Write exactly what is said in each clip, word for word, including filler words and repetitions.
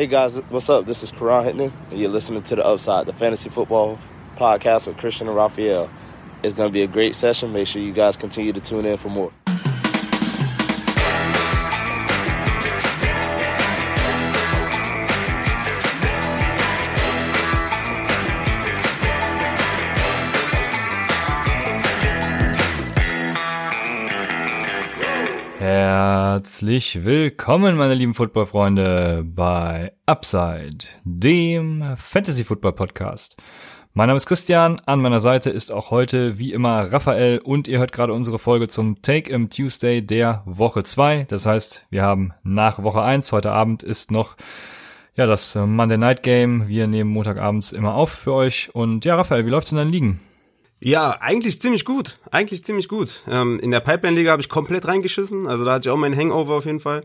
Hey guys, what's up? This is Karan Hinton, and you're listening to The Upside, the fantasy football podcast with Christian and Raphael. It's going to be a great session. Make sure you guys continue to tune in for more. Herzlich willkommen, meine lieben Football-Freunde, bei Upside, dem Fantasy-Football-Podcast. Mein Name ist Christian, an meiner Seite ist auch heute wie immer Raphael und ihr hört gerade unsere Folge zum Take-Em Tuesday der Woche zwei. Das heißt, wir haben nach Woche eins, heute Abend ist noch ja das Monday Night Game. Wir nehmen Montagabends immer auf für euch. Und ja, Raphael, wie läuft's in deinen Ligen? Ja, eigentlich ziemlich gut, eigentlich ziemlich gut. Ähm, in der Pipeline-Liga habe ich komplett reingeschissen, also da hatte ich auch meinen Hangover auf jeden Fall.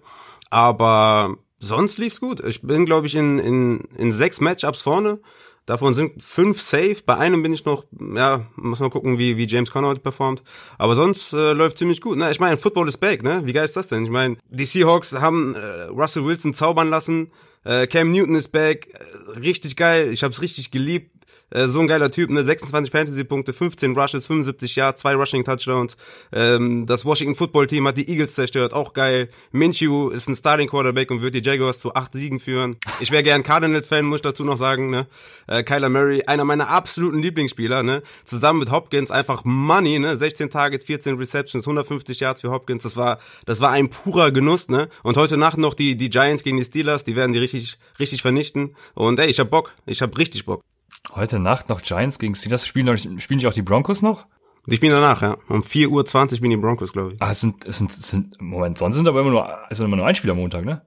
Aber sonst lief's gut. Ich bin, glaube ich, in in in sechs Matchups vorne. Davon sind fünf safe. Bei einem bin ich noch, ja, muss mal gucken, wie wie James Conner heute performt. Aber sonst äh, läuft ziemlich gut. Na, ich meine, Football is back, ne? Wie geil ist das denn? Ich meine, die Seahawks haben äh, Russell Wilson zaubern lassen. Äh, Cam Newton ist back. Äh, richtig geil. Ich habe es richtig geliebt. So ein geiler Typ, ne? sechsundzwanzig Fantasy-Punkte, fünfzehn Rushes, fünfundsiebzig Yards, zwei Rushing-Touchdowns. Ähm, das Washington Football Team hat die Eagles zerstört, auch geil. Minshew ist ein Starting-Quarterback und wird die Jaguars zu acht Siegen führen. Ich wäre gern Cardinals-Fan, muss ich dazu noch sagen, ne? Äh, Kyler Murray, einer meiner absoluten Lieblingsspieler, ne? Zusammen mit Hopkins einfach Money, ne? sechzehn Targets, vierzehn Receptions, hundertfünfzig Yards für Hopkins. Das war, das war ein purer Genuss, ne? Und heute Nacht noch die, die Giants gegen die Steelers, die werden die richtig, richtig vernichten. Und ey, ich hab Bock. Ich hab richtig Bock. Heute Nacht noch Giants gegen Steelers. Spielen, spielen die auch die Broncos noch? Ich bin danach, ja. Um vier Uhr zwanzig spielen die Broncos, glaube ich. Ah, es sind, es sind, es sind, Moment, sonst sind aber immer nur, es sind immer nur ein Spiel am Montag, ne?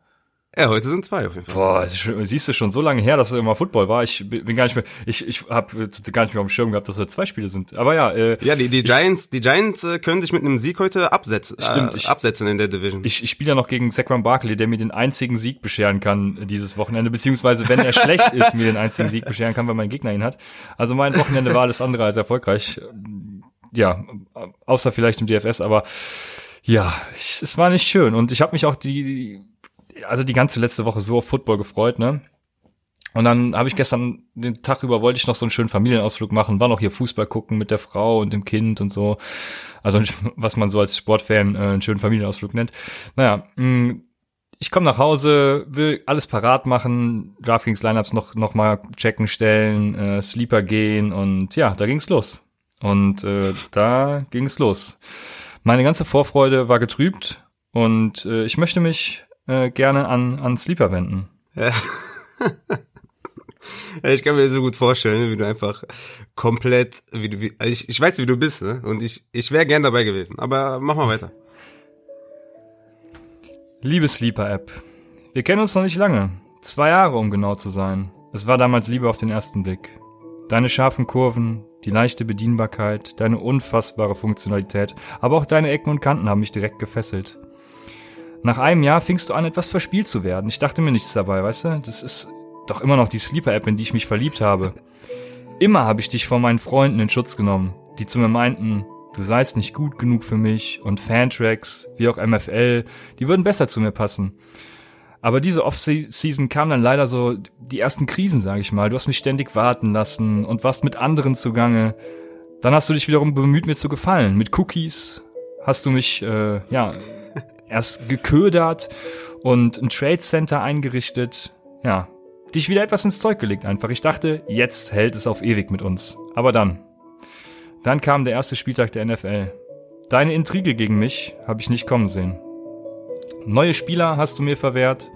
Ja, heute sind zwei auf jeden Fall. Boah, das ist, siehst du, schon so lange her, dass es immer Football war. Ich bin gar nicht mehr, ich, ich habe gar nicht mehr auf dem Schirm gehabt, dass es zwei Spiele sind. Aber ja, äh, ja, die, die Giants, ich, die Giants äh, können sich mit einem Sieg heute absetzen, stimmt, äh, ich, absetzen in der Division. Ich, ich spiele ja noch gegen Saquon Barkley, der mir den einzigen Sieg bescheren kann dieses Wochenende, beziehungsweise wenn er schlecht ist, mir den einzigen Sieg bescheren kann, weil mein Gegner ihn hat. Also mein Wochenende war alles andere als erfolgreich. Ja, außer vielleicht im D F S, aber ja, ich, es war nicht schön und ich habe mich auch die, die also die ganze letzte Woche so auf Football gefreut, ne? Und dann habe ich gestern den Tag über, wollte ich noch so einen schönen Familienausflug machen, war noch hier Fußball gucken mit der Frau und dem Kind und so. Also was man so als Sportfan äh, einen schönen Familienausflug nennt. Naja, mh, ich komme nach Hause, will alles parat machen, DraftKings Lineups noch noch mal checken, stellen, äh, Sleeper gehen und ja, da ging's los. Und äh, da ging's los. Meine ganze Vorfreude war getrübt und äh, ich möchte mich Äh, gerne an an Sleeper wenden. Ja. Ich kann mir so gut vorstellen, wie du einfach komplett, wie du, wie, ich, ich weiß, wie du bist, ne? Und ich ich wäre gern dabei gewesen. Aber mach mal weiter. Liebe Sleeper-App, wir kennen uns noch nicht lange, zwei Jahre um genau zu sein. Es war damals Liebe auf den ersten Blick. Deine scharfen Kurven, die leichte Bedienbarkeit, deine unfassbare Funktionalität, aber auch deine Ecken und Kanten haben mich direkt gefesselt. Nach einem Jahr fingst du an, etwas verspielt zu werden. Ich dachte mir nichts dabei, weißt du? Das ist doch immer noch die Sleeper-App, in die ich mich verliebt habe. Immer habe ich dich vor meinen Freunden in Schutz genommen, die zu mir meinten, du seist nicht gut genug für mich und Fantracks, wie auch M F L, die würden besser zu mir passen. Aber diese Off-Season kamen dann leider so die ersten Krisen, sage ich mal. Du hast mich ständig warten lassen und warst mit anderen zugange. Dann hast du dich wiederum bemüht, mir zu gefallen. Mit Cookies hast du mich, äh, ja... erst geködert und ein Trade Center eingerichtet. Ja, dich wieder etwas ins Zeug gelegt einfach. Ich dachte, jetzt hält es auf ewig mit uns. Aber dann. Dann kam der erste Spieltag der N F L. Deine Intrige gegen mich habe ich nicht kommen sehen. Neue Spieler hast du mir verwehrt.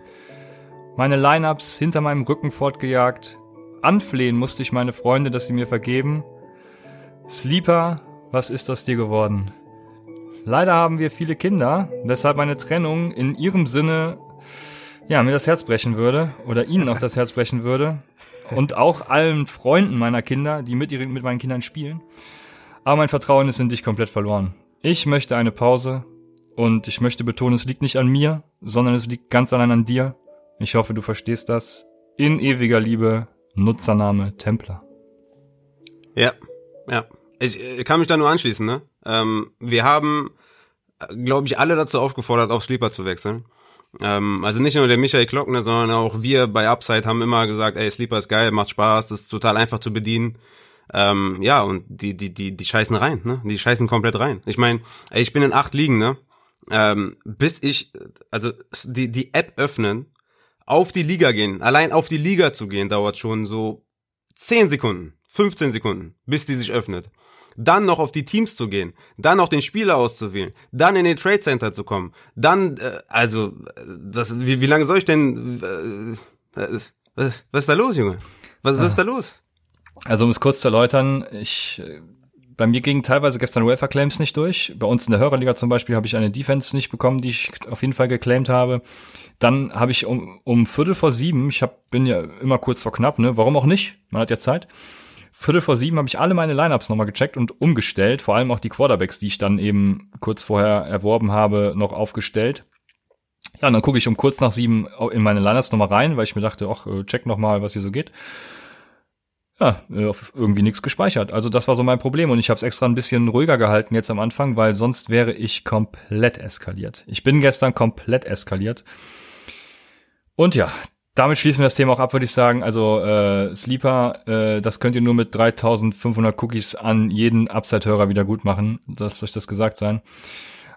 Meine Lineups hinter meinem Rücken fortgejagt. Anflehen musste ich meine Freunde, dass sie mir vergeben. Sleeper, was ist aus dir geworden? Leider haben wir viele Kinder, weshalb eine Trennung in ihrem Sinne ja mir das Herz brechen würde oder ihnen auch das Herz brechen würde und auch allen Freunden meiner Kinder, die mit ihren, mit meinen Kindern spielen. Aber mein Vertrauen ist in dich komplett verloren. Ich möchte eine Pause und ich möchte betonen, es liegt nicht an mir, sondern es liegt ganz allein an dir. Ich hoffe, du verstehst das. In ewiger Liebe, Nutzername Templer. Ja, ja. Ich, ich kann mich da nur anschließen, ne? Ähm, wir haben, glaube ich, alle dazu aufgefordert, auf Sleeper zu wechseln. Ähm, also nicht nur der Michael Klockner, sondern auch wir bei Upside haben immer gesagt, ey, Sleeper ist geil, macht Spaß, ist total einfach zu bedienen. Ähm, ja, und die, die, die, die scheißen rein, ne? Die scheißen komplett rein. Ich meine, ey, ich bin in acht Ligen, ne? Ähm, bis ich, also die, die App öffnen, auf die Liga gehen, allein auf die Liga zu gehen, dauert schon so zehn Sekunden, fünfzehn Sekunden, bis die sich öffnet. Dann noch auf die Teams zu gehen, dann noch den Spieler auszuwählen, dann in den Trade Center zu kommen, dann, äh, also, das, wie, wie lange soll ich denn, äh, äh, was, was ist da los, Junge? Was, was ist da los? Also, um es kurz zu erläutern, ich... Bei mir gingen teilweise gestern Welfare Claims nicht durch. Bei uns in der Hörerliga zum Beispiel habe ich eine Defense nicht bekommen, die ich auf jeden Fall geclaimt habe. Dann habe ich um, um Viertel vor sieben, ich hab, bin ja immer kurz vor knapp, ne? Warum auch nicht? Man hat ja Zeit. Viertel vor sieben habe ich alle meine Lineups nochmal gecheckt und umgestellt. Vor allem auch die Quarterbacks, die ich dann eben kurz vorher erworben habe, noch aufgestellt. Ja, und dann gucke ich um kurz nach sieben in meine Lineups nochmal rein, weil ich mir dachte, ach, check nochmal, was hier so geht. Ja, irgendwie nichts gespeichert. Also das war so mein Problem und ich habe es extra ein bisschen ruhiger gehalten jetzt am Anfang, weil sonst wäre ich komplett eskaliert. Ich bin gestern komplett eskaliert. Und ja, damit schließen wir das Thema auch ab, würde ich sagen. Also äh, Sleeper, äh, das könnt ihr nur mit dreitausendfünfhundert Cookies an jeden Upside-Hörer wieder gut machen. Lasst euch das gesagt sein.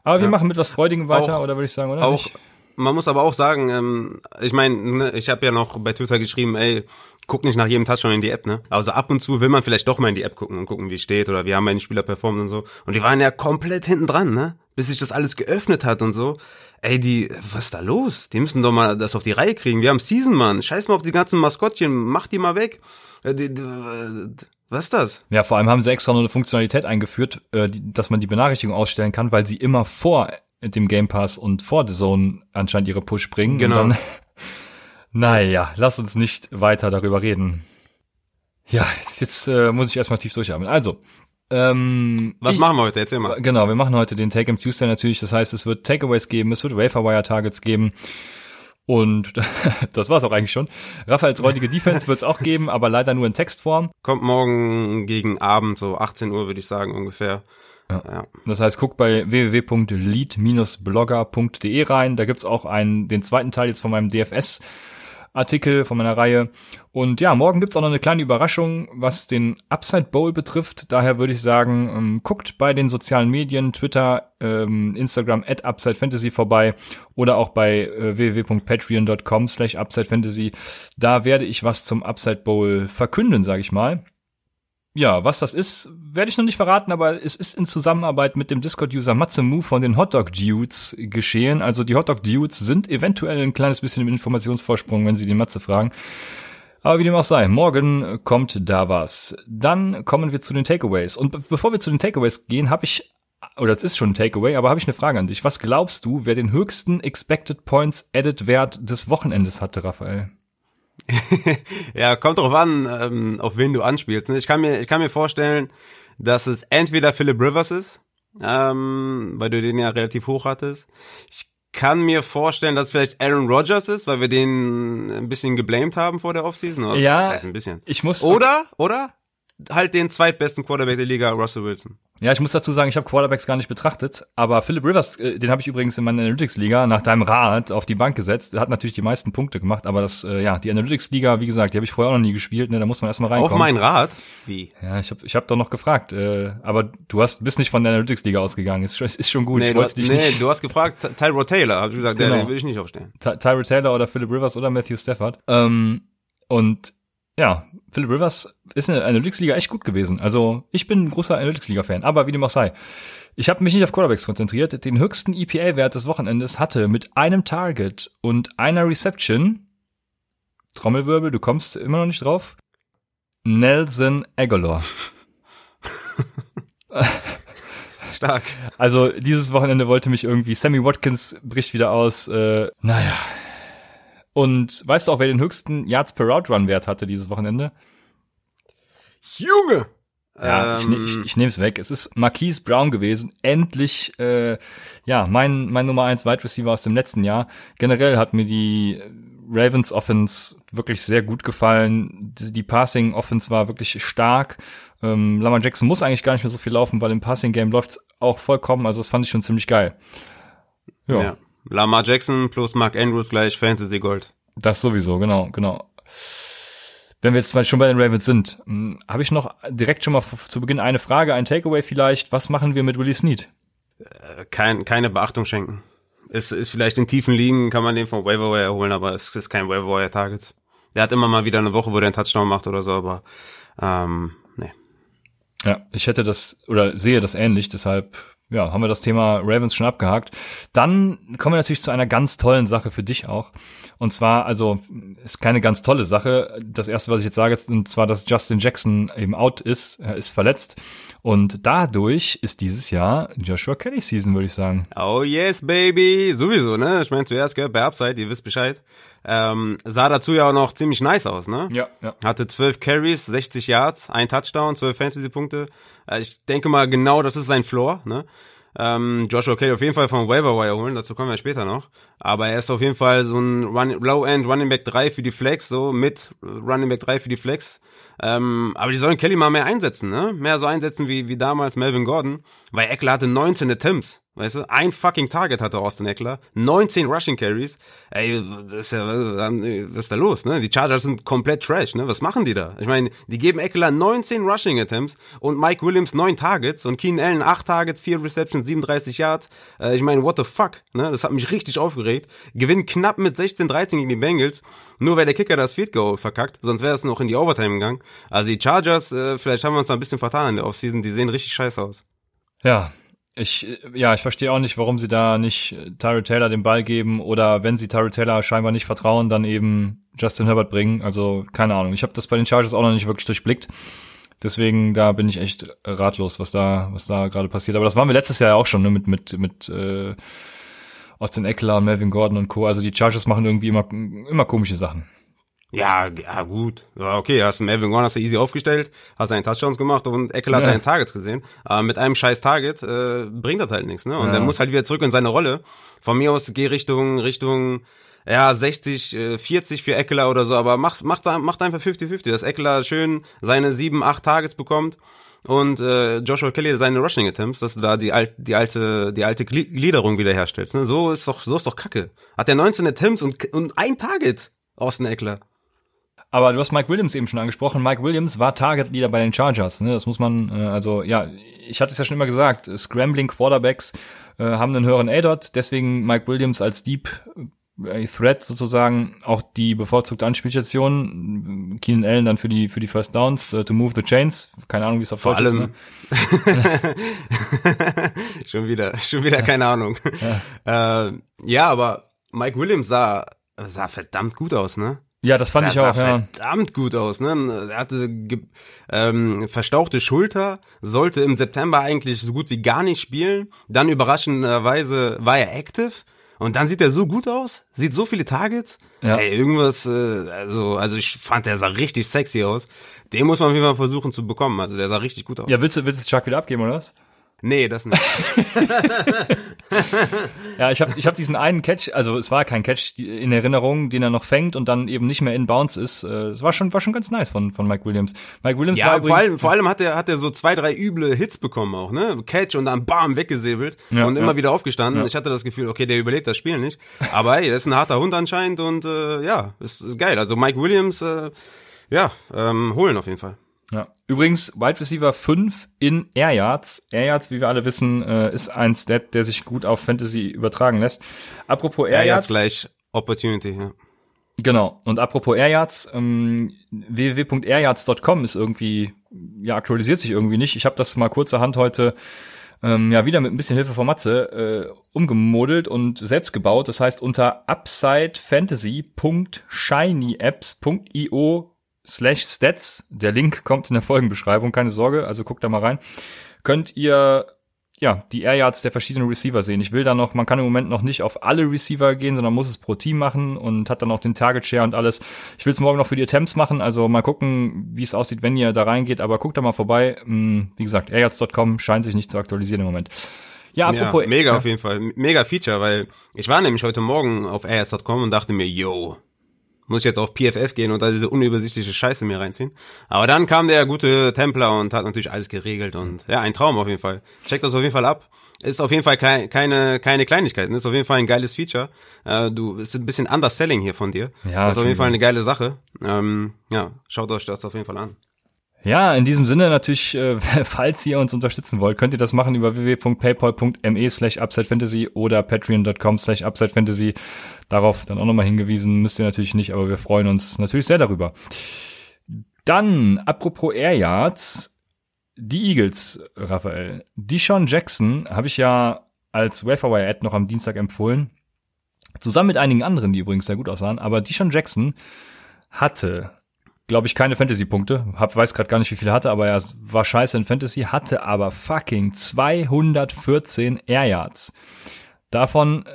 Aber ja, wir machen mit was Freudigem weiter, auch, oder würde ich sagen, oder? Auch. Man muss aber auch sagen, ähm, ich meine, ne, ich habe ja noch bei Twitter geschrieben, ey, guck nicht nach jedem Touchdown in die App, ne? Also ab und zu will man vielleicht doch mal in die App gucken und gucken, wie es steht oder wie haben meine Spieler performt und so. Und die waren ja komplett hinten dran, ne? Bis sich das alles geöffnet hat und so. Ey, die, was ist da los? Die müssen doch mal das auf die Reihe kriegen. Wir haben Season, Mann. Scheiß mal auf die ganzen Maskottchen, mach die mal weg. Die, die, was ist das? Ja, vor allem haben sie extra noch eine Funktionalität eingeführt, dass man die Benachrichtigung ausstellen kann, weil sie immer vor dem Game Pass und vor DAZN anscheinend ihre Push bringen. Genau. Und dann, naja, lass uns nicht weiter darüber reden. Ja, jetzt, jetzt äh, muss ich erstmal tief durchatmen. Also, ähm, was ich, machen wir heute? Erzähl mal. Genau, wir machen heute den Take-Em Tuesday natürlich. Das heißt, es wird Takeaways geben, es wird Waiver-Wire-Targets geben. Und das war's auch eigentlich schon. Raphaels räudige Defense wird's auch geben, aber leider nur in Textform. Kommt morgen gegen Abend, so achtzehn Uhr würde ich sagen ungefähr. Ja. Ja. Das heißt, guck bei w w w punkt lead dash blogger punkt d e rein. Da gibt's auch einen, den zweiten Teil jetzt von meinem D F S-Artikel, von meiner Reihe. Und ja, morgen gibt's auch noch eine kleine Überraschung, was den Upside Bowl betrifft. Daher würde ich sagen, ähm, guckt bei den sozialen Medien, Twitter, ähm, Instagram at UpsideFantasy vorbei oder auch bei äh, w w w punkt patreon punkt com slash UpsideFantasy. Da werde ich was zum Upside Bowl verkünden, sage ich mal. Ja, was das ist, werde ich noch nicht verraten, aber es ist in Zusammenarbeit mit dem Discord-User Matsumu von den Hotdog Dudes geschehen. Also die Hotdog Dudes sind eventuell ein kleines bisschen im Informationsvorsprung, wenn sie den Matze fragen. Aber wie dem auch sei, morgen kommt da was. Dann kommen wir zu den Takeaways. Und be- bevor wir zu den Takeaways gehen, habe ich, oder es ist schon ein Takeaway, aber habe ich eine Frage an dich. Was glaubst du, wer den höchsten Expected Points Added Wert des Wochenendes hatte, Raphael? Ja, kommt drauf an, ähm, auf wen du anspielst. Ich kann mir, ich kann mir vorstellen, dass es entweder Philip Rivers ist, ähm, weil du den ja relativ hoch hattest. Ich kann mir vorstellen, dass es vielleicht Aaron Rodgers ist, weil wir den ein bisschen geblamed haben vor der Offseason. Oder? Ja, das heißt ein bisschen. Ich muss oder, oder halt den zweitbesten Quarterback der Liga, Russell Wilson. Ja, ich muss dazu sagen, ich habe Quarterbacks gar nicht betrachtet, aber Philip Rivers, äh, den habe ich übrigens in meiner Analytics-Liga nach deinem Rat auf die Bank gesetzt. Der hat natürlich die meisten Punkte gemacht, aber das, äh, ja, die Analytics-Liga, wie gesagt, die habe ich vorher auch noch nie gespielt, ne, da muss man erstmal reinkommen. Auf meinen Rat? Wie? Ja, ich habe ich hab doch noch gefragt, äh, aber du hast bist nicht von der Analytics-Liga ausgegangen, ist, ist schon gut. Nee, ich wollte hast, dich nee nicht. Du hast gefragt, Tyrod Taylor, habe ich gesagt, genau. Den will ich nicht aufstellen. Ty- Tyrod Taylor oder Philip Rivers oder Matthew Stafford. Ähm, und ja, Philip Rivers ist in der Analytics-Liga echt gut gewesen. Also ich bin ein großer Analytics-Liga-Fan, aber wie dem auch sei. Ich habe mich nicht auf Quarterbacks konzentriert. Den höchsten E P A-Wert des Wochenendes hatte mit einem Target und einer Reception, Trommelwirbel, du kommst immer noch nicht drauf, Nelson Aguilar. Stark. Also dieses Wochenende wollte mich irgendwie, Sammy Watkins bricht wieder aus, äh, naja. Und weißt du auch, wer den höchsten Yards-per-Route-Run-Wert hatte dieses Wochenende? Junge! Ja, ähm. ich, ne, ich, ich nehme es weg. Es ist Marquise Brown gewesen. Endlich, äh, ja, mein mein Nummer eins Wide Receiver aus dem letzten Jahr. Generell hat mir die Ravens Offense wirklich sehr gut gefallen. Die, die Passing Offense war wirklich stark. Ähm, Lamar Jackson muss eigentlich gar nicht mehr so viel laufen, weil im Passing Game läuft's auch vollkommen. Also das fand ich schon ziemlich geil. Jo. Ja. Lamar Jackson plus Mark Andrews gleich Fantasy Gold. Das sowieso, genau, genau. Wenn wir jetzt schon bei den Ravens sind, habe ich noch direkt schon mal zu Beginn eine Frage, ein Takeaway vielleicht. Was machen wir mit Willie Snead? Kein, keine Beachtung schenken. Es ist vielleicht in tiefen Ligen, kann man den vom Waiverwire erholen, aber es ist kein Waiverwire-Target. Der hat immer mal wieder eine Woche, wo der einen Touchdown macht oder so, aber ähm, nee. Ja, ich hätte das, oder sehe das ähnlich, deshalb ja, haben wir das Thema Ravens schon abgehakt. Dann kommen wir natürlich zu einer ganz tollen Sache für dich auch. Und zwar, also, ist keine ganz tolle Sache. Das Erste, was ich jetzt sage, ist, und zwar, dass Justin Jackson eben out ist, er ist verletzt. Und dadurch ist dieses Jahr Joshua Kelly Season, würde ich sagen. Oh yes, baby. Sowieso, ne? Ich meine, zuerst gehört bei Upside, ihr wisst Bescheid. Ähm, sah dazu ja auch noch ziemlich nice aus, ne? Ja, ja. Hatte zwölf Carries, sechzig Yards, ein Touchdown, zwölf Fantasy-Punkte. Ich denke mal, genau das ist sein Floor, ne? Ähm, Joshua Kelly auf jeden Fall vom Waiver-Wire holen, dazu kommen wir später noch. Aber er ist auf jeden Fall so ein Run- Low-End Running Back drei für die Flex, so mit Running Back drei für die Flex. Ähm, aber die sollen Kelly mal mehr einsetzen, ne? Mehr so einsetzen wie, wie damals Melvin Gordon, weil Ekeler hatte neunzehn Attempts. Weißt du, ein fucking Target hatte Austin Ekeler, neunzehn Rushing Carries, ey, das ist ja, was ist da los, ne? Die Chargers sind komplett Trash, ne? Was machen die da? Ich meine, die geben Ekeler neunzehn Rushing Attempts und Mike Williams neun Targets und Keenan Allen acht Targets, vier Receptions, siebenunddreißig Yards. Ich meine, what the fuck, ne? Das hat mich richtig aufgeregt. Gewinnt knapp mit sechzehn dreizehn gegen die Bengals, nur weil der Kicker das Field Goal verkackt, sonst wäre es noch in die Overtime gegangen. Also die Chargers, vielleicht haben wir uns da ein bisschen vertan in der Offseason, die sehen richtig scheiße aus. Ja. Ich, ja, ich verstehe auch nicht, warum sie da nicht Tyrod Taylor den Ball geben oder wenn sie Tyrod Taylor scheinbar nicht vertrauen, dann eben Justin Herbert bringen. Also, keine Ahnung. Ich habe das bei den Chargers auch noch nicht wirklich durchblickt. Deswegen, da bin ich echt ratlos, was da, was da gerade passiert. Aber das waren wir letztes Jahr ja auch schon, ne, mit, mit, mit, äh, Austin Ekeler und Melvin Gordon und Co. Also, die Chargers machen irgendwie immer, immer komische Sachen. Ja, ja, gut. Okay, hast du Melvin Gordon, hast du easy aufgestellt, hast einen Touchdowns gemacht und Ekeler hat ja seine Targets gesehen. Aber mit einem scheiß Target äh, bringt das halt nichts, ne? Und ja, dann muss halt wieder zurück in seine Rolle. Von mir aus geh Richtung, Richtung, ja, sechzig, vierzig für Ekeler oder so, aber mach, mach, da, mach da einfach fünfzig fünfzig, dass Ekeler schön seine sieben, acht Targets bekommt und äh, Joshua Kelly seine Rushing Attempts, dass du da die, alt, die alte die alte Gliederung wiederherstellst, ne? So ist doch, so ist doch Kacke. Hat der neunzehn Attempts und, und ein Target aus den Ekeler. Aber du hast Mike Williams eben schon angesprochen. Mike Williams war Target-Leader bei den Chargers. Ne? Das muss man, äh, also ja, ich hatte es ja schon immer gesagt, Scrambling-Quarterbacks äh, haben einen höheren A D O T, deswegen Mike Williams als Deep-Threat äh, sozusagen, auch die bevorzugte Anspielstation, Keenan Allen dann für die für die First Downs, äh, to move the chains, keine Ahnung, wie es auf Deutsch ist. Ne? schon wieder, schon wieder, keine Ahnung. Ja, äh, ja, aber Mike Williams sah, sah verdammt gut aus, ne? Ja, das fand das ich auch, sah ja. verdammt gut aus, ne? Er hatte ge- ähm, verstauchte Schulter, sollte im September eigentlich so gut wie gar nicht spielen. Dann überraschenderweise war er active und dann sieht er so gut aus, sieht so viele Targets. Ja. Ey, irgendwas, äh, also, also ich fand, der sah richtig sexy aus. Den muss man auf jeden Fall versuchen zu bekommen, also der sah richtig gut aus. Ja, willst du, willst du Chuck wieder abgeben, oder was? Nee, das nicht. ja, ich habe ich hab diesen einen Catch, also es war kein Catch in Erinnerung, den er noch fängt und dann eben nicht mehr in Bounds ist. Es war schon war schon ganz nice von von Mike Williams. Mike Williams ja, war übrigens, vor allem vor allem hat er hat er so zwei, drei üble Hits bekommen auch, ne? Catch und dann bam weggesäbelt ja, und immer ja. wieder aufgestanden. Ja. Ich hatte das Gefühl, okay, der überlebt das Spiel nicht, aber hey, das ist ein harter Hund anscheinend und äh, ja, ist, ist geil. Also Mike Williams äh, ja, ähm, holen auf jeden Fall. Ja. Übrigens, Wide Receiver fünf in Air Yards. Air Yards, wie wir alle wissen, äh, ist ein Stat, der sich gut auf Fantasy übertragen lässt. Apropos Air, Air Yards. Air Yards gleich Opportunity, ja. Genau. Und apropos Air Yards, ähm, w w w Punkt air yards Punkt com ist irgendwie, ja, aktualisiert sich irgendwie nicht. Ich habe das mal kurzerhand heute, ähm, ja, wieder mit ein bisschen Hilfe von Matze, äh, umgemodelt und selbst gebaut. Das heißt, unter upsidefantasy.shinyapps.io slash Stats, der Link kommt in der Folgenbeschreibung, keine Sorge, also guckt da mal rein, könnt ihr ja die Air Yards der verschiedenen Receiver sehen. Ich will da noch, man kann im Moment noch nicht auf alle Receiver gehen, sondern muss es pro Team machen und hat dann auch den Target Share und alles. Ich will es morgen noch für die Attempts machen, also mal gucken, wie es aussieht, wenn ihr da reingeht, aber guckt da mal vorbei. Wie gesagt, air yards Punkt com scheint sich nicht zu aktualisieren im Moment. Ja, apropos, ja, mega ja. auf jeden Fall, mega Feature, weil ich war nämlich heute Morgen auf air yards Punkt com und dachte mir, yo, muss ich jetzt auf P F F gehen und da diese unübersichtliche Scheiße mir reinziehen. Aber dann kam der gute Templer und hat natürlich alles geregelt und ja, ein Traum auf jeden Fall. Checkt das auf jeden Fall ab. Ist auf jeden Fall klein, keine keine Kleinigkeiten. Ist auf jeden Fall ein geiles Feature. Äh, du ist ein bisschen Underselling hier von dir. Ja, das ist auf jeden Fall eine geile Sache. Ähm, ja, schaut euch das auf jeden Fall an. Ja, in diesem Sinne natürlich, äh, falls ihr uns unterstützen wollt, könnt ihr das machen über www.paypal.me slash UpsideFantasy oder patreon.com slash UpsideFantasy. Darauf dann auch nochmal hingewiesen, müsst ihr natürlich nicht, aber wir freuen uns natürlich sehr darüber. Dann, apropos Air Yards, die Eagles, Raphael. DeSean Jackson habe ich ja als Waferwire-Ad noch am Dienstag empfohlen. Zusammen mit einigen anderen, die übrigens sehr gut aussahen. Aber DeSean Jackson hatte... glaube ich, keine Fantasy-Punkte. Hab, weiß gerade gar nicht, wie viel er hatte, aber er war scheiße in Fantasy, hatte aber fucking zweihundertvierzehn Air Yards. Davon,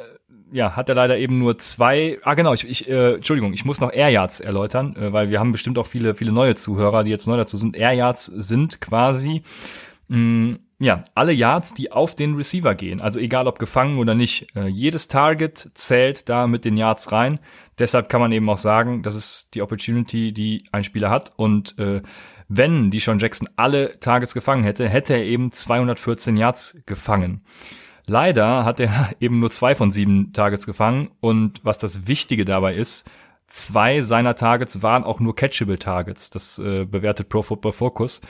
ja, hat er leider eben nur zwei, ah genau, ich, ich äh, Entschuldigung, ich muss noch Air Yards erläutern, äh, weil wir haben bestimmt auch viele, viele neue Zuhörer, die jetzt neu dazu sind. Air Yards sind quasi, mh, ja, alle Yards, die auf den Receiver gehen, also egal ob gefangen oder nicht. Äh, jedes Target zählt da mit den Yards rein. Deshalb kann man eben auch sagen, das ist die Opportunity, die ein Spieler hat. Und äh, wenn DeSean Jackson alle Targets gefangen hätte, hätte er eben zweihundertvierzehn Yards gefangen. Leider hat er eben nur zwei von sieben Targets gefangen. Und was das Wichtige dabei ist, zwei seiner Targets waren auch nur catchable Targets. Das äh, bewertet Pro Football Focus.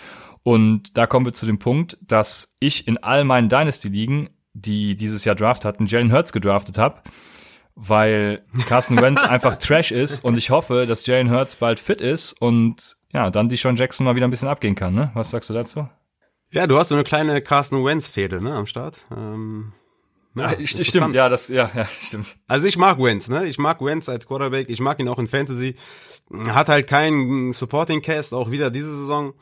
Und da kommen wir zu dem Punkt, dass ich in all meinen Dynasty-Ligen, die dieses Jahr Draft hatten, Jalen Hurts gedraftet habe, weil Carson Wentz einfach Trash ist und ich hoffe, dass Jalen Hurts bald fit ist und ja, dann DeSean Jackson mal wieder ein bisschen abgehen kann, ne? Was sagst du dazu? Ja, du hast so eine kleine Carson Wentz-Fehde, ne, am Start. Ähm, ja, ja, stimmt, ja, das, ja, ja, stimmt. Also ich mag Wentz, ne? Ich mag Wentz als Quarterback, ich mag ihn auch in Fantasy. Hat halt keinen Supporting-Cast, auch wieder diese Saison.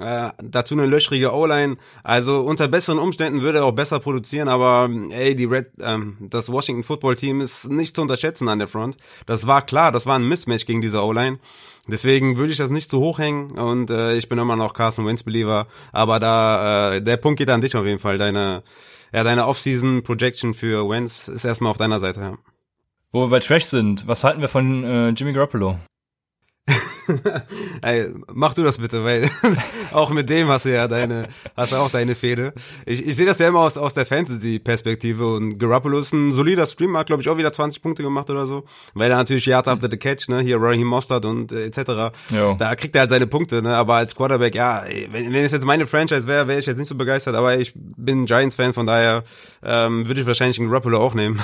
Äh, dazu eine löchrige O-Line, also unter besseren Umständen würde er auch besser produzieren, aber ey, die Red, ähm, das Washington Football Team ist nicht zu unterschätzen an der Front, das war klar, das war ein Mismatch gegen diese O-Line, deswegen würde ich das nicht zu hoch hängen und äh, ich bin immer noch Carson Wentz-Believer, aber da, äh, der Punkt geht an dich auf jeden Fall, deine, ja, deine Off-Season-Projection für Wentz ist erstmal auf deiner Seite, ja. Wo wir bei Trash sind, was halten wir von äh, Jimmy Garoppolo? Ey, mach du das bitte, weil auch mit dem hast du ja deine, hast du auch deine Fehde. Ich, ich sehe das ja immer aus, aus der Fantasy-Perspektive und Garoppolo ist ein solider Streamer, hat glaube ich auch wieder zwanzig Punkte gemacht oder so, weil er natürlich Yards after the catch, ne, hier Raheem Mostert und äh, et cetera. Jo. Da kriegt er halt seine Punkte, ne, aber als Quarterback, ja, wenn, wenn es jetzt meine Franchise wäre, wäre ich jetzt nicht so begeistert, aber ich bin Giants-Fan, von daher ähm, würde ich wahrscheinlich einen Garoppolo auch nehmen.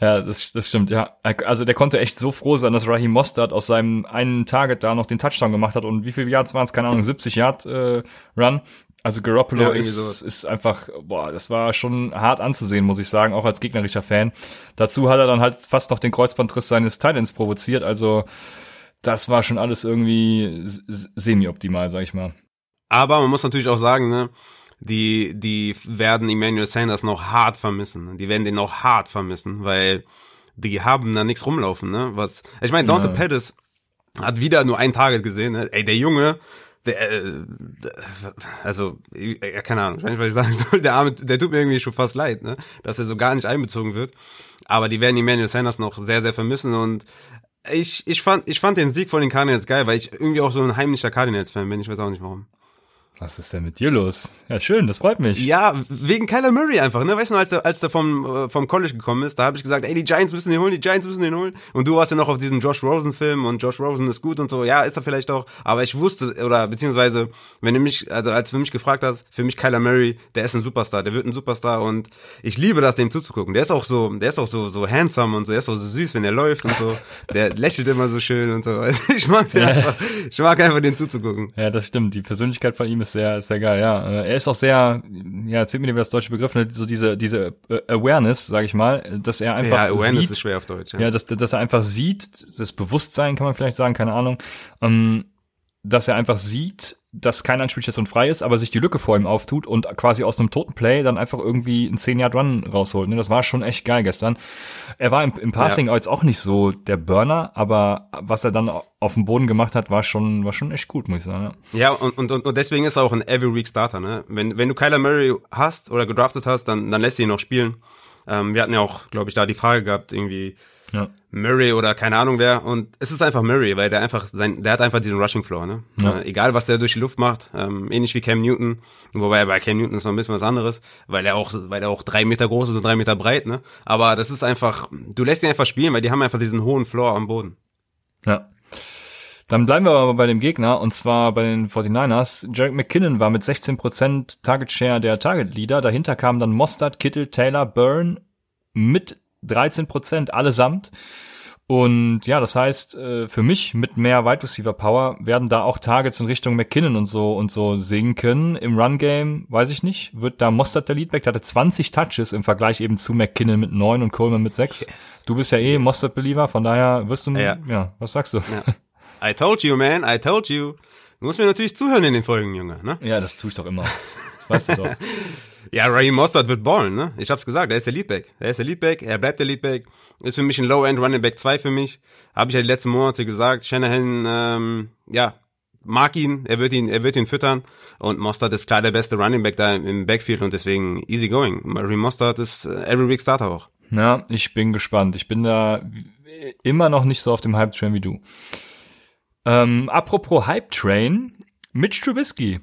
Ja, das, das stimmt, ja. Also der konnte echt so froh sein, dass Raheem Mostert aus seinem einen Target da noch den Touchdown gemacht hat und wie viele Yards waren es? Keine Ahnung, siebzig Yard äh, Run. Also Garoppolo ja, ist, so. ist einfach, boah, das war schon hart anzusehen, muss ich sagen, auch als gegnerischer Fan. Dazu hat er dann halt fast noch den Kreuzbandriss seines Titans provoziert, also das war schon alles irgendwie semi-optimal, sag ich mal. Aber man muss natürlich auch sagen, ne, die die werden Emmanuel Sanders noch hart vermissen. Die werden den noch hart vermissen, weil die haben da nichts rumlaufen, ne? Was ich meine, Dante ja. Pettis hat wieder nur ein Target gesehen, ne? Ey, der Junge, der, äh, also äh, keine Ahnung, ich weiß nicht, was ich sagen soll, der Arme, der tut mir irgendwie schon fast leid, ne? Dass er so gar nicht einbezogen wird, aber die werden Emmanuel Sanders noch sehr sehr vermissen und ich ich fand ich fand den Sieg von den Cardinals geil, weil ich irgendwie auch so ein heimlicher Cardinals-Fan bin, ich weiß auch nicht warum. Was ist denn mit dir los? Ja, schön, das freut mich. Ja, wegen Kyler Murray einfach, ne? Weißt du, als der, als der vom, äh, vom College gekommen ist, da habe ich gesagt, ey, die Giants müssen den holen, die Giants müssen den holen. Und du warst ja noch auf diesem Josh Rosen-Film und Josh Rosen ist gut und so. Ja, ist er vielleicht auch. Aber ich wusste, oder beziehungsweise, wenn du mich, also als du mich gefragt hast, für mich Kyler Murray, der ist ein Superstar, der wird ein Superstar und ich liebe das, dem zuzugucken. Der ist auch so, der ist auch so, so handsome und so, der ist auch so süß, wenn er läuft und so. Der lächelt immer so schön und so. Also ich mag den ja. einfach, ich mag einfach, den zuzugucken. Ja, das stimmt. Die Persönlichkeit von ihm ist sehr, ist sehr geil, ja. Er ist auch sehr, ja, jetzt wird mir das deutsche Begriff, so diese, diese Awareness, sag ich mal, dass er einfach ja, Awareness sieht, ist schwer auf Deutsch, ja. ja dass, dass er einfach sieht, das Bewusstsein kann man vielleicht sagen, keine Ahnung, ähm, dass er einfach sieht, dass kein Anspielstation frei ist, aber sich die Lücke vor ihm auftut und quasi aus einem toten Play dann einfach irgendwie einen zehn-Yard-Run rausholt. Das war schon echt geil gestern. Er war im, im Passing ja. jetzt auch nicht so der Burner, aber was er dann auf dem Boden gemacht hat, war schon war schon echt gut, muss ich sagen. Ja, ja und, und, und deswegen ist er auch ein Every-Week-Starter. Ne? Wenn, wenn du Kyler Murray hast oder gedraftet hast, dann, dann lässt du ihn noch spielen. Ähm, wir hatten ja auch, glaube ich, da die Frage gehabt, irgendwie ja. Murray oder keine Ahnung wer. Und es ist einfach Murray, weil der einfach sein, der hat einfach diesen Rushing Floor, ne? Ja. Äh, egal was der durch die Luft macht, ähm, ähnlich wie Cam Newton. Wobei bei Cam Newton ist noch ein bisschen was anderes, weil er auch, weil er auch drei Meter groß ist und drei Meter breit, ne? Aber das ist einfach, du lässt ihn einfach spielen, weil die haben einfach diesen hohen Floor am Boden. Ja. Dann bleiben wir aber bei dem Gegner, und zwar bei den forty-niners. Jerick McKinnon war mit sechzehn Prozent Target Share der Target Leader. Dahinter kamen dann Mostert, Kittle, Taylor, Byrne mit dreizehn Prozent allesamt. Und ja, das heißt, für mich mit mehr Wide Receiver Power werden da auch Targets in Richtung McKinnon und so und so sinken. Im Run Game, weiß ich nicht, wird da Mostert der Leadback, der hatte zwanzig Touches im Vergleich eben zu McKinnon mit neun und Coleman mit sechs. Yes. Du bist ja eh yes. Mostert-Believer, von daher wirst du mir, ja. ja, was sagst du? Ja. I told you, man, I told you. Du musst mir natürlich zuhören in den Folgen, Junge, ne? Ja, das tue ich doch immer. Das weißt du doch. Ja, Raheem Mostert wird ballen, ne? Ich hab's gesagt, er ist der Leadback. Er ist der Leadback, er bleibt der Leadback. Ist für mich ein Low-End Running Back zwei für mich. Habe ich ja die letzten Monate gesagt. Shanahan, ähm, ja, mag ihn, er wird ihn, er wird ihn füttern. Und Mostert ist klar der beste Running Back da im Backfield und deswegen easy going. Raheem Mostert ist every week Starter auch. Ja, ich bin gespannt. Ich bin da immer noch nicht so auf dem Hype-Train wie du. Ähm, apropos Hype-Train, Mitch Trubisky,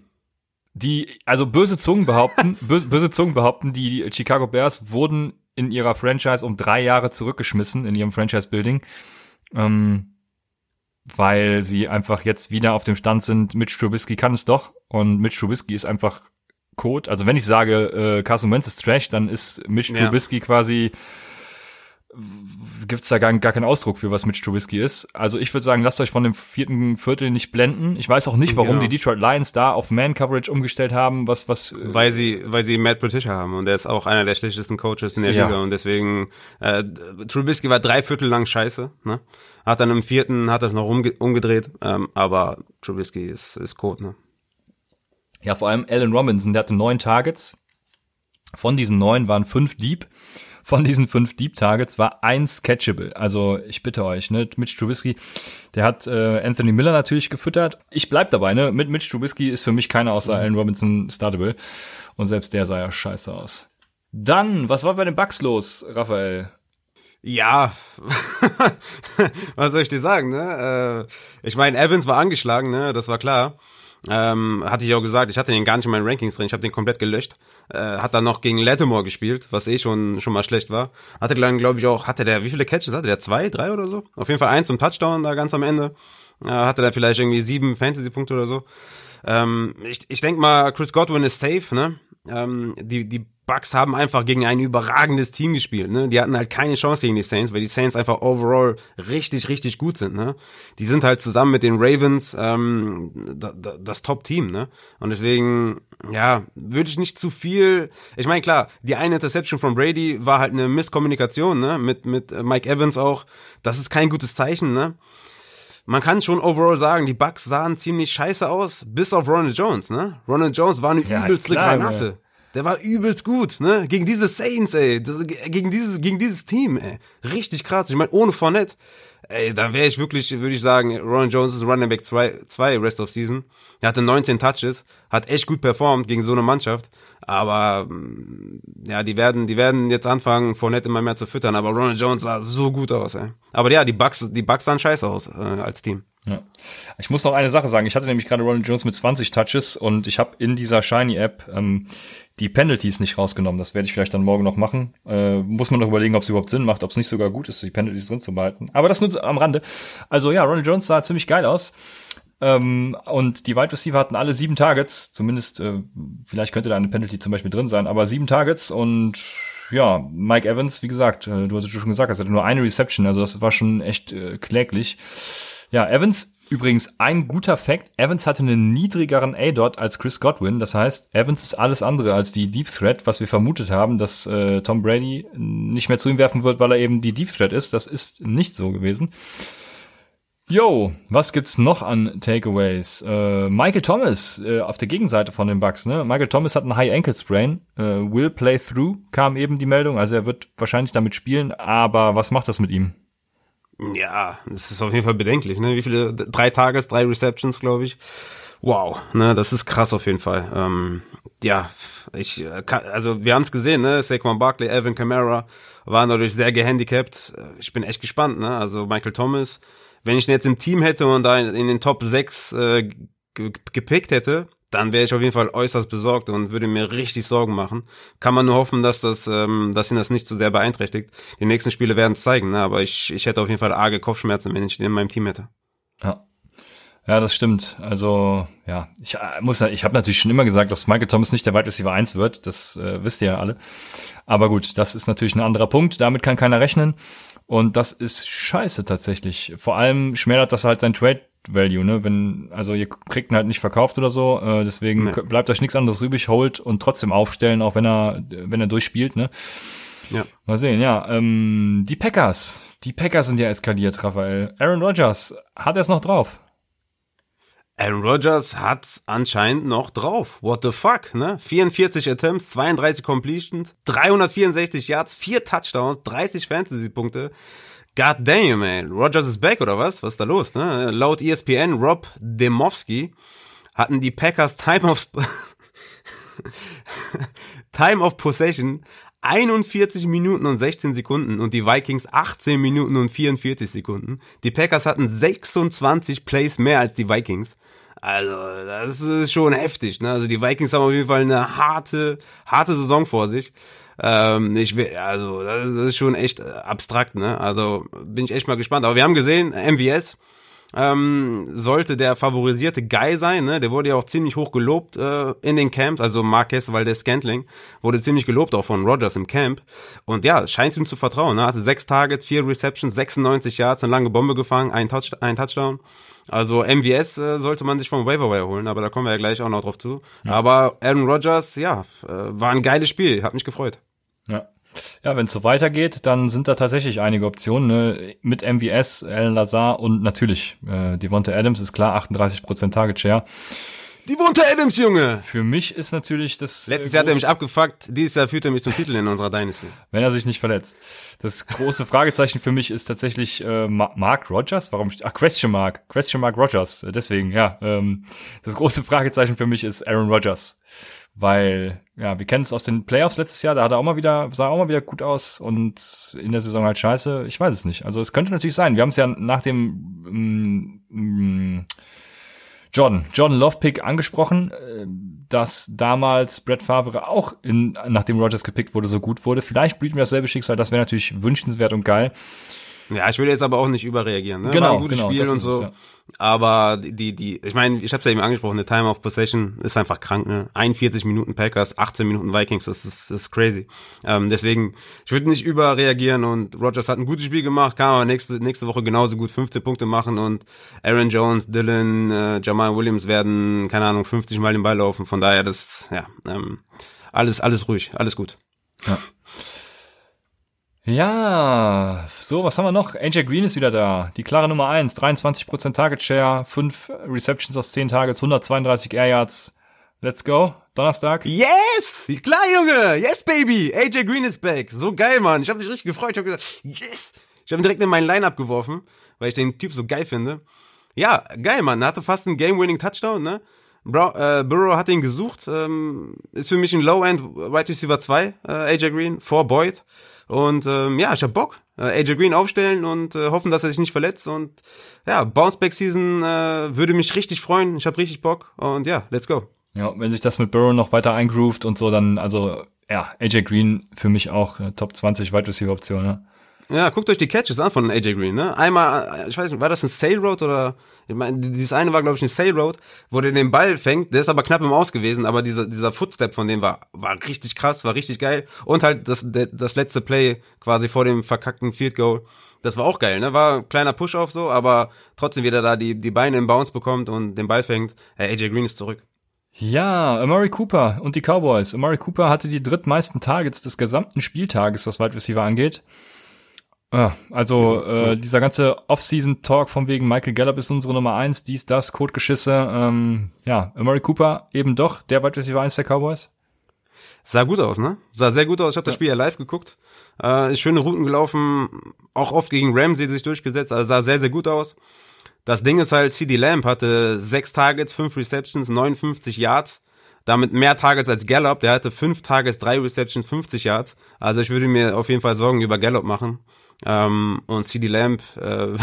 die, also böse Zungen behaupten, böse, böse Zungen behaupten, die Chicago Bears wurden in ihrer Franchise um drei Jahre zurückgeschmissen, in ihrem Franchise-Building, ähm, weil sie einfach jetzt wieder auf dem Stand sind, Mitch Trubisky kann es doch, und Mitch Trubisky ist einfach Code. Also wenn ich sage, äh, Carson Wentz ist Trash, dann ist Mitch ja. Trubisky quasi... gibt's da gar, gar keinen Ausdruck für, was Mitch Trubisky ist. Also ich würde sagen, lasst euch von dem vierten Viertel nicht blenden. Ich weiß auch nicht, warum genau. die Detroit Lions da auf Man-Coverage umgestellt haben. Was, was? Weil sie, weil sie Matt Patricia haben und der ist auch einer der schlechtesten Coaches in der ja. Liga und deswegen äh, Trubisky war drei Viertel lang scheiße, ne? Hat dann im vierten, hat das noch umge- umgedreht, ähm, aber Trubisky ist, ist Code, ne? Ja, vor allem Allen Robinson, der hatte neun Targets. Von diesen neun waren fünf Deep. Von diesen fünf Deep Targets war eins catchable. Also ich bitte euch, ne, Mitch Trubisky, der hat äh, Anthony Miller natürlich gefüttert. Ich bleib dabei, ne, mit Mitch Trubisky ist für mich keiner außer mhm. Allen Robinson startable. Und selbst der sah ja scheiße aus. Dann, was war bei den Bucs los, Raphael? Ja, was soll ich dir sagen, ne? Äh, ich meine, Evans war angeschlagen, ne, das war klar. Ähm, hatte ich auch gesagt, ich hatte den gar nicht in meinen Rankings drin, ich habe den komplett gelöscht, äh, hat dann noch gegen Lattimore gespielt, was eh schon schon mal schlecht war, hatte dann glaube ich auch, hatte der, wie viele Catches hatte der, zwei, drei oder so, auf jeden Fall eins zum Touchdown da ganz am Ende, äh, hatte da vielleicht irgendwie sieben Fantasy-Punkte oder so, ähm, ich, ich denke mal, Chris Godwin ist safe, ne, ähm, die, die Bucs haben einfach gegen ein überragendes Team gespielt, ne? Die hatten halt keine Chance gegen die Saints, weil die Saints einfach overall richtig, richtig gut sind, ne? Die sind halt zusammen mit den Ravens ähm, da, da, das Top-Team, ne? Und deswegen, ja, würde ich nicht zu viel... Ich meine, klar, die eine Interception von Brady war halt eine Misskommunikation, ne? Mit, mit Mike Evans auch. Das ist kein gutes Zeichen, ne? Man kann schon overall sagen, die Bucs sahen ziemlich scheiße aus, bis auf Ronald Jones, ne? Ronald Jones war eine ja, übelste klar, Granate. Ja. Der war übelst gut, ne? Gegen diese Saints, ey. Das, gegen dieses, gegen dieses Team, ey. Richtig krass. Ich meine, ohne Fournette, ey, da wäre ich wirklich, würde ich sagen, Ronald Jones ist Running Back zwei, zwei Rest of Season. Er hatte neunzehn Touches, hat echt gut performt gegen so eine Mannschaft. Aber, ja, die werden, die werden jetzt anfangen, Fournette immer mehr zu füttern. Aber Ronald Jones sah so gut aus, ey. Aber ja, die Bucs, die Bucs sahen scheiße aus, äh, als Team. Ja. Ich muss noch eine Sache sagen. Ich hatte nämlich gerade Ronald Jones mit zwanzig Touches und ich habe in dieser Shiny-App ähm, die Penalties nicht rausgenommen. Das werde ich vielleicht dann morgen noch machen. Äh, muss man noch überlegen, ob es überhaupt Sinn macht, ob es nicht sogar gut ist, die Penalties drin zu behalten. Aber das nur am Rande. Also ja, Ronald Jones sah ziemlich geil aus. Ähm, und die Wide Receiver hatten alle sieben Targets. Zumindest, äh, vielleicht könnte da eine Penalty zum Beispiel drin sein. Aber sieben Targets und ja, Mike Evans, wie gesagt, äh, du hast es schon gesagt, er hatte nur eine Reception. Also das war schon echt äh, kläglich. Ja, Evans, übrigens ein guter Fact, Evans hatte einen niedrigeren A-Dot als Chris Godwin, das heißt, Evans ist alles andere als die Deep Threat, was wir vermutet haben, dass äh, Tom Brady nicht mehr zu ihm werfen wird, weil er eben die Deep Threat ist, das ist nicht so gewesen. Yo, was gibt's noch an Takeaways? Äh, Michael Thomas äh, auf der Gegenseite von den Bucs, ne? Michael Thomas hat einen High Ankle Sprain, äh, will play through, kam eben die Meldung, also er wird wahrscheinlich damit spielen, aber was macht das mit ihm? Ja, das ist auf jeden Fall bedenklich, ne? Wie viele? Drei Tages, drei Receptions, glaube ich. Wow, ne, das ist krass auf jeden Fall. Ähm, ja, ich kann, also wir haben es gesehen, ne, Saquon Barkley, Alvin Kamara waren dadurch sehr gehandicapt. Ich bin echt gespannt, ne, also Michael Thomas, wenn ich ihn jetzt im Team hätte und da in, in den Top sechs äh, g- gepickt hätte, dann wäre ich auf jeden Fall äußerst besorgt und würde mir richtig Sorgen machen. Kann man nur hoffen, dass das, ähm, dass ihn das nicht so sehr beeinträchtigt. Die nächsten Spiele werden es zeigen, ne, aber ich, ich hätte auf jeden Fall arge Kopfschmerzen, wenn ich ihn in meinem Team hätte. Ja. Ja, das stimmt. Also, ja, ich muss ich habe natürlich schon immer gesagt, dass Michael Thomas nicht der Wide Receiver eins wird, das äh, wisst ihr ja alle. Aber gut, das ist natürlich ein anderer Punkt, damit kann keiner rechnen und das ist scheiße tatsächlich. Vor allem schmälert das halt sein Trade Value, ne, wenn also ihr kriegt ihn halt nicht verkauft oder so, äh, deswegen nee. Bleibt euch nichts anderes übrig, holt und trotzdem aufstellen, auch wenn er wenn er durchspielt, ne? Ja. Mal sehen, ja. Ähm, die Packers, die Packers sind ja eskaliert, Raphael. Aaron Rodgers, hat er es noch drauf? Aaron Rodgers hat's anscheinend noch drauf. What the fuck, ne? vierundvierzig Attempts, zweiunddreißig Completions, dreihundertvierundsechzig Yards, vier Touchdowns, dreißig Fantasy-Punkte. God damn, ey. Rodgers is back, oder was? Was ist da los, ne? Laut E S P N, Rob Demowski hatten die Packers Time of Time of Possession einundvierzig Minuten und sechzehn Sekunden und die Vikings achtzehn Minuten und vierundvierzig Sekunden. Die Packers hatten sechsundzwanzig Plays mehr als die Vikings. Also, das ist schon heftig, ne? Also, die Vikings haben auf jeden Fall eine harte, harte Saison vor sich. Ähm, ich will, also, das ist schon echt abstrakt, ne? Also, bin ich echt mal gespannt. Aber wir haben gesehen, M V S, ähm, sollte der favorisierte Guy sein, ne? Der wurde ja auch ziemlich hoch gelobt äh, in den Camps, also Marquez Valdes-Scantling wurde ziemlich gelobt, auch von Rodgers im Camp. Und ja, scheint ihm zu vertrauen, ne? Hatte sechs Targets, vier Receptions, sechsundneunzig Yards, eine lange Bombe gefangen, ein, Touch, ein Touchdown. Also M V S äh, sollte man sich vom Waiverwire holen, aber da kommen wir ja gleich auch noch drauf zu. Ja. Aber Aaron Rodgers, ja, äh, war ein geiles Spiel, hat mich gefreut. Ja. Ja, wenn es so weitergeht, dann sind da tatsächlich einige Optionen, ne? Mit M V S, Alan Lazar und natürlich äh, Devonta Adams ist klar, achtunddreißig Prozent Target Share. Devonta Adams, Junge! Für mich ist natürlich das... Letztes Jahr hat er mich abgefuckt, dieses Jahr führt er mich zum Titel in unserer Dynasty. Wenn er sich nicht verletzt. Das große Fragezeichen für mich ist tatsächlich äh, Mark Rodgers? Warum? Ach, Question Mark. Question Mark Rodgers. Deswegen, ja. Ähm, das große Fragezeichen für mich ist Aaron Rodgers. Weil, ja, wir kennen es aus den Playoffs letztes Jahr, da hat er auch mal wieder, sah auch mal wieder gut aus und in der Saison halt scheiße. Ich weiß es nicht. Also es könnte natürlich sein. Wir haben es ja nach dem ähm, Jordan, Jordan Love-Pick angesprochen, dass damals Brett Favre auch, in, nachdem Rodgers gepickt wurde, so gut wurde. Vielleicht blüht mir dasselbe Schicksal, das wäre natürlich wünschenswert und geil. Ja, ich will jetzt aber auch nicht überreagieren, ne? Genau, war ein gutes genau, Spiel und so. Es, ja. Aber die, die, ich meine, ich hab's ja eben angesprochen, eine Time of Possession ist einfach krank, ne? einundvierzig Minuten Packers, achtzehn Minuten Vikings, das ist, das ist crazy. Ähm, deswegen, ich würde nicht überreagieren und Rodgers hat ein gutes Spiel gemacht, kann aber nächste, nächste Woche genauso gut fünfzehn Punkte machen und Aaron Jones, Dylan, äh, Jamal Williams werden, keine Ahnung, fünfzig Mal den Ball laufen, von daher, das, ja, ähm, alles, alles ruhig, alles gut. Ja. Ja, so, was haben wir noch? A J Green ist wieder da. Die klare Nummer eins, dreiundzwanzig Prozent Target Share, fünf Receptions aus zehn Targets, hundertzweiunddreißig Air Yards. Let's go. Donnerstag. Yes! Klar, Junge! Yes, baby! A J Green is back. So geil, Mann. Ich habe mich richtig gefreut. Ich habe gesagt, yes! Ich habe ihn direkt in mein Lineup geworfen, weil ich den Typ so geil finde. Ja, geil, Mann. Er hatte fast einen Game-Winning-Touchdown, ne? Bro, äh, Burrow hat ihn gesucht. Ähm, ist für mich ein Low-End-Wide Receiver zwei, äh, A J Green, vor Boyd. Und ähm, ja, ich hab Bock. Äh, A J Green aufstellen und äh, hoffen, dass er sich nicht verletzt. Und ja, Bounceback-Season äh, würde mich richtig freuen. Ich hab richtig Bock. Und ja, let's go. Ja, wenn sich das mit Burrow noch weiter eingroovt und so, dann, also ja, A J Green für mich auch äh, Top zwanzig Wide Receiver-Option, ne? Ja, guckt euch die Catches an von A J Green, ne? Einmal, ich weiß nicht, war das ein Sail Road oder, ich meine, dieses eine war, glaube ich, ein Sail Road, wo der den Ball fängt, der ist aber knapp im Aus gewesen, aber dieser, dieser Footstep von dem war, war richtig krass, war richtig geil. Und halt das, das letzte Play quasi vor dem verkackten Field Goal. Das war auch geil, ne? War ein kleiner Push-Off so, aber trotzdem wieder da die, die Beine im Bounce bekommt und den Ball fängt. Hey, A J Green ist zurück. Ja, Amari Cooper und die Cowboys. Amari Cooper hatte die drittmeisten Targets des gesamten Spieltages, was Wide Receiver angeht. Also äh, dieser ganze Off-Season-Talk von wegen Michael Gallup ist unsere Nummer eins, dies, das, Kotgeschisse. Ähm, ja, Amari Cooper eben doch, der Wide Receiver eins der Cowboys. Sah gut aus, ne? Sah sehr gut aus. Ich habe ja. das Spiel ja live geguckt. Äh, schöne Routen gelaufen, auch oft gegen Ramsey sich durchgesetzt. Also sah sehr, sehr gut aus. Das Ding ist halt, CeeDee Lamb hatte sechs Targets, fünf Receptions, neunundfünfzig Yards. Damit mehr Targets als Gallup. Der hatte fünf Targets, drei Receptions, fünfzig Yards. Also ich würde mir auf jeden Fall Sorgen über Gallup machen. Ähm, und CeeDee Lamb äh,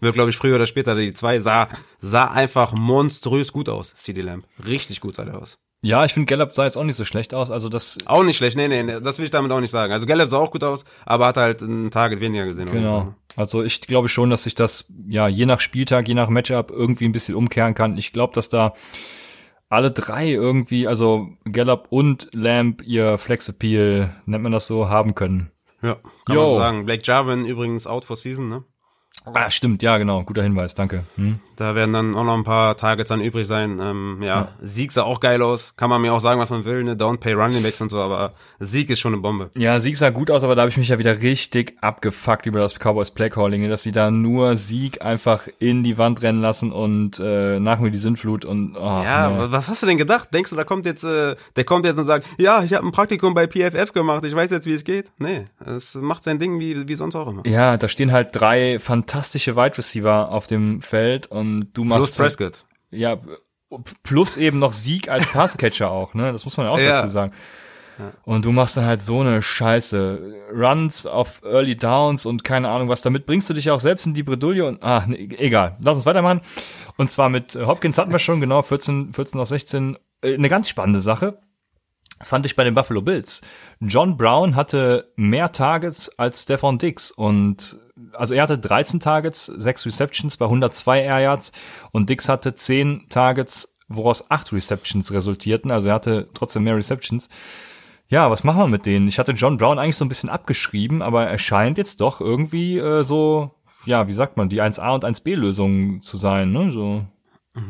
wird, glaube ich, früher oder später die zwei. Sah, sah einfach monströs gut aus, CeeDee Lamb. Richtig gut sah der aus. Ja, ich finde, Gallup sah jetzt auch nicht so schlecht aus. Also das auch nicht schlecht, nee, nee, das will ich damit auch nicht sagen. Also Gallup sah auch gut aus, aber hat halt ein Target weniger gesehen. Genau. Also ich glaube schon, dass sich das ja je nach Spieltag, je nach Matchup irgendwie ein bisschen umkehren kann. Ich glaube, dass da alle drei irgendwie, also Gallup und Lamb, ihr Flex-Appeal, nennt man das so, haben können. Ja, kann Yo. man so sagen. Blake Jarwin übrigens out for season, ne? Ah, stimmt, ja, genau. Guter Hinweis, danke. Hm? Da werden dann auch noch ein paar Targets dann übrig sein. Ähm, ja, ja, Sieg sah auch geil aus. Kann man mir auch sagen, was man will, ne? Don't pay running backs und so, aber Sieg ist schon eine Bombe. Ja, Sieg sah gut aus, aber da habe ich mich ja wieder richtig abgefuckt über das Cowboys Playcalling, ne? Dass sie da nur Sieg einfach in die Wand rennen lassen und äh, nach mir die Sinnflut und... Oh, ja, nee. Was hast du denn gedacht? Denkst du, da kommt jetzt, äh, der kommt jetzt und sagt, ja, ich habe ein Praktikum bei P F F gemacht, ich weiß jetzt, wie es geht. Nee, es macht sein Ding wie, wie sonst auch immer. Ja, da stehen halt drei fantastische fantastische Wide Receiver auf dem Feld und du machst... Plus Prescott. Ja, plus eben noch Sieg als Passcatcher auch, ne? Das muss man ja auch ja. dazu sagen. Ja. Und du machst dann halt so eine Scheiße. Runs auf Early Downs und keine Ahnung was. Damit bringst du dich auch selbst in die Bredouille und... Ach, nee, egal. Lass uns weitermachen. Und zwar mit Hopkins hatten wir schon, genau, vierzehn, vierzehn auf sechzehn. Eine ganz spannende Sache fand ich bei den Buffalo Bills. John Brown hatte mehr Targets als Stephon Diggs und... Also er hatte dreizehn Targets, sechs Receptions bei hundertzwei Air Yards und Diggs hatte zehn Targets, woraus acht Receptions resultierten. Also er hatte trotzdem mehr Receptions. Ja, was machen wir mit denen? Ich hatte John Brown eigentlich so ein bisschen abgeschrieben, aber er scheint jetzt doch irgendwie äh, so, ja, wie sagt man, die eins A und eins B-Lösung zu sein, ne? So.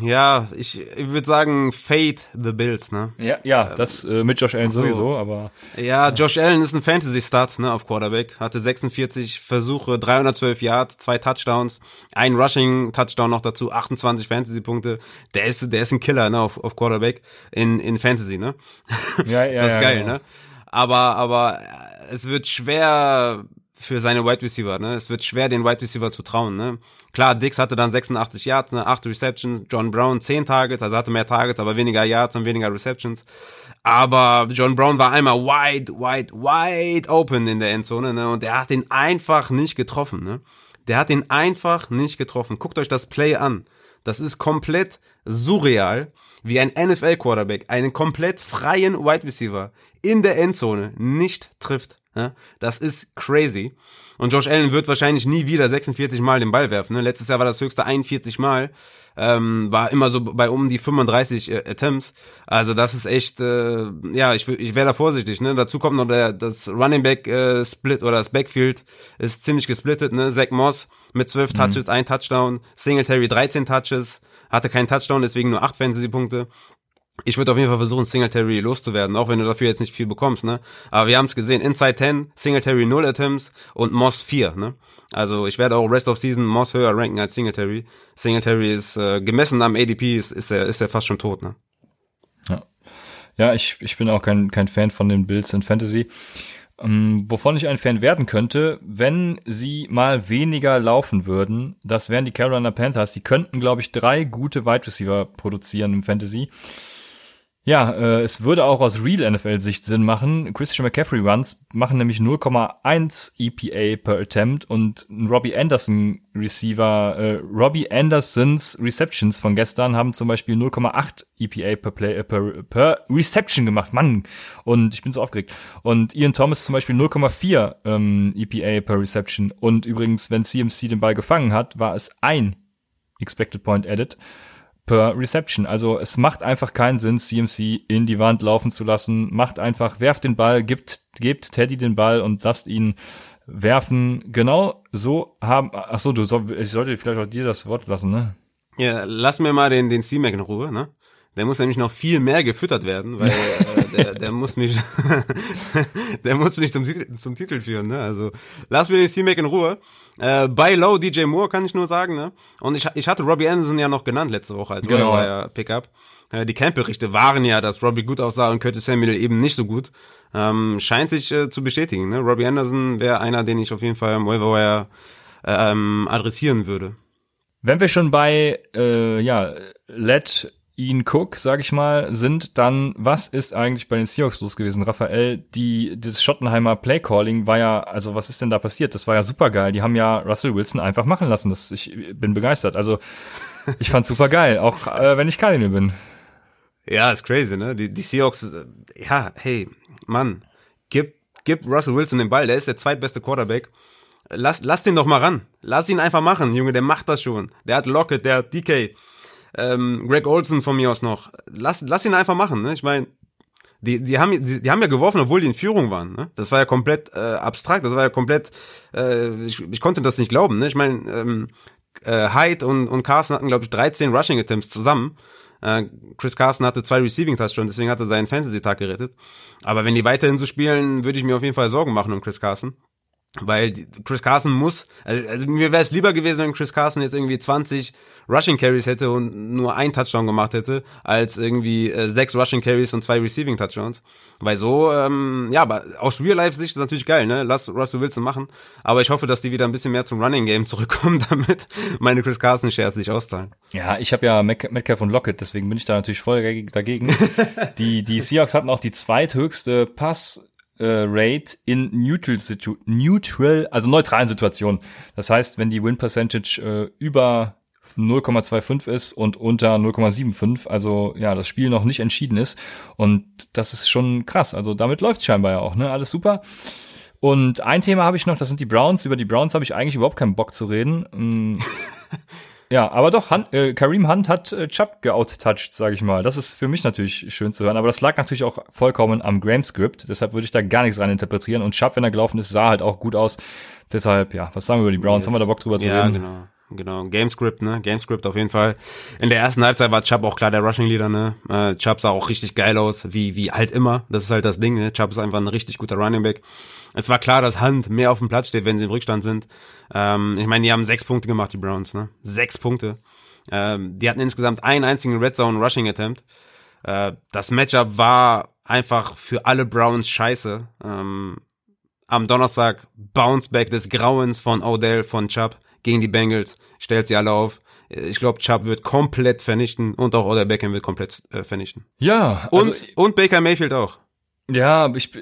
Ja, ich, ich würde sagen, fade the Bills, ne? Ja, ja, das äh, mit Josh Allen so. sowieso, aber... Ja, Josh Allen ist ein Fantasy-Start, ne, auf Quarterback. Hatte sechsundvierzig Versuche, dreihundertzwölf Yards, zwei Touchdowns, ein Rushing-Touchdown noch dazu, achtundzwanzig Fantasy-Punkte. Der ist, der ist ein Killer, ne, auf, auf Quarterback in, in Fantasy, ne? Ja, ja, das ist ja, geil, genau. ne? Aber, aber es wird schwer... für seine Wide Receiver, ne? Es wird schwer, den Wide Receiver zu trauen, ne? Klar, Diggs hatte dann sechsundachtzig Yards, ne? acht Receptions, John Brown zehn Targets, also hatte mehr Targets, aber weniger Yards und weniger Receptions. Aber John Brown war einmal wide, wide, wide open in der Endzone, ne? Und der hat ihn einfach nicht getroffen, ne? Der hat ihn einfach nicht getroffen. Guckt euch das Play an. Das ist komplett surreal, wie ein N F L-Quarterback einen komplett freien Wide Receiver in der Endzone nicht trifft. Das ist crazy. Und Josh Allen wird wahrscheinlich nie wieder sechsundvierzig Mal den Ball werfen. Letztes Jahr war das höchste einundvierzig Mal. Ähm, war immer so bei um die fünfunddreißig äh, Attempts. Also das ist echt, äh, ja, ich, ich wäre da vorsichtig. Ne? Dazu kommt noch der, das Running Back äh, Split oder das Backfield ist ziemlich gesplittet. Ne? Zach Moss mit zwölf mhm. Touches, ein Touchdown. Singletary dreizehn Touches. Hatte keinen Touchdown, deswegen nur acht Fantasy-Punkte. Ich würde auf jeden Fall versuchen, Singletary loszuwerden, auch wenn du dafür jetzt nicht viel bekommst, ne? Aber wir haben es gesehen, Inside zehn, Singletary null Attempts und Moss vier, ne? Also ich werde auch Rest of Season Moss höher ranken als Singletary. Singletary ist äh, gemessen am A D P, ist, ist er ist er fast schon tot, ne? Ja, ja ich ich bin auch kein kein Fan von den Bills in Fantasy. Ähm, wovon ich ein Fan werden könnte, wenn sie mal weniger laufen würden, das wären die Carolina Panthers. Die könnten, glaube ich, drei gute Wide Receiver produzieren im Fantasy. Ja, äh, es würde auch aus Real-N F L-Sicht Sinn machen. Christian McCaffrey-Runs machen nämlich null Komma eins E P A per Attempt und Robbie Anderson-Receiver, äh, Robbie Andersons Receptions von gestern haben zum Beispiel null Komma acht E P A per, Play, äh, per, per Reception gemacht. Mann, und ich bin so aufgeregt. Und Ian Thomas zum Beispiel null Komma vier ähm, E P A per Reception. Und übrigens, wenn C M C den Ball gefangen hat, war es ein Expected Point Added per Reception. Also es macht einfach keinen Sinn, C M C in die Wand laufen zu lassen. Macht einfach, werft den Ball, gibt, gebt Teddy den Ball und lasst ihn werfen. Genau so haben, ach so, du soll, ich sollte vielleicht auch dir das Wort lassen, ne? Ja, lass mir mal den, den C-Mac in Ruhe, ne? Der muss nämlich noch viel mehr gefüttert werden, weil äh, der, der muss mich der muss mich zum, zum Titel führen, ne? Also lass mir den C-Mac in Ruhe. Äh, bei Low D J Moore kann ich nur sagen, ne? Und ich ich hatte Robbie Anderson ja noch genannt letzte Woche als genau. Waiver Pickup. Äh, die Camp-Berichte waren ja, dass Robbie gut aussah und Curtis Samuel eben nicht so gut. Ähm, scheint sich äh, zu bestätigen, ne? Robbie Anderson wäre einer, den ich auf jeden Fall im Waiver Wire ähm, adressieren würde. Wenn wir schon bei äh, ja, Let ihn Cook, sag ich mal, sind, dann was ist eigentlich bei den Seahawks los gewesen, Raphael? Die, das Schottenheimer Playcalling war ja, also was ist denn da passiert? Das war ja super geil. Die haben ja Russell Wilson einfach machen lassen. Das, ich bin begeistert. Also ich fand's super geil, auch äh, wenn ich Kardinal bin. Ja, ist crazy, ne? Die, die Seahawks, ja, hey, Mann, gib, gib Russell Wilson den Ball, der ist der zweitbeste Quarterback. Lass, lass den doch mal ran. Lass ihn einfach machen, Junge, der macht das schon. Der hat Lockett, der hat D K, ähm, Greg Olsen von mir aus noch. Lass, lass ihn einfach machen, ne? Ich meine, die, die haben, die, die haben ja geworfen, obwohl die in Führung waren, ne? Das war ja komplett äh, abstrakt, das war ja komplett, äh, ich, ich konnte das nicht glauben, ne? Ich meine, ähm, äh, Hyde und, und Carson hatten, glaube ich, dreizehn Rushing Attempts zusammen. Chris Carson hatte zwei Receiving-Touchdowns, deswegen hat er seinen Fantasy-Tag gerettet. Aber wenn die weiterhin so spielen, würde ich mir auf jeden Fall Sorgen machen um Chris Carson. Weil Chris Carson muss, also mir wäre es lieber gewesen, wenn Chris Carson jetzt irgendwie zwanzig Rushing-Carries hätte und nur ein Touchdown gemacht hätte, als irgendwie sechs Rushing-Carries und zwei Receiving-Touchdowns. Weil so, ähm, ja, aber aus Real-Life-Sicht ist das natürlich geil, ne? Lass Russell Wilson machen. Aber ich hoffe, dass die wieder ein bisschen mehr zum Running-Game zurückkommen, damit meine Chris Carson-Shares sich auszahlen. Ja, ich habe ja Metcalf und Lockett, deswegen bin ich da natürlich voll dagegen. die, die Seahawks hatten auch die zweithöchste Pass- Uh, Rate in neutral, situ- neutral, also neutralen Situationen. Das heißt, wenn die Win Percentage uh, über null Komma fünfundzwanzig ist und unter null Komma fünfundsiebzig, also ja, das Spiel noch nicht entschieden ist. Und das ist schon krass. Also damit läuft's scheinbar ja auch, ne? Alles super. Und ein Thema habe ich noch, das sind die Browns. Über die Browns habe ich eigentlich überhaupt keinen Bock zu reden. Mm. Ja, aber doch, Hunt, äh, Kareem Hunt hat äh, Chubb geouttouched, sage ich mal. Das ist für mich natürlich schön zu hören, aber das lag natürlich auch vollkommen am Graham-Script. Deshalb würde ich da gar nichts rein interpretieren. Und Chubb, wenn er gelaufen ist, sah halt auch gut aus. Deshalb, ja, was sagen wir über die Browns? Yes. Haben wir da Bock drüber zu ja, reden? Ja, genau. Genau, Gamescript, ne, Gamescript auf jeden Fall. In der ersten Halbzeit war Chubb auch klar der Rushing Leader, ne. Äh, Chubb sah auch richtig geil aus, wie wie halt immer. Das ist halt das Ding, ne. Chubb ist einfach ein richtig guter Running Back. Es war klar, dass Hunt mehr auf dem Platz steht, wenn sie im Rückstand sind. Ähm, ich meine, die haben sechs Punkte gemacht, die Browns, ne. Sechs Punkte. Ähm, die hatten insgesamt einen einzigen Red Zone Rushing Attempt. Äh, das Matchup war einfach für alle Browns scheiße. Ähm, am Donnerstag Bounceback des Grauens von Odell, von Chubb gegen die Bengals, stellt sie alle auf. Ich glaube, Chubb wird komplett vernichten und auch Odell Beckham wird komplett äh, vernichten. Ja. Also und, ich, und Baker Mayfield auch. Ja, ich,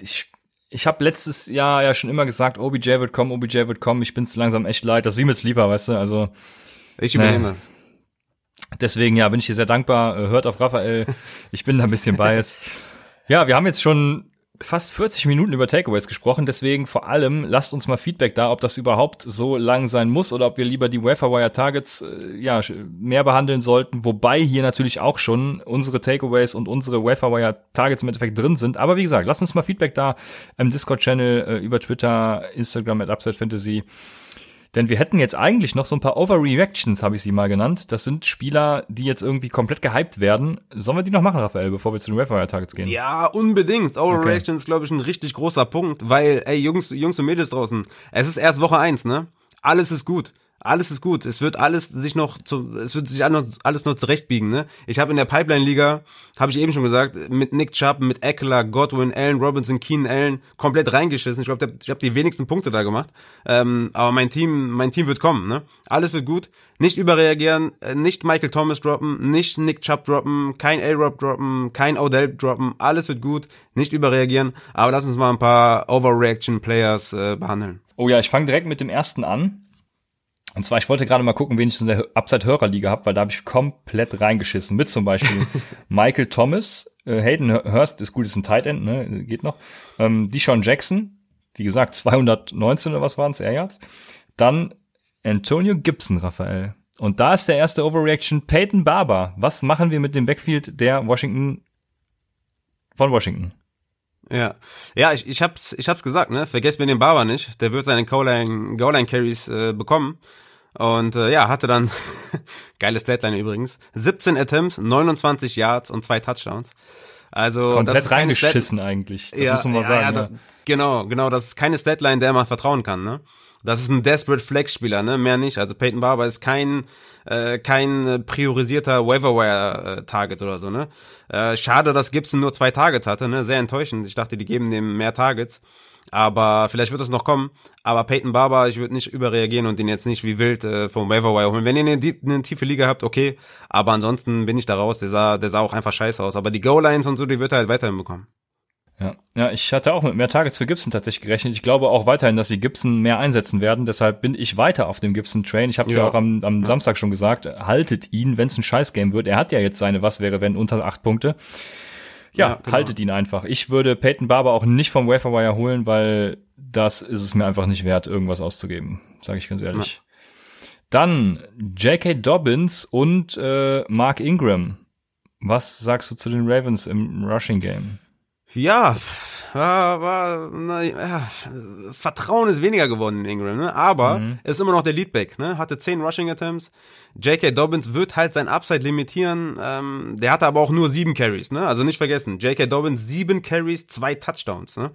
ich, ich habe letztes Jahr ja schon immer gesagt, O B J wird kommen, O B J wird kommen. Ich bin's langsam echt leid. Das ist wie mit Sleeper, weißt du, also. Ich übernehme es. Nee. Deswegen, ja, bin ich dir sehr dankbar. Hört auf Raphael. Ich bin da ein bisschen biased. Ja, wir haben jetzt schon fast vierzig Minuten über Takeaways gesprochen, deswegen vor allem lasst uns mal Feedback da, ob das überhaupt so lang sein muss oder ob wir lieber die Waferwire-Targets äh, ja mehr behandeln sollten, wobei hier natürlich auch schon unsere Takeaways und unsere Waferwire-Targets im Endeffekt drin sind, aber wie gesagt, lasst uns mal Feedback da im Discord-Channel, äh, über Twitter, Instagram at UpsideFantasy, denn wir hätten jetzt eigentlich noch so ein paar Overreactions, habe ich sie mal genannt, das sind Spieler, die jetzt irgendwie komplett gehypt werden. Sollen wir die noch machen, Raphael, bevor wir zu den Waferwire-Targets gehen? Ja, unbedingt. Overreactions, okay. Glaube ich, ein richtig großer Punkt, weil, ey, Jungs, Jungs und Mädels draußen, es ist erst Woche eins, ne? Alles ist gut. Alles ist gut. Es wird alles sich noch zu, es wird sich alles noch zurechtbiegen, ne? Ich habe in der Pipeline-Liga, habe ich eben schon gesagt, mit Nick Chubb, mit Ekeler, Godwin, Allen Robinson, Keenan Allen komplett reingeschissen. Ich glaube, ich habe die wenigsten Punkte da gemacht. Ähm, aber mein Team, mein Team wird kommen, ne? Alles wird gut. Nicht überreagieren, nicht Michael Thomas droppen, nicht Nick Chubb droppen, kein A-Rob droppen, kein Odell droppen. Alles wird gut. Nicht überreagieren. Aber lass uns mal ein paar Overreaction-Players äh, behandeln. Oh ja, ich fange direkt mit dem ersten an. Und zwar, ich wollte gerade mal gucken, wen ich in der Upside-Hörer-Liga habe, weil da habe ich komplett reingeschissen. Mit zum Beispiel Michael Thomas, äh, Hayden Hurst ist gut, ist ein Tight End, ne, geht noch. Ähm, DeSean Jackson, wie gesagt, zweihundertneunzehn oder was waren es, Air Yards. Dann Antonio Gibson, Raphael. Und da ist der erste Overreaction, Peyton Barber. Was machen wir mit dem Backfield der Washington, von Washington? Ja, ja, ich, ich hab's, ich hab's gesagt, ne, vergesst mir den Barber nicht, der wird seine Goal-Line, Goal-Line-Carries äh, bekommen. Und äh, ja, hatte dann, geile Statline übrigens, siebzehn Attempts, neunundzwanzig Yards und zwei Touchdowns. Also komplett das ist reingeschissen Stat- eigentlich, das ja, muss man mal ja, sagen. Ja, ja. Da, genau, genau, das ist keine Statline, der man vertrauen kann, ne? Das ist ein Desperate Flex-Spieler, ne? Mehr nicht. Also Peyton Barber ist kein äh, kein priorisierter Waiver-Wire-Target oder so, ne? Äh, schade, dass Gibson nur zwei Targets hatte, ne? Sehr enttäuschend. Ich dachte, die geben dem mehr Targets. Aber vielleicht wird es noch kommen. Aber Peyton Barber, ich würde nicht überreagieren und den jetzt nicht wie wild äh, vom Waiver-Wire holen. Wenn ihr eine, eine tiefe Liga habt, okay. Aber ansonsten bin ich da raus. Der sah, der sah auch einfach scheiße aus. Aber die Goal-Lines und so, die wird er halt weiterhin bekommen. Ja, ja, ich hatte auch mit mehr Targets für Gibson tatsächlich gerechnet. Ich glaube auch weiterhin, dass sie Gibson mehr einsetzen werden. Deshalb bin ich weiter auf dem Gibson-Train. Ich habe es ja. ja auch am, am ja. Samstag schon gesagt. Haltet ihn, wenn es ein Scheiß-Game wird. Er hat ja jetzt seine Was-wäre-wenn unter acht Punkte. Ja, ja genau. Haltet ihn einfach. Ich würde Peyton Barber auch nicht vom Waiver-Wire holen, weil das ist es mir einfach nicht wert, irgendwas auszugeben. Sage ich ganz ehrlich. Ja. Dann J K. Dobbins und äh, Mark Ingram. Was sagst du zu den Ravens im Rushing-Game? Ja, war, war na, ja, Vertrauen ist weniger geworden in Ingram, ne? Aber mhm. ist immer noch der Leadback, ne? Hatte zehn Rushing Attempts. J K. Dobbins wird halt sein Upside limitieren. Ähm, der hatte aber auch nur sieben Carries, ne? Also nicht vergessen, J K. Dobbins sieben Carries, zwei Touchdowns, ne?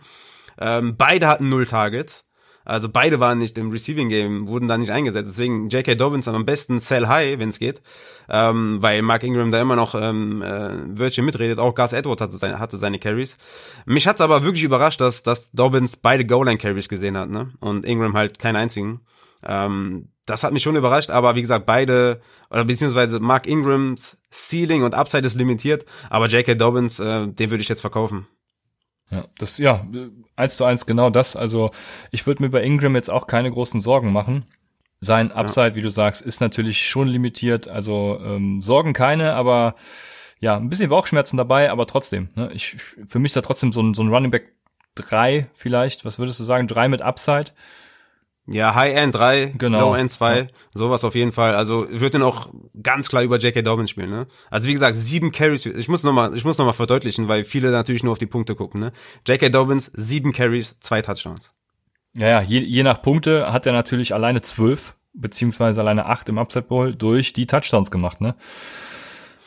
Ähm, beide hatten null Targets. Also beide waren nicht im Receiving Game, wurden da nicht eingesetzt. Deswegen J K. Dobbins am besten sell high, wenn es geht, ähm, weil Mark Ingram da immer noch ähm, äh, Wörtchen mitredet. Auch Gus Edwards hatte seine, hatte seine Carries. Mich hat's aber wirklich überrascht, dass, dass Dobbins beide Goal-Line-Carries gesehen hat, ne? Und Ingram halt keinen einzigen. Ähm, das hat mich schon überrascht, aber wie gesagt, beide, oder beziehungsweise Mark Ingrams Ceiling und Upside ist limitiert, aber J K. Dobbins, äh, den würde ich jetzt verkaufen. Ja, das, ja, eins zu eins genau das. Also, ich würde mir bei Ingram jetzt auch keine großen Sorgen machen. Sein Upside, ja. wie du sagst, ist natürlich schon limitiert. Also, ähm, Sorgen keine, aber ja, ein bisschen Bauchschmerzen dabei, aber trotzdem. Ne? Ich, für mich da trotzdem so ein, so ein Running Back drei vielleicht. Was würdest du sagen? drei mit Upside? Ja, High-End drei, genau. Low-End zwei, ja. sowas auf jeden Fall. Also, ich würde den auch ganz klar über J K. Dobbins spielen, ne? Also, wie gesagt, sieben Carries. Ich muss nochmal, ich muss nochmal verdeutlichen, weil viele natürlich nur auf die Punkte gucken, ne? J K. Dobbins, sieben Carries, zwei Touchdowns. Ja, ja, je, je nach Punkte hat er natürlich alleine zwölf, beziehungsweise alleine acht im Upset Bowl durch die Touchdowns gemacht, ne?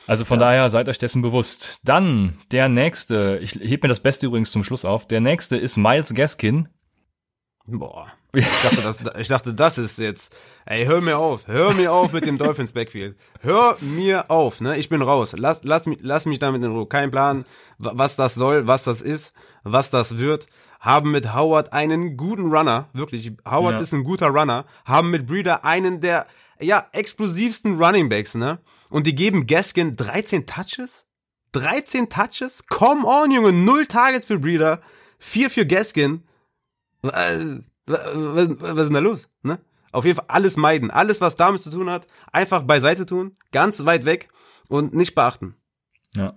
Also von ja. daher seid euch dessen bewusst. Dann der nächste, ich heb mir das Beste übrigens zum Schluss auf, der nächste ist Myles Gaskin. Boah. Ich dachte, das, ich dachte, das ist jetzt, ey, hör mir auf, hör mir auf mit dem Dolphins Backfield. Hör mir auf, ne? Ich bin raus. Lass, lass mich, lass mich damit in Ruhe. Kein Plan, was das soll, was das ist, was das wird. Haben mit Howard einen guten Runner, wirklich. Howard ja. ist ein guter Runner. Haben mit Breeder einen der, ja, explosivsten Running Backs, ne? Und die geben Gaskin dreizehn Touches? dreizehn Touches? Come on, Junge. Null Targets für Breeder. Vier für Gaskin. Äh, Was, was ist denn da los? Ne? Auf jeden Fall alles meiden. Alles, was damit zu tun hat, einfach beiseite tun, ganz weit weg und nicht beachten. Ja,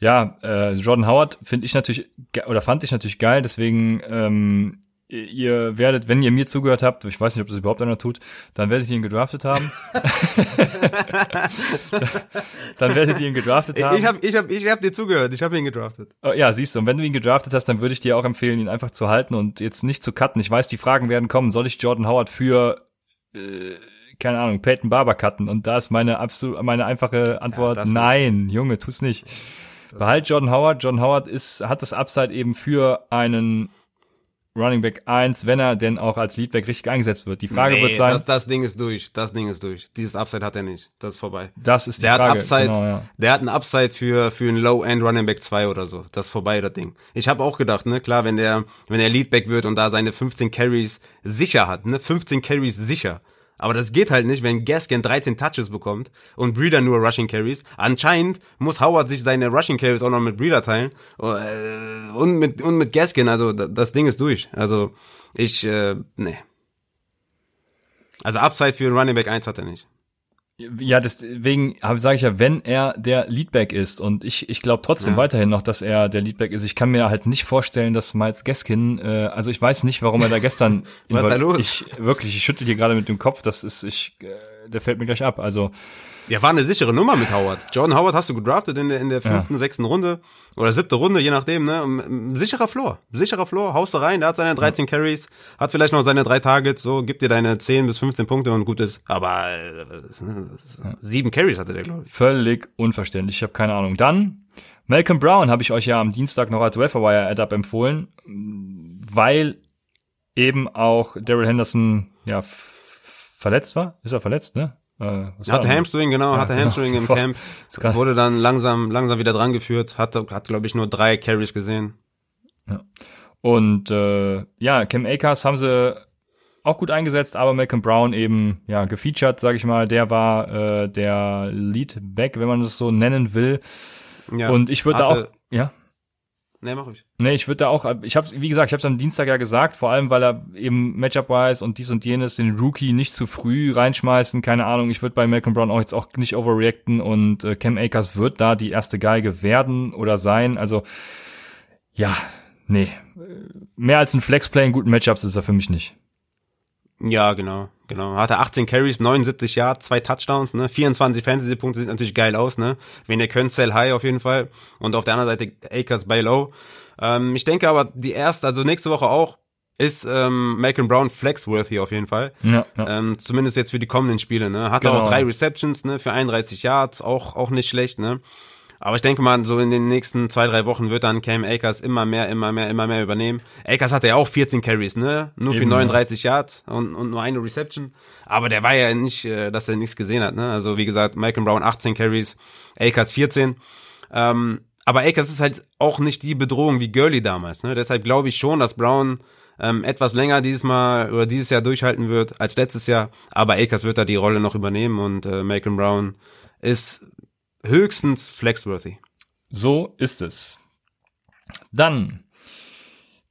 ja äh, Jordan Howard finde ich natürlich, oder fand ich natürlich geil, deswegen ähm, ihr werdet, wenn ihr mir zugehört habt, ich weiß nicht, ob das überhaupt einer tut, dann werdet ihr ihn gedraftet haben. Dann werdet ihr ihn gedraftet haben. Ich habe ich hab, ich hab dir zugehört, ich habe ihn gedraftet. Oh, ja, siehst du, und wenn du ihn gedraftet hast, dann würde ich dir auch empfehlen, ihn einfach zu halten und jetzt nicht zu cutten. Ich weiß, die Fragen werden kommen, soll ich Jordan Howard für, äh, keine Ahnung, Peyton Barber cutten? Und da ist meine absolut, meine einfache Antwort, ja, nein, nicht. Junge, tu's nicht. Das Behalt Jordan Howard. Jordan Howard ist, hat das Upside eben für einen Running Back eins, wenn er denn auch als Leadback richtig eingesetzt wird. Die Frage nee, wird sein... Das, das Ding ist durch, das Ding ist durch. Dieses Upside hat er nicht, das ist vorbei. Das ist die der Frage, hat Upside, genau, ja. Der hat ein Upside für für einen Low-End Running Back zwei oder so. Das ist vorbei, das Ding. Ich habe auch gedacht, ne, klar, wenn der wenn der Leadback wird und da seine fünfzehn Carries sicher hat, ne, fünfzehn Carries sicher. Aber das geht halt nicht, wenn Gaskin dreizehn Touches bekommt und Breeder nur Rushing Carries. Anscheinend muss Howard sich seine Rushing Carries auch noch mit Breeder teilen und mit und mit Gaskin. Also das Ding ist durch. Also ich, äh, nee. Also Upside für Running Back eins hat er nicht. Ja, deswegen sage ich ja, wenn er der Leadback ist, und ich ich glaube trotzdem ja. weiterhin noch, dass er der Leadback ist. Ich kann mir halt nicht vorstellen, dass Myles Gaskin, äh, also ich weiß nicht, warum er da gestern Was ist da los? Ich wirklich, ich schüttel hier gerade mit dem Kopf, das ist ich äh, der fällt mir gleich ab. Also ja, war eine sichere Nummer mit Howard. Jordan Howard hast du gedraftet in der in der fünften, ja. sechsten Runde oder siebte Runde, je nachdem, ne? Sicherer Floor, sicherer Floor, haust du rein, der hat seine dreizehn ja. Carries, hat vielleicht noch seine drei Targets, so, gibt dir deine zehn bis fünfzehn Punkte und gut ist. Aber sieben Carries hatte der, glaube ich. Völlig unverständlich, ich habe keine Ahnung. Dann Malcolm Brown habe ich euch ja am Dienstag noch als Waiver Wire Add-up empfohlen, weil eben auch Daryl Henderson ja f- verletzt war. Ist er verletzt, ne? Äh, was hatte Hamstring, genau, ja, hatte genau. Hamstring im Boah, Camp. Wurde dann langsam langsam wieder dran geführt. Hat, hat glaube ich, nur drei Carries gesehen. Ja. Und äh, ja, Cam Akers haben sie auch gut eingesetzt, aber Malcolm Brown eben ja gefeatured, sag ich mal. Der war äh, der Leadback, wenn man das so nennen will. Ja, und ich würde da auch... ja. Nee, mach ich. Nee, ich würde da auch, ich hab's, wie gesagt, ich hab's am Dienstag ja gesagt, vor allem, weil er eben Matchup-wise und dies und jenes den Rookie nicht zu früh reinschmeißen, keine Ahnung, ich würde bei Malcolm Brown auch jetzt auch nicht overreacten und äh, Cam Akers wird da die erste Geige werden oder sein, also, ja, nee, mehr als ein Flexplay in guten Matchups ist er für mich nicht. Ja, genau, genau. Hatte achtzehn Carries, neunundsiebzig Yards, zwei Touchdowns, ne? vierundzwanzig Fantasy-Punkte, sieht natürlich geil aus, ne? Wenn ihr könnt, sell high auf jeden Fall. Und auf der anderen Seite Akers buy low. Ähm, ich denke aber, die erste, also nächste Woche auch, ist ähm, Malcolm Brown flexworthy auf jeden Fall. Ja, ja. Ähm, zumindest jetzt für die kommenden Spiele, ne? Hatte genau. auch drei Receptions, ne? Für einunddreißig Yards, auch, auch nicht schlecht, ne? Aber ich denke mal, so in den nächsten zwei, drei Wochen wird dann Cam Akers immer mehr, immer mehr, immer mehr übernehmen. Akers hatte ja auch vierzehn Carries, ne? Nur Eben, für neununddreißig ja. Yards und, und nur eine Reception. Aber der war ja nicht, dass er nichts gesehen hat, ne? Also wie gesagt, Malcolm Brown achtzehn Carries, Akers vierzehn. Ähm, aber Akers ist halt auch nicht die Bedrohung wie Gurley damals, ne? Deshalb glaube ich schon, dass Brown ähm, etwas länger dieses Mal oder dieses Jahr durchhalten wird als letztes Jahr. Aber Akers wird da die Rolle noch übernehmen und äh, Malcolm Brown ist höchstens flexworthy. So ist es. Dann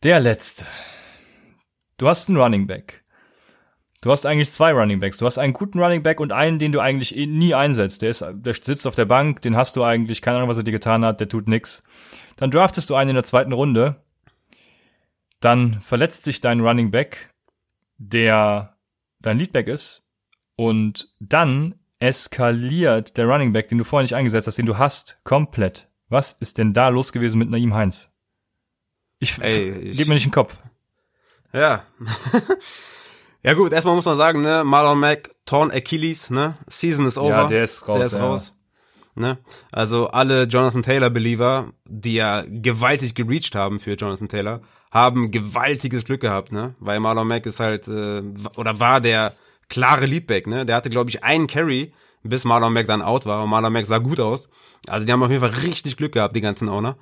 der letzte. Du hast einen Running Back. Du hast eigentlich zwei Running Backs. Du hast einen guten Running Back und einen, den du eigentlich nie einsetzt. Der ist, der sitzt auf der Bank, den hast du eigentlich, keine Ahnung, was er dir getan hat, der tut nix. Dann draftest du einen in der zweiten Runde. Dann verletzt sich dein Running Back, der dein Leadback ist. Und dann eskaliert der Running Back, den du vorher nicht eingesetzt hast, den du hast, komplett. Was ist denn da los gewesen mit Naeem Heinz? Ich, Ey, ich geb mir nicht in den Kopf. Ja. Ja gut, erstmal muss man sagen, ne, Marlon Mack, Torn Achilles, ne, Season is over. Ja, der ist raus. Der ist ja. raus. Ne? Also alle Jonathan Taylor-Believer, die ja gewaltig gereached haben für Jonathan Taylor, haben gewaltiges Glück gehabt, ne, weil Marlon Mack ist halt, äh, oder war der klare Leadback, ne? Der hatte, glaube ich, einen Carry, bis Marlon Mack dann out war. Und Marlon Mack sah gut aus. Also die haben auf jeden Fall richtig Glück gehabt, die ganzen Owner.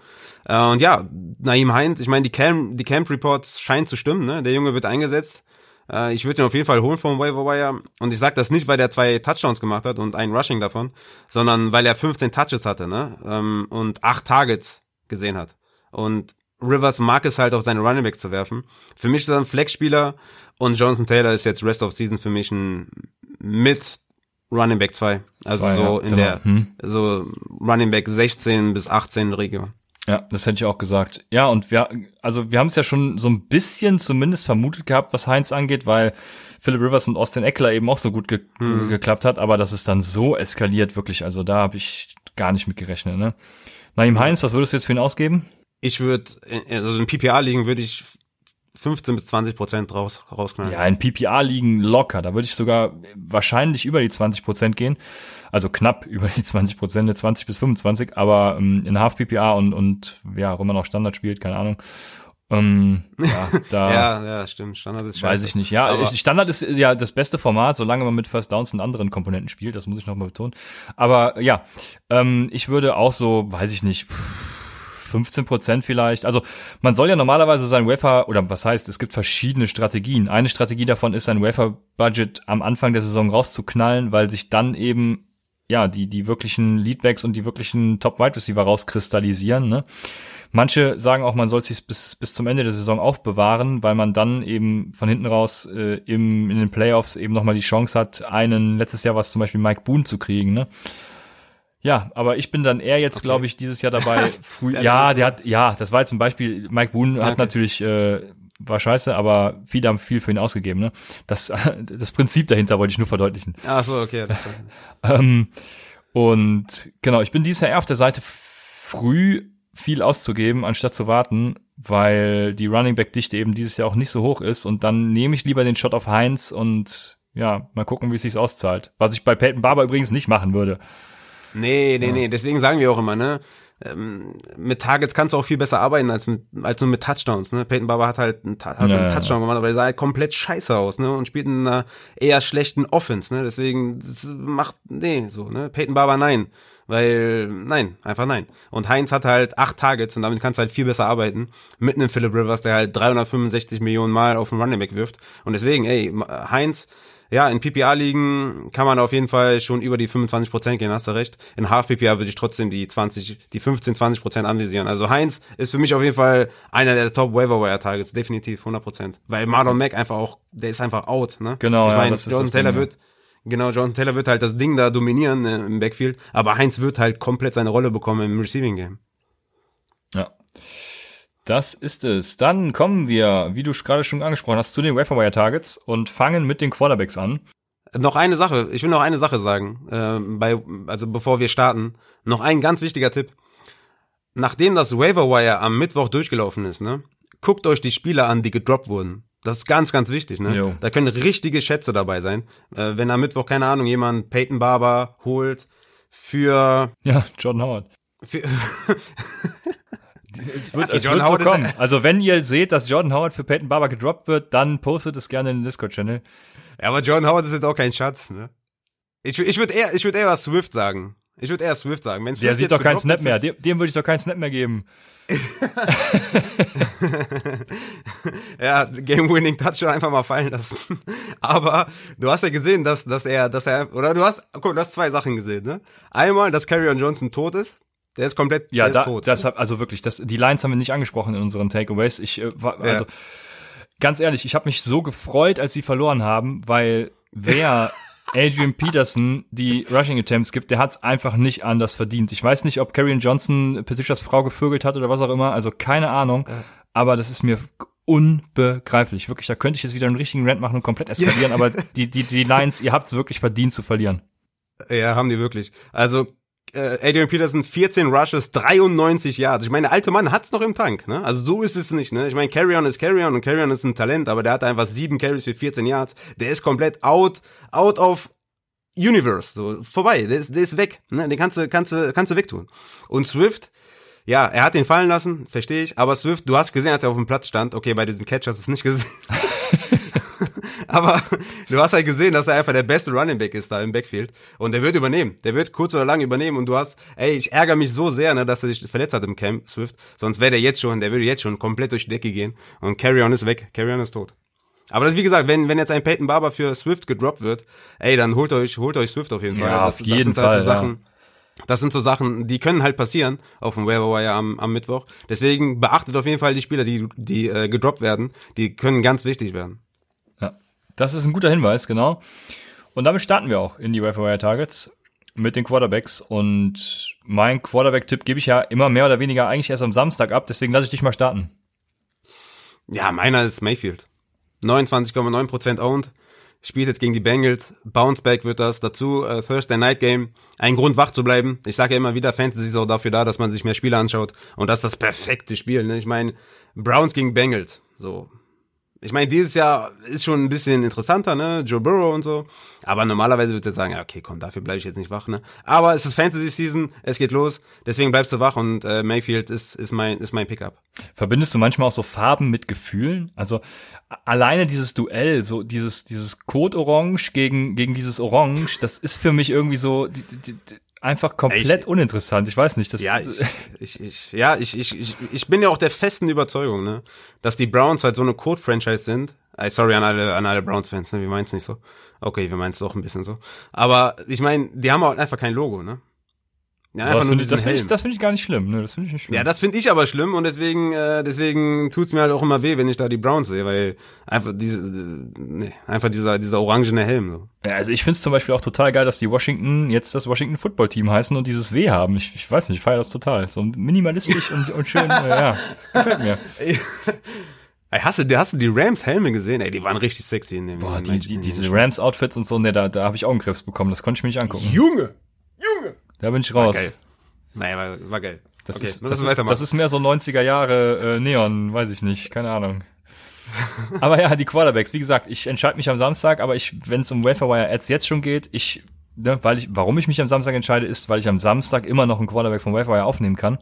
Äh, und ja, Naeem Heinz, ich meine, die Camp, die Camp Reports scheinen zu stimmen, ne? Der Junge wird eingesetzt. Äh, ich würde ihn auf jeden Fall holen vom Waiver Wire. Und ich sag das nicht, weil der zwei Touchdowns gemacht hat und einen Rushing davon, sondern weil er fünfzehn Touches hatte, ne? Ähm, und acht Targets gesehen hat. Und Rivers mag es halt, auf seine Runningbacks zu werfen. Für mich ist er ein Flex-Spieler und Jonathan Taylor ist jetzt Rest of Season für mich ein mit Runningback zwei. Also zwei, so ja, in genau. der hm. so Runningback sechzehn bis achtzehn Region. Ja, das hätte ich auch gesagt. Ja, und wir, also wir haben es ja schon so ein bisschen zumindest vermutet gehabt, was Heinz angeht, weil Philip Rivers und Austin Ekeler eben auch so gut ge- hm. geklappt hat, aber dass es dann so eskaliert, wirklich, also da habe ich gar nicht mit gerechnet. Ne? Naeem Heinz, was würdest du jetzt für ihn ausgeben? Ich würde, also in P P R-Ligen würde ich fünfzehn bis zwanzig Prozent raus, rausknallen. Ja, in P P R-Ligen locker. Da würde ich sogar wahrscheinlich über die zwanzig Prozent gehen. Also knapp über die zwanzig Prozent, zwanzig bis fünfundzwanzig. Aber ähm, in Half-P P R und, und ja, wenn man auch Standard spielt, keine Ahnung. Ähm, ja, da ja, ja, stimmt. Standard ist scheiße. Weiß ich nicht. Ja, aber Standard ist ja das beste Format, solange man mit First Downs und anderen Komponenten spielt. Das muss ich nochmal betonen. Aber ja, ähm, ich würde auch so, weiß ich nicht, pff, fünfzehn Prozent vielleicht. Also man soll ja normalerweise sein Wafer, oder was heißt, es gibt verschiedene Strategien. Eine Strategie davon ist, sein Wafer-Budget am Anfang der Saison rauszuknallen, weil sich dann eben ja die die wirklichen Leadbacks und die wirklichen Top-Wide-Receiver rauskristallisieren. Ne? Manche sagen auch, man soll es sich bis bis zum Ende der Saison aufbewahren, weil man dann eben von hinten raus äh, im in den Playoffs eben nochmal die Chance hat, einen, letztes Jahr war es zum Beispiel Mike Boone zu kriegen, ne? Ja, aber ich bin dann eher jetzt, okay. glaube ich, dieses Jahr dabei. Früh, der ja, der hat, ja, das war jetzt ein Beispiel. Mike Boone hat okay. natürlich, äh, war scheiße, aber viele haben viel für ihn ausgegeben. Ne? Das, das Prinzip dahinter wollte ich nur verdeutlichen. Ach so, okay. Das ähm, und genau, ich bin dieses Jahr eher auf der Seite, früh viel auszugeben, anstatt zu warten, weil die Running Back Dichte eben dieses Jahr auch nicht so hoch ist. Und dann nehme ich lieber den Shot auf Heinz und ja, mal gucken, wie es sich auszahlt. Was ich bei Peyton Barber übrigens nicht machen würde. Nee, nee, nee, deswegen sagen wir auch immer, ne, ähm, mit Targets kannst du auch viel besser arbeiten als mit, als nur mit Touchdowns, ne? Peyton Barber hat halt einen, hat ja, einen Touchdown gemacht, aber er sah halt komplett scheiße aus, ne? Und spielt in einer eher schlechten Offense, ne? Deswegen, das macht, nee, so, ne? Peyton Barber, nein. Weil, nein, einfach nein. Und Heinz hat halt acht Targets und damit kannst du halt viel besser arbeiten. Mit einem Phillip Rivers, der halt dreihundertfünfundsechzig Millionen Mal auf den Running Back wirft. Und deswegen, ey, Heinz, ja, in P P R-Ligen kann man auf jeden Fall schon über die fünfundzwanzig Prozent gehen, hast du recht. In Half-P P R würde ich trotzdem die zwanzig, die fünfzehn, zwanzig Prozent anvisieren. Also Heinz ist für mich auf jeden Fall einer der Top-Waiver-Wire-Targets, definitiv, hundert Prozent. Weil Marlon Mack einfach auch, der ist einfach out, ne? Genau, ich ja, meine, Jonathan Taylor Ding, wird... Ja. Genau, Jonathan Taylor wird halt das Ding da dominieren äh, im Backfield, aber Heinz wird halt komplett seine Rolle bekommen im Receiving Game. Ja, das ist es. Dann kommen wir, wie du gerade schon angesprochen hast, zu den Waiver-Wire-Targets und fangen mit den Quarterbacks an. Noch eine Sache, ich will noch eine Sache sagen, äh, bei, also bevor wir starten, noch ein ganz wichtiger Tipp. Nachdem das Waiver-Wire am Mittwoch durchgelaufen ist, ne, guckt euch die Spieler an, die gedroppt wurden. Das ist ganz, ganz wichtig, ne? Jo. Da können richtige Schätze dabei sein. Äh, wenn am Mittwoch, keine Ahnung, jemand Peyton Barber holt für... Ja, Jordan Howard. Für es wird, ja, es wird so kommen. Also wenn ihr seht, dass Jordan Howard für Peyton Barber gedroppt wird, dann postet es gerne in den Discord-Channel. Ja, aber Jordan Howard ist jetzt auch kein Schatz, ne? Ich, ich würde eher, würd eher was Swift sagen. Ich würde eher Swift sagen. Wenn Swift der sieht doch keinen Snap mehr. Dem, dem würde ich doch keinen Snap mehr geben. Ja, Game-Winning Touchdown einfach mal fallen lassen. Aber du hast ja gesehen, dass, dass er, dass er, oder du hast, guck, du hast zwei Sachen gesehen, ne? Einmal, dass Kerryon Johnson tot ist. Der ist komplett, ja, der da, ist tot. Das hab, also wirklich, das, die Lines haben wir nicht angesprochen in unseren Takeaways. Ich, äh, war, also, ja. Ganz ehrlich, ich habe mich so gefreut, als sie verloren haben, weil wer Adrian Peterson die Rushing Attempts gibt, der hat's einfach nicht anders verdient. Ich weiß nicht, ob Kerryon Johnson Petitias Frau gevögelt hat oder was auch immer, also keine Ahnung, aber das ist mir unbegreiflich. Wirklich, da könnte ich jetzt wieder einen richtigen Rant machen und komplett eskalieren, aber die, die, die Lions, ihr habt's wirklich verdient zu verlieren. Ja, haben die wirklich. Also, Adrian Peterson, vierzehn Rushes, dreiundneunzig Yards. Ich meine, der alte Mann hat's noch im Tank, ne? Also so ist es nicht, ne? Ich meine, Kerryon ist Kerryon und Kerryon ist ein Talent, aber der hat einfach sieben Carries für vierzehn Yards. Der ist komplett out, out of universe, so, vorbei. Der ist, der ist weg, ne? Den kannst du, kannst du, kannst du wegtun. Und Swift, ja, er hat ihn fallen lassen, verstehe ich, aber Swift, du hast gesehen, als er auf dem Platz stand, okay, bei diesem Catch hast du es nicht gesehen. Aber du hast halt gesehen, dass er einfach der beste Running Back ist da im Backfield. Und der wird übernehmen. Der wird kurz oder lang übernehmen. Und du hast, ey, ich ärgere mich so sehr, ne, dass er sich verletzt hat im Camp, Swift. Sonst wäre der jetzt schon, der würde jetzt schon komplett durch die Decke gehen. Und Kerryon ist weg. Kerryon ist tot. Aber das, wie gesagt, wenn, wenn jetzt ein Peyton Barber für Swift gedroppt wird, ey, dann holt euch, holt euch Swift auf jeden Fall. Ja, das, auf jeden das sind Fall, halt so Sachen. Ja. Das sind so Sachen, die können halt passieren auf dem Waiver Wire am, am Mittwoch. Deswegen beachtet auf jeden Fall die Spieler, die, die, äh, gedroppt werden. Die können ganz wichtig werden. Das ist ein guter Hinweis, genau. Und damit starten wir auch in die Waiver-Wire-Targets mit den Quarterbacks. Und mein Quarterback-Tipp gebe ich ja immer mehr oder weniger eigentlich erst am Samstag ab. Deswegen lasse ich dich mal starten. Ja, meiner ist Mayfield. neunundzwanzig Komma neun Prozent owned. Spielt jetzt gegen die Bengals. Bounceback wird das. Dazu äh, Thursday Night Game. Ein Grund, wach zu bleiben. Ich sage ja immer wieder, Fantasy ist auch dafür da, dass man sich mehr Spiele anschaut. Und das ist das perfekte Spiel, ne? Ich meine, Browns gegen Bengals. So. Ich meine, dieses Jahr ist schon ein bisschen interessanter, ne? Joe Burrow und so. Aber normalerweise würde ich sagen, ja, okay, komm, dafür bleibe ich jetzt nicht wach, ne? Aber es ist Fantasy-Season, es geht los, deswegen bleibst du wach und äh, Mayfield ist, ist mein, ist mein Pickup. Verbindest du manchmal auch so Farben mit Gefühlen? Also alleine dieses Duell, so dieses, dieses Code-Orange gegen, gegen dieses Orange, das ist für mich irgendwie so, die, die, die, einfach komplett ich, uninteressant. Ich weiß nicht, das ja, ich, ich, ich, ja, ich, ich, ich, ich bin ja auch der festen Überzeugung, ne, dass die Browns halt so eine Code-Franchise sind. Sorry an alle, an alle Browns-Fans, ne, wir meinen es nicht so. Okay, wir meinen es doch ein bisschen so. Aber ich meine, die haben halt einfach kein Logo, ne? Ja, einfach nur diesen Helm. Das finde ich gar nicht schlimm, ne? Das finde ich nicht schlimm. Ja, das finde ich aber schlimm und deswegen, äh, deswegen tut's mir halt auch immer weh, wenn ich da die Browns sehe, weil einfach diese, nee, einfach dieser, dieser orangene Helm, so. Ja, also ich find's zum Beispiel auch total geil, dass die Washington jetzt das Washington Football Team heißen und dieses W haben. Ich, ich weiß nicht, ich feiere das total. So minimalistisch und, und schön, äh, ja. Gefällt mir. Ey, hast du, hast du die Rams-Helme gesehen? Ey, die waren richtig sexy in dem. Boah, die, die, diese Rams-Outfits und so, ne, da, da habe ich Augenkrebs bekommen, das konnte ich mir nicht angucken. Junge! Junge! Da bin ich raus. War geil. Naja, war, war geil. Das, okay, ist, das, ist, das ist mehr so neunziger Jahre äh, Neon, weiß ich nicht, keine Ahnung. Aber ja, die Quarterbacks, wie gesagt, ich entscheide mich am Samstag, aber ich, wenn es um Waiver Wire Ads jetzt schon geht, ich ne, weil ich, warum ich mich am Samstag entscheide, ist, weil ich am Samstag immer noch einen Quarterback vom Waiver aufnehmen kann.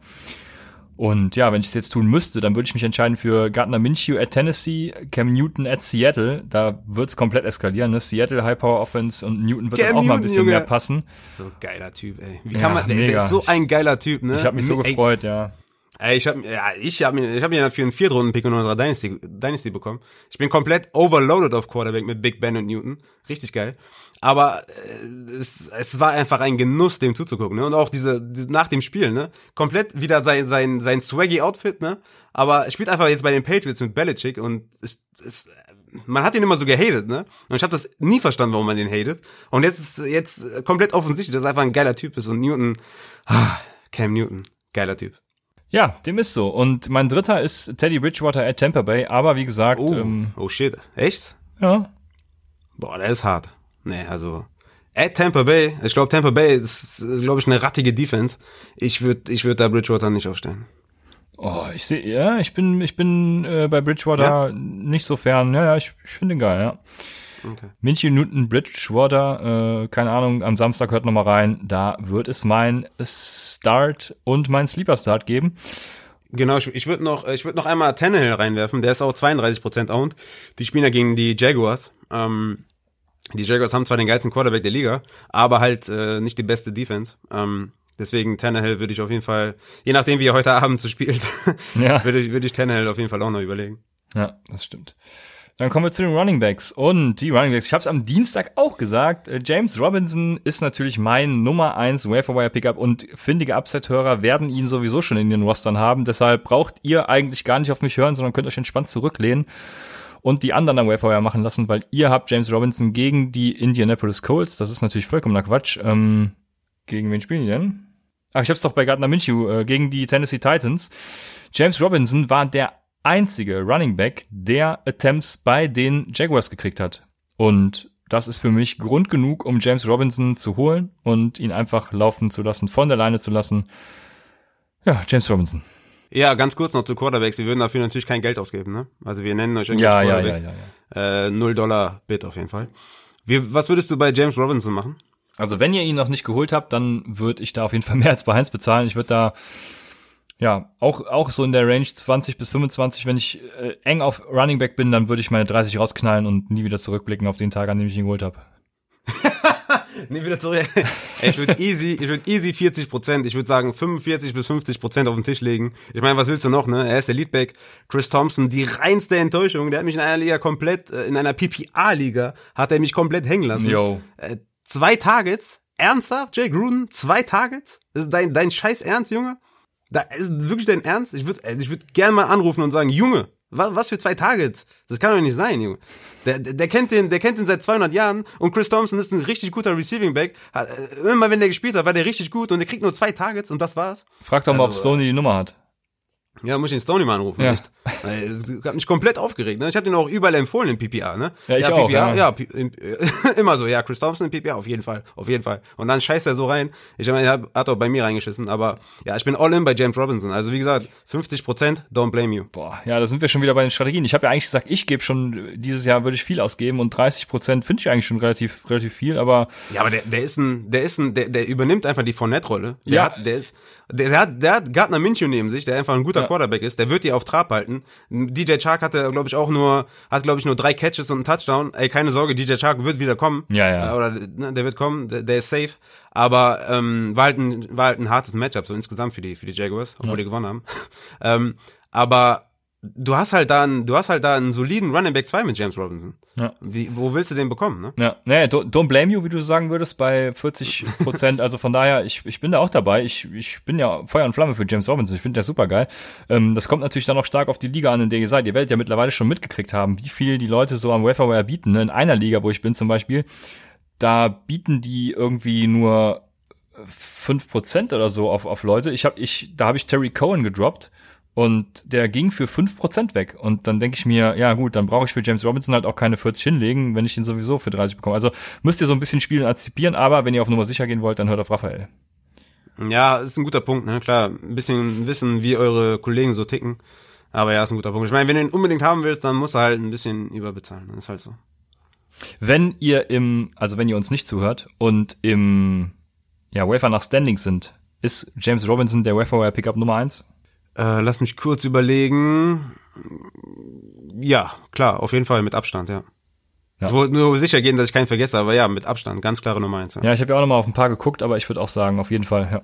Und ja, wenn ich es jetzt tun müsste, dann würde ich mich entscheiden für Gardner Minshew at Tennessee, Cam Newton at Seattle. Da wird's komplett eskalieren, ne? Seattle, High-Power-Offense und Newton wird Cam dann auch Newton, mal ein bisschen Junge. mehr passen. So geiler Typ, ey. Wie kann ja, man, der, der ist so ein geiler Typ, ne? Ich habe mich so ey, gefreut, ja. Ey, ich habe ja, ich hab, ich hab ja für einen Viertrunden-Pick in unserer Dynasty, Dynasty bekommen. Ich bin komplett overloaded auf Quarterback mit Big Ben und Newton. Richtig geil. Aber es, es war einfach ein Genuss, dem zuzugucken, ne? Und auch diese, diese nach dem Spiel, ne? Komplett wieder sein sein sein swaggy Outfit, ne? Aber er spielt einfach jetzt bei den Patriots mit Belichick und es, es, man hat ihn immer so gehatet, ne? Und ich habe das nie verstanden, warum man den hatet. Und jetzt ist jetzt komplett offensichtlich, dass er einfach ein geiler Typ ist und Newton, ah, Cam Newton, geiler Typ. Ja, dem ist so. Und mein dritter ist Teddy Bridgewater at Tampa Bay, aber wie gesagt... Oh, ähm, oh shit, echt? Ja. Boah, der ist hart. Nee, also at Tampa Bay, ich glaube Tampa Bay ist, ist glaube ich, eine rattige Defense. Ich würde ich würd da Bridgewater nicht aufstellen. Oh, ich sehe, ja, ich bin ich bin äh, bei Bridgewater ja? nicht so fern. Ja, ja, ich, ich finde den geil, ja. Okay. Minshew, Newton, Bridgewater, äh, keine Ahnung, am Samstag hört nochmal rein, da wird es mein Start und mein Sleeper-Start geben. Genau, ich, ich würde noch, ich würde noch einmal Tannehill reinwerfen, der ist auch zweiunddreißig Prozent owned, die spielen ja gegen die Jaguars, ähm, die Jaguars haben zwar den geilsten Quarterback der Liga, aber halt äh, nicht die beste Defense, ähm, deswegen Tannehill würde ich auf jeden Fall, je nachdem wie er heute Abend so spielt, ja. würde ich, würde ich Tannehill auf jeden Fall auch noch überlegen. Ja, das stimmt. Dann kommen wir zu den Running Backs. Und die Running Backs, ich habe es am Dienstag auch gesagt, James Robinson ist natürlich mein Nummer eins Waiver-Wire-Pickup und findige Upset-Hörer werden ihn sowieso schon in den Rostern haben. Deshalb braucht ihr eigentlich gar nicht auf mich hören, sondern könnt euch entspannt zurücklehnen und die anderen am Waiver-Wire machen lassen, weil ihr habt James Robinson gegen die Indianapolis Colts. Das ist natürlich vollkommener Quatsch. Ähm, gegen wen spielen die denn? Ach, ich habe es doch bei Gardner Minshew, äh, gegen die Tennessee Titans. James Robinson war der einzige Running Back, der Attempts bei den Jaguars gekriegt hat. Und das ist für mich Grund genug, um James Robinson zu holen und ihn einfach laufen zu lassen, von der Leine zu lassen. Ja, James Robinson. Ja, ganz kurz noch zu Quarterbacks. Wir würden dafür natürlich kein Geld ausgeben, ne? Also wir nennen euch irgendwelche ja, Quarterbacks. Ja, ja, ja, ja. Äh, null Dollar Bid auf jeden Fall. Wie, was würdest du bei James Robinson machen? Also wenn ihr ihn noch nicht geholt habt, dann würde ich da auf jeden Fall mehr als bei Heinz bezahlen. Ich würde da Ja, auch auch so in der Range zwanzig bis fünfundzwanzig, wenn ich äh, eng auf Running Back bin, dann würde ich meine dreißig rausknallen und nie wieder zurückblicken auf den Tag, an dem ich ihn geholt habe. Nie wieder zurück. Ey, ich würde easy, ich würde easy vierzig Prozent, ich würde sagen fünfundvierzig bis fünfzig Prozent auf den Tisch legen. Ich meine, was willst du noch, ne? Er ist der Leadback. Chris Thompson, die reinste Enttäuschung, der hat mich in einer Liga komplett, in einer P P R-Liga, hat er mich komplett hängen lassen. Yo. Äh, zwei Targets, ernsthaft, Jay Gruden, zwei Targets? Das ist dein, dein scheiß Ernst, Junge? Da ist wirklich dein Ernst? Ich würde ich würd gerne mal anrufen und sagen, Junge, was, was für zwei Targets? Das kann doch nicht sein, Junge. Der, der, der, kennt den, der kennt den seit zweihundert Jahren und Chris Thompson ist ein richtig guter Receiving Back. Immer wenn der gespielt hat, war der richtig gut und der kriegt nur zwei Targets und das war's. Frag doch mal, also, ob Stoney die Nummer hat. Ja, muss ich den Stoney mal anrufen, ja. Nicht? Das hat mich komplett aufgeregt, ne? Ich habe den auch überall empfohlen im P P R, ne? Ja, ich ja, auch, P P R, ja. ja P- in, immer so, ja, Chris Thompson im P P R, auf jeden Fall, auf jeden Fall. Und dann scheißt er so rein. Ich meine, er hat auch bei mir reingeschissen, aber ja, ich bin all in bei James Robinson. Also wie gesagt, fünfzig Prozent, don't blame you. Boah, ja, da sind wir schon wieder bei den Strategien. Ich habe ja eigentlich gesagt, ich gebe schon, dieses Jahr würde ich viel ausgeben und dreißig Prozent finde ich eigentlich schon relativ relativ viel, aber... Ja, aber der, der ist ein, der ist ein, der, der übernimmt einfach die Fournette-Rolle. Der ja. hat, der ist... Der, der, hat, der hat Gardner Minshew neben sich, der einfach ein guter ja. Quarterback ist, der wird die auf Trab halten. D J Chark hatte, glaube ich, auch nur, hat, glaube ich, nur drei Catches und einen Touchdown. Ey, keine Sorge, D J Chark wird wieder kommen. Ja, ja. Oder, ne, der wird kommen, der, der ist safe. Aber, ähm, war halt ein, war halt ein hartes Matchup, so insgesamt für die, für die Jaguars, obwohl ja. die gewonnen haben. ähm, aber, du hast halt da einen, du hast halt da einen soliden Running Back zwei mit James Robinson. Ja. Wie, wo willst du den bekommen, ne? Ja. Naja, don't, don't blame you, wie du sagen würdest, bei vierzig Prozent. Also von daher, ich, ich bin da auch dabei. Ich, ich bin ja Feuer und Flamme für James Robinson. Ich finde der super geil. Ähm, das kommt natürlich dann auch stark auf die Liga an, in der ihr seid. Ihr werdet ja mittlerweile schon mitgekriegt haben, wie viel die Leute so am Waiver-Wire bieten, ne? In einer Liga, wo ich bin zum Beispiel, da bieten die irgendwie nur fünf Prozent oder so auf, auf Leute. Ich hab, ich, da habe ich Terry Cohen gedroppt. Und der ging für fünf Prozent weg. Und dann denke ich mir, ja gut, dann brauche ich für James Robinson halt auch keine vierzig hinlegen, wenn ich ihn sowieso für dreißig bekomme. Also müsst ihr so ein bisschen spielen und antizipieren, aber wenn ihr auf Nummer sicher gehen wollt, dann hört auf Raphael. Ja, ist ein guter Punkt, ne? Klar, ein bisschen wissen, wie eure Kollegen so ticken. Aber ja, ist ein guter Punkt. Ich meine, wenn du ihn unbedingt haben willst, dann musst du halt ein bisschen überbezahlen. Das ist halt so. Wenn ihr im, also wenn ihr uns nicht zuhört und im ja, Wafer nach Standings sind, ist James Robinson der Wafer-Wire-Pickup Nummer eins? Äh, lass mich kurz überlegen. Ja, klar, auf jeden Fall mit Abstand, ja. ja. Ich wollte nur sicher gehen, dass ich keinen vergesse, aber ja, mit Abstand, ganz klare Nummer eins. Ja, ja ich habe ja auch nochmal auf ein paar geguckt, aber ich würde auch sagen, auf jeden Fall, ja.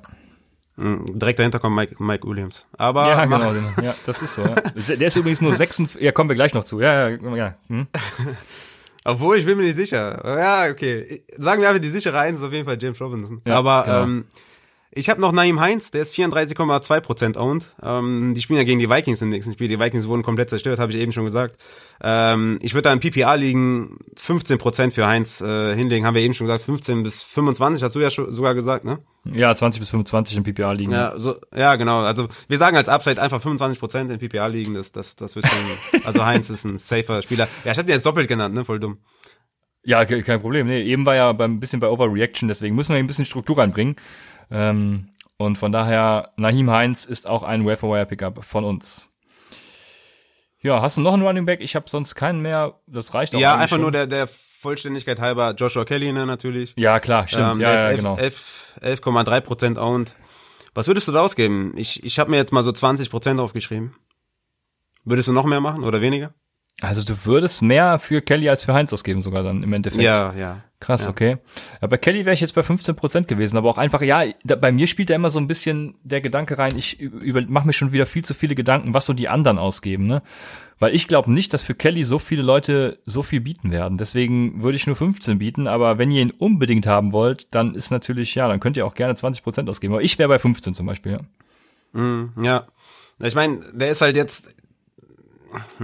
Direkt dahinter kommt Mike, Mike Williams. Aber ja, genau, genau. Ja, das ist so. Ja. Der ist übrigens nur sechsundvierzig. Ja, kommen wir gleich noch zu. Ja, ja, ja. Hm? Obwohl, ich bin mir nicht sicher. Ja, okay. Sagen wir einfach, die sichere eins ist auf jeden Fall James Robinson. Ja, aber genau. ähm, ich habe noch Naeem Heinz, der ist vierunddreißig Komma zwei Prozent owned. Ähm, die spielen ja gegen die Vikings im nächsten Spiel. Die Vikings wurden komplett zerstört, habe ich eben schon gesagt. Ähm, ich würde da in P P R liegen, fünfzehn Prozent für Heinz äh, hinlegen, haben wir eben schon gesagt. fünfzehn bis fünfundzwanzig, hast du ja schon, sogar gesagt, ne? Ja, zwanzig bis fünfundzwanzig in P P R liegen. Ja, so, ja, genau. Also wir sagen als Upside einfach fünfundzwanzig Prozent in P P R liegen. Das, das, das wird schon, also Heinz ist ein safer Spieler. Ja, ich habe den jetzt doppelt genannt, ne? Voll dumm. Ja, kein Problem. Nee, eben war ja ein bisschen bei Overreaction, deswegen müssen wir ein bisschen Struktur reinbringen. Ähm, und von daher, Naeem Heinz ist auch ein Wafer-Wire-Pickup von uns. Ja, hast du noch einen Running Back? Ich habe sonst keinen mehr. Das reicht auch. Ja, einfach schon. Nur der, der Vollständigkeit halber Joshua Kelly, ne, natürlich. Ja, klar, stimmt. Ähm, ja, ja, elf, genau. elf Komma drei Prozent owned. Was würdest du da ausgeben? Ich, ich habe mir jetzt mal so zwanzig Prozent aufgeschrieben. Würdest du noch mehr machen oder weniger? Also du würdest mehr für Kelly als für Heinz ausgeben sogar dann im Endeffekt. Ja, ja. Krass, ja. Okay. Ja, bei Kelly wäre ich jetzt bei fünfzehn Prozent gewesen, aber auch einfach, ja, da, bei mir spielt da immer so ein bisschen der Gedanke rein, ich über, mach mir schon wieder viel zu viele Gedanken, was so die anderen ausgeben, ne? Weil ich glaube nicht, dass für Kelly so viele Leute so viel bieten werden. Deswegen würde ich nur fünfzehn bieten, aber wenn ihr ihn unbedingt haben wollt, dann ist natürlich, ja, dann könnt ihr auch gerne zwanzig Prozent ausgeben. Aber ich wäre bei fünfzehn zum Beispiel, ja. Mm, ja. Ich meine, der ist halt jetzt...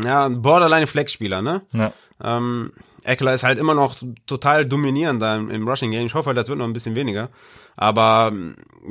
Ja, ein Borderline-Flex-Spieler, ne? Ja. Ähm, Ekeler ist halt immer noch total dominierend da im, im Rushing-Game. Ich hoffe halt, das wird noch ein bisschen weniger. Aber,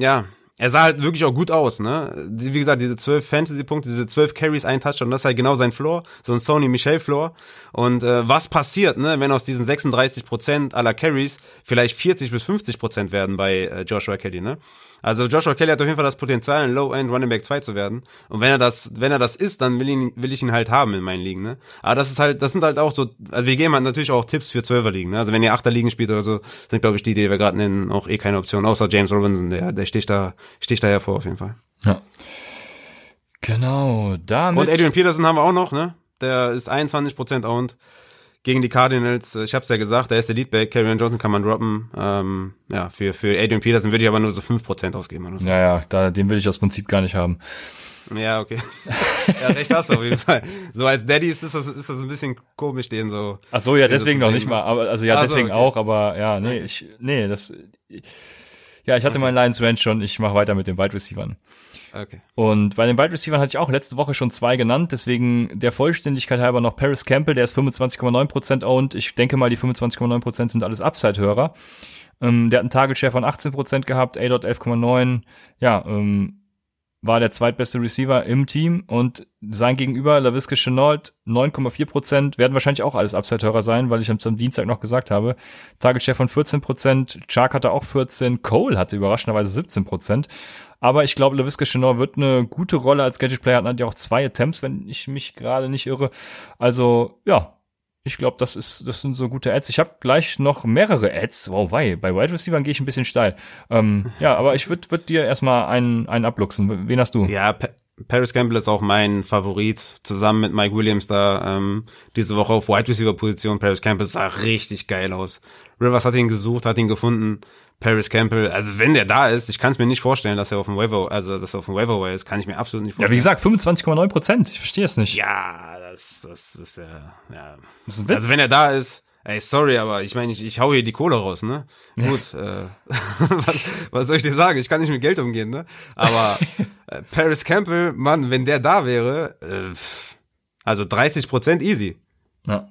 ja, er sah halt wirklich auch gut aus, ne? Wie gesagt, diese zwölf Fantasy-Punkte, diese zwölf Carries, ein Touchdown, das ist halt genau sein Floor. So ein Sony-Michel-Floor. Und äh, was passiert, ne, wenn aus diesen sechsunddreißig Prozent aller Carries vielleicht vierzig bis fünfzig Prozent werden bei äh, Joshua Kelly, ne? Also Joshua Kelly hat auf jeden Fall das Potenzial, ein Low-End Running Back zwei zu werden. Und wenn er das, wenn er das ist, dann will ihn, will ich ihn halt haben in meinen Ligen, ne? Aber das ist halt, das sind halt auch so, also wir geben halt natürlich auch Tipps für Zwölfer-Ligen, ne? Also wenn ihr Achter-Ligen spielt oder so, sind, glaube ich, die, die wir gerade nennen, auch eh keine Option, außer James Robinson, der, der sticht da, sticht da hervor auf jeden Fall. Ja. Genau, damit. Und Adrian Peterson haben wir auch noch, ne? Der ist einundzwanzig Prozent owned gegen die Cardinals. Ich hab's ja gesagt, der ist der Leadback. Kerryon Johnson kann man droppen. Ähm, ja, für, für Adrian Peterson würde ich aber nur so fünf Prozent ausgeben. Oder so. Ja, ja, da, den will ich aus Prinzip gar nicht haben. Ja, okay. Ja, recht hast du auf jeden Fall. So als Daddy ist das, ist das ein bisschen komisch, den so. Ach so, ja, deswegen so noch nicht mal. Aber, also ja, Ach deswegen so, okay. auch, aber ja, nee, okay. ich, nee, das, ich, ja, ich hatte okay. meinen Lions Ranch schon. Ich mache weiter mit den Wide Receivern. Okay. Und bei den Wide Receivern hatte ich auch letzte Woche schon zwei genannt, deswegen der Vollständigkeit halber noch Paris Campbell, der ist fünfundzwanzig Komma neun Prozent owned. Ich denke mal, die fünfundzwanzig Komma neun Prozent sind alles Upside-Hörer. Ähm, der hat einen Target-Share von achtzehn Prozent gehabt, A-Dot elf Komma neun. Ja, ähm, war der zweitbeste Receiver im Team und sein Gegenüber, Laviska Shenault, neun Komma vier Prozent, werden wahrscheinlich auch alles Upside-Hörer sein, weil ich es am Dienstag noch gesagt habe. Target-Share von vierzehn Prozent, Chark hatte auch vierzehn, Cole hatte überraschenderweise siebzehn Prozent. Aber ich glaube, Laviska Shenault wird eine gute Rolle als Gadget-Player, hat ja auch zwei Attempts, wenn ich mich gerade nicht irre. Also, ja, ich glaube, das ist, das sind so gute Ads. Ich habe gleich noch mehrere Ads. Wow, wei, bei Wide Receivern gehe ich ein bisschen steil. Ähm, ja, aber ich würde würd dir erstmal einen, einen abluchsen. Wen hast du? Ja, pa- Paris Campbell ist auch mein Favorit. Zusammen mit Mike Williams da ähm, diese Woche auf Wide Receiver-Position. Paris Campbell sah richtig geil aus. Rivers hat ihn gesucht, hat ihn gefunden. Paris Campbell, also wenn der da ist, ich kann es mir nicht vorstellen, dass er auf dem Waiver, also dass er auf dem Waiver ist, kann ich mir absolut nicht vorstellen. Ja, wie gesagt, fünfundzwanzig Komma neun Prozent, ich verstehe es nicht. Ja, das, das ist ja, ja. Das ist ein Witz. Also wenn er da ist, ey, sorry, aber ich meine, ich, ich hau hier die Kohle raus, ne? Ja. Gut, äh, was, was soll ich dir sagen? Ich kann nicht mit Geld umgehen, ne? Aber äh, Paris Campbell, Mann, wenn der da wäre, äh, also dreißig Prozent easy. Ja.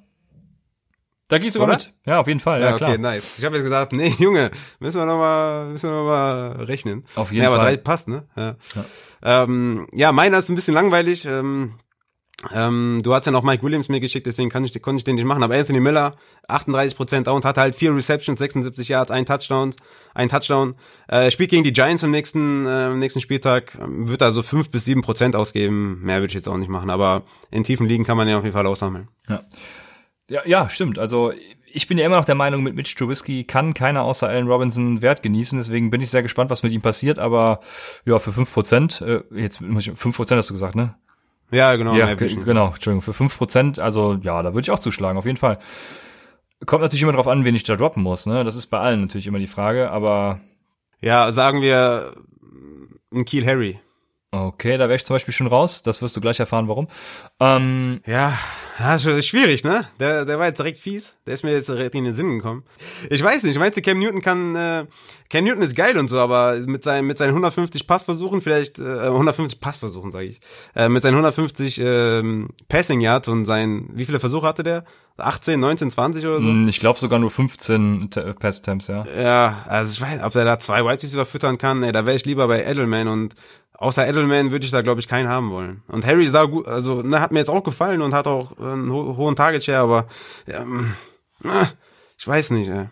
Da gehst du sogar mit. Ja, auf jeden Fall. Ja, ja klar. Okay, nice. Ich habe jetzt gesagt, nee, Junge, müssen wir nochmal, müssen wir nochmal rechnen. Auf jeden ja, Fall. Ja, aber drei passt, ne? Ja. Ja. Ähm, ja, meiner ist ein bisschen langweilig. Ähm, ähm, du hast ja noch Mike Williams mir geschickt, deswegen kann ich, konnte ich den nicht machen. Aber Anthony Miller, achtunddreißig Prozent down, hat halt vier Receptions, sechsundsiebzig Yards, ein Touchdown, ein Touchdown. Äh, spielt gegen die Giants am nächsten, äh, am nächsten Spieltag. Wird da so fünf bis sieben Prozent ausgeben. Mehr würde ich jetzt auch nicht machen, aber in tiefen Ligen kann man ja auf jeden Fall aussammeln. Ja. Ja, ja, stimmt. Also ich bin ja immer noch der Meinung, mit Mitch Trubisky kann keiner außer Allen Robinson Wert genießen. Deswegen bin ich sehr gespannt, was mit ihm passiert. Aber ja, für fünf Prozent, äh, jetzt fünf Prozent hast du gesagt, ne? Ja, genau. Ja, g- genau, Entschuldigung. Für fünf Prozent, also ja, da würde ich auch zuschlagen, auf jeden Fall. Kommt natürlich immer drauf an, wen ich da droppen muss, ne? Das ist bei allen natürlich immer die Frage, aber... Ja, sagen wir ein Kiel Harry. Okay, da wäre ich zum Beispiel schon raus. Das wirst du gleich erfahren, warum. Ähm, ja, das ist schwierig, ne? Der, der war jetzt direkt fies. Der ist mir jetzt direkt in den Sinn gekommen. Ich weiß nicht, meinst du, Cam Newton kann... Äh, Cam Newton ist geil und so, aber mit seinen, mit seinen hundertfünfzig Passversuchen vielleicht... Äh, hundertfünfzig Passversuchen, sage ich. Äh, mit seinen hundertfünfzig äh, Passing Yards und seinen... Wie viele Versuche hatte der? achtzehn, neunzehn, zwanzig oder so? Ich glaube sogar nur fünfzehn T- Pass-Temps, ja. Ja, also ich weiß, ob der da zwei Wide Receiver füttern kann. Ey, da wäre ich lieber bei Edelman und... Außer Edelman würde ich da, glaube ich, keinen haben wollen. Und Harry sah gut, also ne, hat mir jetzt auch gefallen und hat auch einen ho- hohen Target-Share, aber ähm, ich weiß nicht, ey.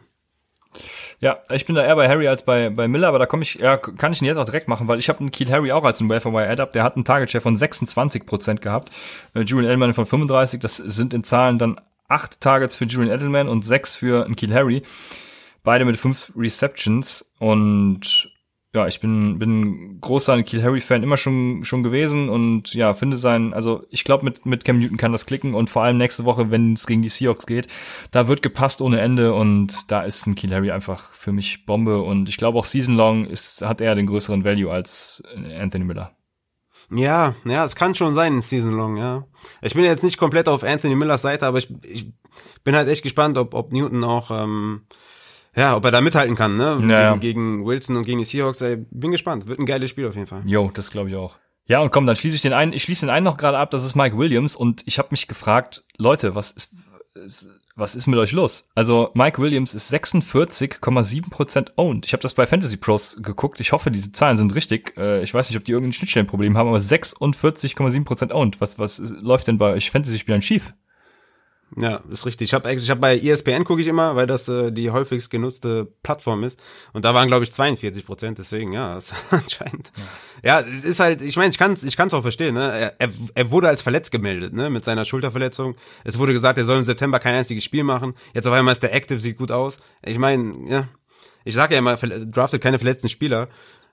Ja, ich bin da eher bei Harry als bei bei Miller, aber da komme ich, ja, kann ich ihn jetzt auch direkt machen, weil ich habe einen Keel Harry auch als einen Waiver-Wire-Add-Up, der hat einen Target-Share von sechsundzwanzig Prozent gehabt, äh, Julian Edelman von fünfunddreißig, das sind in Zahlen dann acht Targets für Julian Edelman und sechs für einen Keel Harry, beide mit fünf Receptions und ja, ich bin bin großer N'Keal Harry-Fan immer schon schon gewesen und ja, finde sein, also ich glaube, mit mit Cam Newton kann das klicken und vor allem nächste Woche, wenn es gegen die Seahawks geht, da wird gepasst ohne Ende und da ist N'Keal Harry einfach für mich Bombe und ich glaube auch season-long ist, hat er den größeren Value als Anthony Miller. Ja, ja, es kann schon sein, season-long, ja. Ich bin jetzt nicht komplett auf Anthony Millers Seite, aber ich, ich bin halt echt gespannt, ob ob Newton auch... ähm Ja, ob er da mithalten kann, ne? Naja. Gegen, gegen Wilson und gegen die Seahawks, ey, bin gespannt. Wird ein geiles Spiel auf jeden Fall. Jo, das glaube ich auch. Ja, und komm, dann schließe ich den einen, ich schließe den einen noch gerade ab, das ist Mike Williams und ich habe mich gefragt, Leute, was ist, was ist mit euch los? Also, Mike Williams ist sechsundvierzig Komma sieben Prozent owned. Ich habe das bei Fantasy Pros geguckt, ich hoffe, diese Zahlen sind richtig. Ich weiß nicht, ob die irgendein Schnittstellenproblem haben, aber sechsundvierzig Komma sieben Prozent owned. Was, was läuft denn bei euch Fantasy-Spielern schief? Ja, ist richtig. Ich habe ich hab bei E S P N gucke ich immer, weil das äh, die häufigst genutzte Plattform ist. Und da waren, glaube ich, zweiundvierzig Prozent. Deswegen, ja, das anscheinend. Ja, es ist halt, ich meine, ich kann es ich kann's auch verstehen. Ne? Er, er wurde als verletzt gemeldet, ne, mit seiner Schulterverletzung. Es wurde gesagt, er soll im September kein einziges Spiel machen. Jetzt auf einmal ist der active, sieht gut aus. Ich meine, ja, ich sage ja immer, draftet keine verletzten Spieler.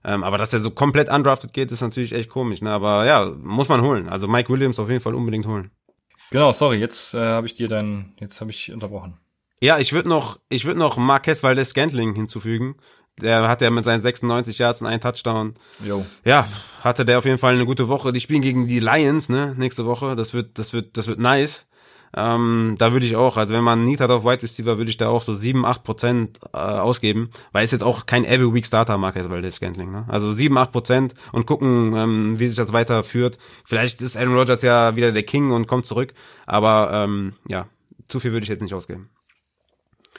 Ähm, aber dass er so komplett undrafted geht, ist natürlich echt komisch. Ne? Aber ja, muss man holen. Also Mike Williams auf jeden Fall unbedingt holen. Genau, sorry, jetzt äh, habe ich dir deinen, jetzt habe ich unterbrochen. Ja, ich würde noch, ich würde noch Marquez Valdes-Scantling hinzufügen. Der hat ja mit seinen sechsundneunzig Yards und einen Touchdown. Jo. Ja, hatte der auf jeden Fall eine gute Woche. Die spielen gegen die Lions, ne, nächste Woche. Das wird, das wird, das wird nice. Ähm, da würde ich auch, also wenn man Need hat auf Wide Receiver, würde ich da auch so sieben, acht Prozent äh, ausgeben, weil es jetzt auch kein Every Week Starter Marquez Valdes-Scantling, ne? Also sieben, acht Prozent und gucken, ähm, wie sich das weiterführt. Vielleicht ist Aaron Rodgers ja wieder der King und kommt zurück, aber ähm, ja, zu viel würde ich jetzt nicht ausgeben.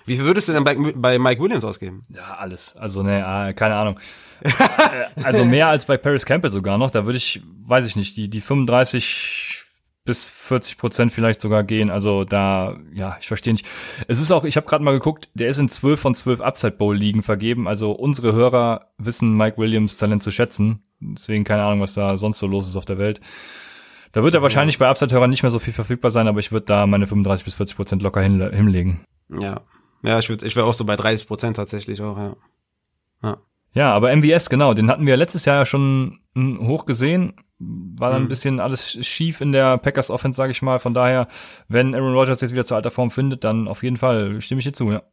Wie viel würdest du denn bei, bei Mike Williams ausgeben? Ja, alles. Also, ne, keine Ahnung. Also mehr als bei Paris Campbell sogar noch, da würde ich, weiß ich nicht, die, die fünfunddreißig bis vierzig Prozent vielleicht sogar gehen. Also da, ja, ich verstehe nicht. Es ist auch, ich habe gerade mal geguckt, der ist in zwölf von zwölf Upside-Bowl-Ligen vergeben. Also unsere Hörer wissen Mike Williams Talent zu schätzen. Deswegen keine Ahnung, was da sonst so los ist auf der Welt. Da wird er wahrscheinlich bei Upside-Hörern nicht mehr so viel verfügbar sein, aber ich würde da meine fünfunddreißig bis vierzig Prozent locker hinle- hinlegen. Ja, ja, ich würde, ich wäre auch so bei dreißig Prozent tatsächlich auch, ja. Ja. Ja, aber M V S, genau, den hatten wir letztes Jahr ja schon hoch gesehen. War dann ein bisschen alles schief in der Packers-Offense, sage ich mal. Von daher, wenn Aaron Rodgers jetzt wieder zu alter Form findet, dann auf jeden Fall stimme ich dir zu, ja.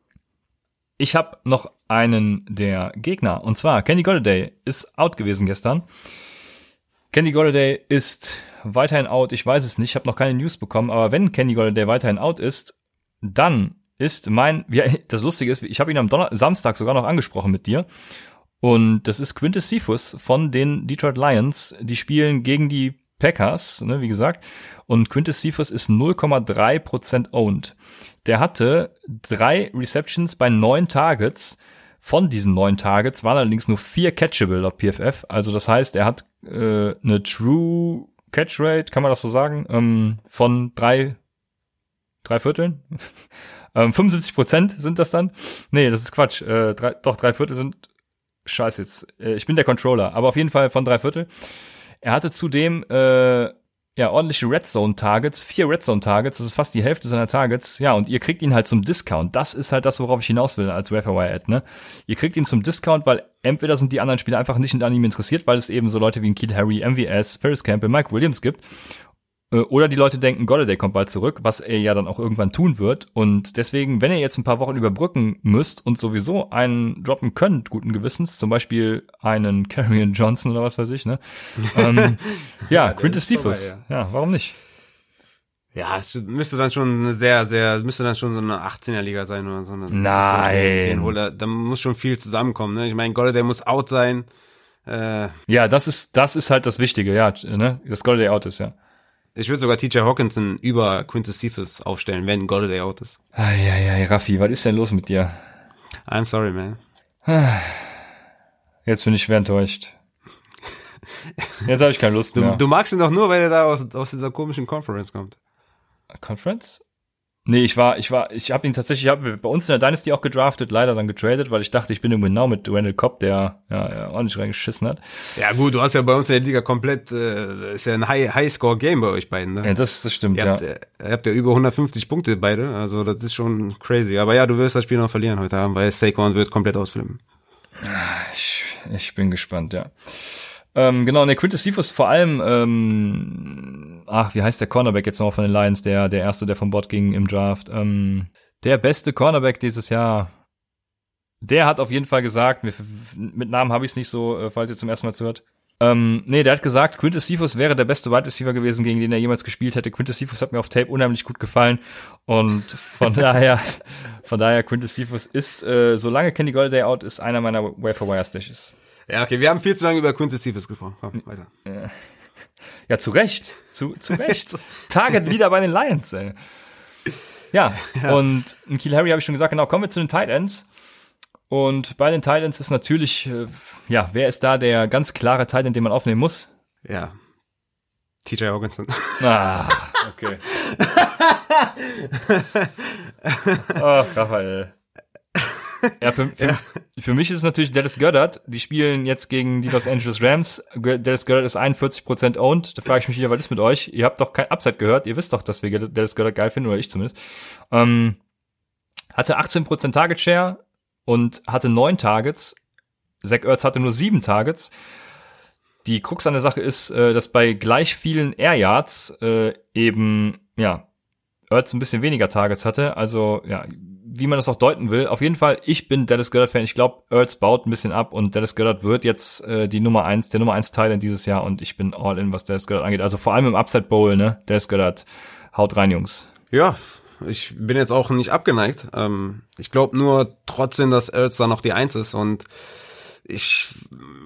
Ich habe noch einen der Gegner. Und zwar, Kenny Golladay ist out gewesen gestern. Kenny Golladay ist weiterhin out. Ich weiß es nicht, ich habe noch keine News bekommen. Aber wenn Kenny Golladay weiterhin out ist, dann ist mein... Ja, das Lustige ist, ich habe ihn am Donner- Samstag sogar noch angesprochen mit dir. Und das ist Quintez Cephus von den Detroit Lions. Die spielen gegen die Packers, ne, wie gesagt. Und Quintez Cephus ist null Komma drei Prozent owned. Der hatte drei Receptions bei neun Targets. Von diesen neun Targets waren allerdings nur vier catchable laut P F F. Also das heißt, er hat äh, eine True Catch Rate, kann man das so sagen, ähm, von drei, drei Vierteln. ähm, fünfundsiebzig Prozent sind das dann. Nee, das ist Quatsch. Äh, drei, doch, drei Viertel sind... Scheiß jetzt, ich bin der Controller, aber auf jeden Fall von drei Viertel. Er hatte zudem äh, ja, ordentliche Red Zone Targets, vier Red Zone Targets, das ist fast die Hälfte seiner Targets. Ja, und ihr kriegt ihn halt zum Discount. Das ist halt das, worauf ich hinaus will als Waiver-Wire-Ad, ne? Ihr kriegt ihn zum Discount, weil entweder sind die anderen Spieler einfach nicht an ihm interessiert, weil es eben so Leute wie N'Keal Harry, M V S, Paris Campbell, Mike Williams gibt. Oder die Leute denken, Golladay kommt bald zurück, was er ja dann auch irgendwann tun wird. Und deswegen, wenn ihr jetzt ein paar Wochen überbrücken müsst und sowieso einen droppen könnt, guten Gewissens, zum Beispiel einen Kerryon Johnson oder was weiß ich, ne? ähm, ja, ja Quintus Cephus. Ja. ja, warum nicht? Ja, es müsste dann schon eine sehr, sehr, müsste dann schon so eine achtzehner-Liga sein oder so. Eine, Nein. So eine, da muss schon viel zusammenkommen, ne? Ich meine, Golladay muss out sein. Äh, ja, das ist, das ist halt das Wichtige, ja, ne? Dass Golladay out ist, ja. Ich würde sogar T J Hawkinson über Quintus Cephus aufstellen, wenn Golladay out ist. Eieiei, Raffi, was ist denn los mit dir? I'm sorry, man. Jetzt bin ich schwer enttäuscht. Jetzt habe ich keine Lust du, mehr. Du magst ihn doch nur, weil er da aus, aus dieser komischen Conference kommt. Conference? Nee, ich war, ich war, ich habe ihn tatsächlich, ich habe bei uns in der Dynasty auch gedraftet, leider dann getradet, weil ich dachte, ich bin im Winnow mit Randall Cobb, der ja, ja ordentlich reingeschissen hat. Ja gut, du hast ja bei uns in der Liga komplett, äh, ist ja ein High, High-Score-Game bei euch beiden, ne? Ja, das, das stimmt, ihr ja. Habt, ihr habt ja über hundertfünfzig Punkte beide, also das ist schon crazy. Aber ja, du wirst das Spiel noch verlieren heute Abend, weil Saquon wird komplett ausflippen. Ich, ich bin gespannt, ja. Ähm, genau, der Quintus Cephus vor allem, ähm, ach, wie heißt der Cornerback jetzt noch von den Lions, der der erste, der vom Bord ging im Draft, ähm, der beste Cornerback dieses Jahr, der hat auf jeden Fall gesagt, mit, mit Namen habe ich es nicht so, falls ihr zum ersten Mal zuhört, ähm, nee, der hat gesagt, Quintus Cephus wäre der beste Wide Receiver gewesen, gegen den er jemals gespielt hätte. Quintus Cephus hat mir auf Tape unheimlich gut gefallen und von daher, von daher, Quintus Cephus ist, äh, solange Kenny Golladay out ist, einer meiner Waiver-Wire-Stashes. Ja, okay, wir haben viel zu lange über Quintus Cephus gesprochen. Komm, weiter. Ja, ja zu Recht. Zu, zu Recht. Target wieder bei den Lions, ey. Ja, ja. Und N'Keal Harry habe ich schon gesagt, genau, kommen wir zu den Tight Ends. Und bei den Tight Ends ist natürlich, äh, ja, wer ist da der ganz klare Tight End, den man aufnehmen muss? Ja, T J Hawkinson. Ah, okay. Ach, Raphael. Ja, für, für, ja. für mich ist es natürlich Dallas Goedert. Die spielen jetzt gegen die Los Angeles Rams. Dallas Goedert ist einundvierzig Prozent owned. Da frage ich mich wieder, was ist mit euch? Ihr habt doch kein Upside gehört. Ihr wisst doch, dass wir Dallas Goedert geil finden, oder ich zumindest. Ähm, hatte achtzehn Prozent Target Share und hatte neun Targets. Zach Ertz hatte nur sieben Targets. Die Krux an der Sache ist, dass bei gleich vielen Air Yards äh, eben, ja, Ertz ein bisschen weniger Targets hatte. Also, ja, wie man das auch deuten will. Auf jeden Fall, ich bin Dallas Goedert-Fan. Ich glaube, Ertz baut ein bisschen ab und Dallas Goedert wird jetzt äh, die Nummer eins, der Nummer eins Titan dieses Jahr und ich bin all in, was Dallas Goedert angeht. Also vor allem im Upside Bowl, ne? Dallas Goedert, haut rein, Jungs. Ja, ich bin jetzt auch nicht abgeneigt. Ähm, ich glaube nur trotzdem, dass Ertz da noch die eins ist und ich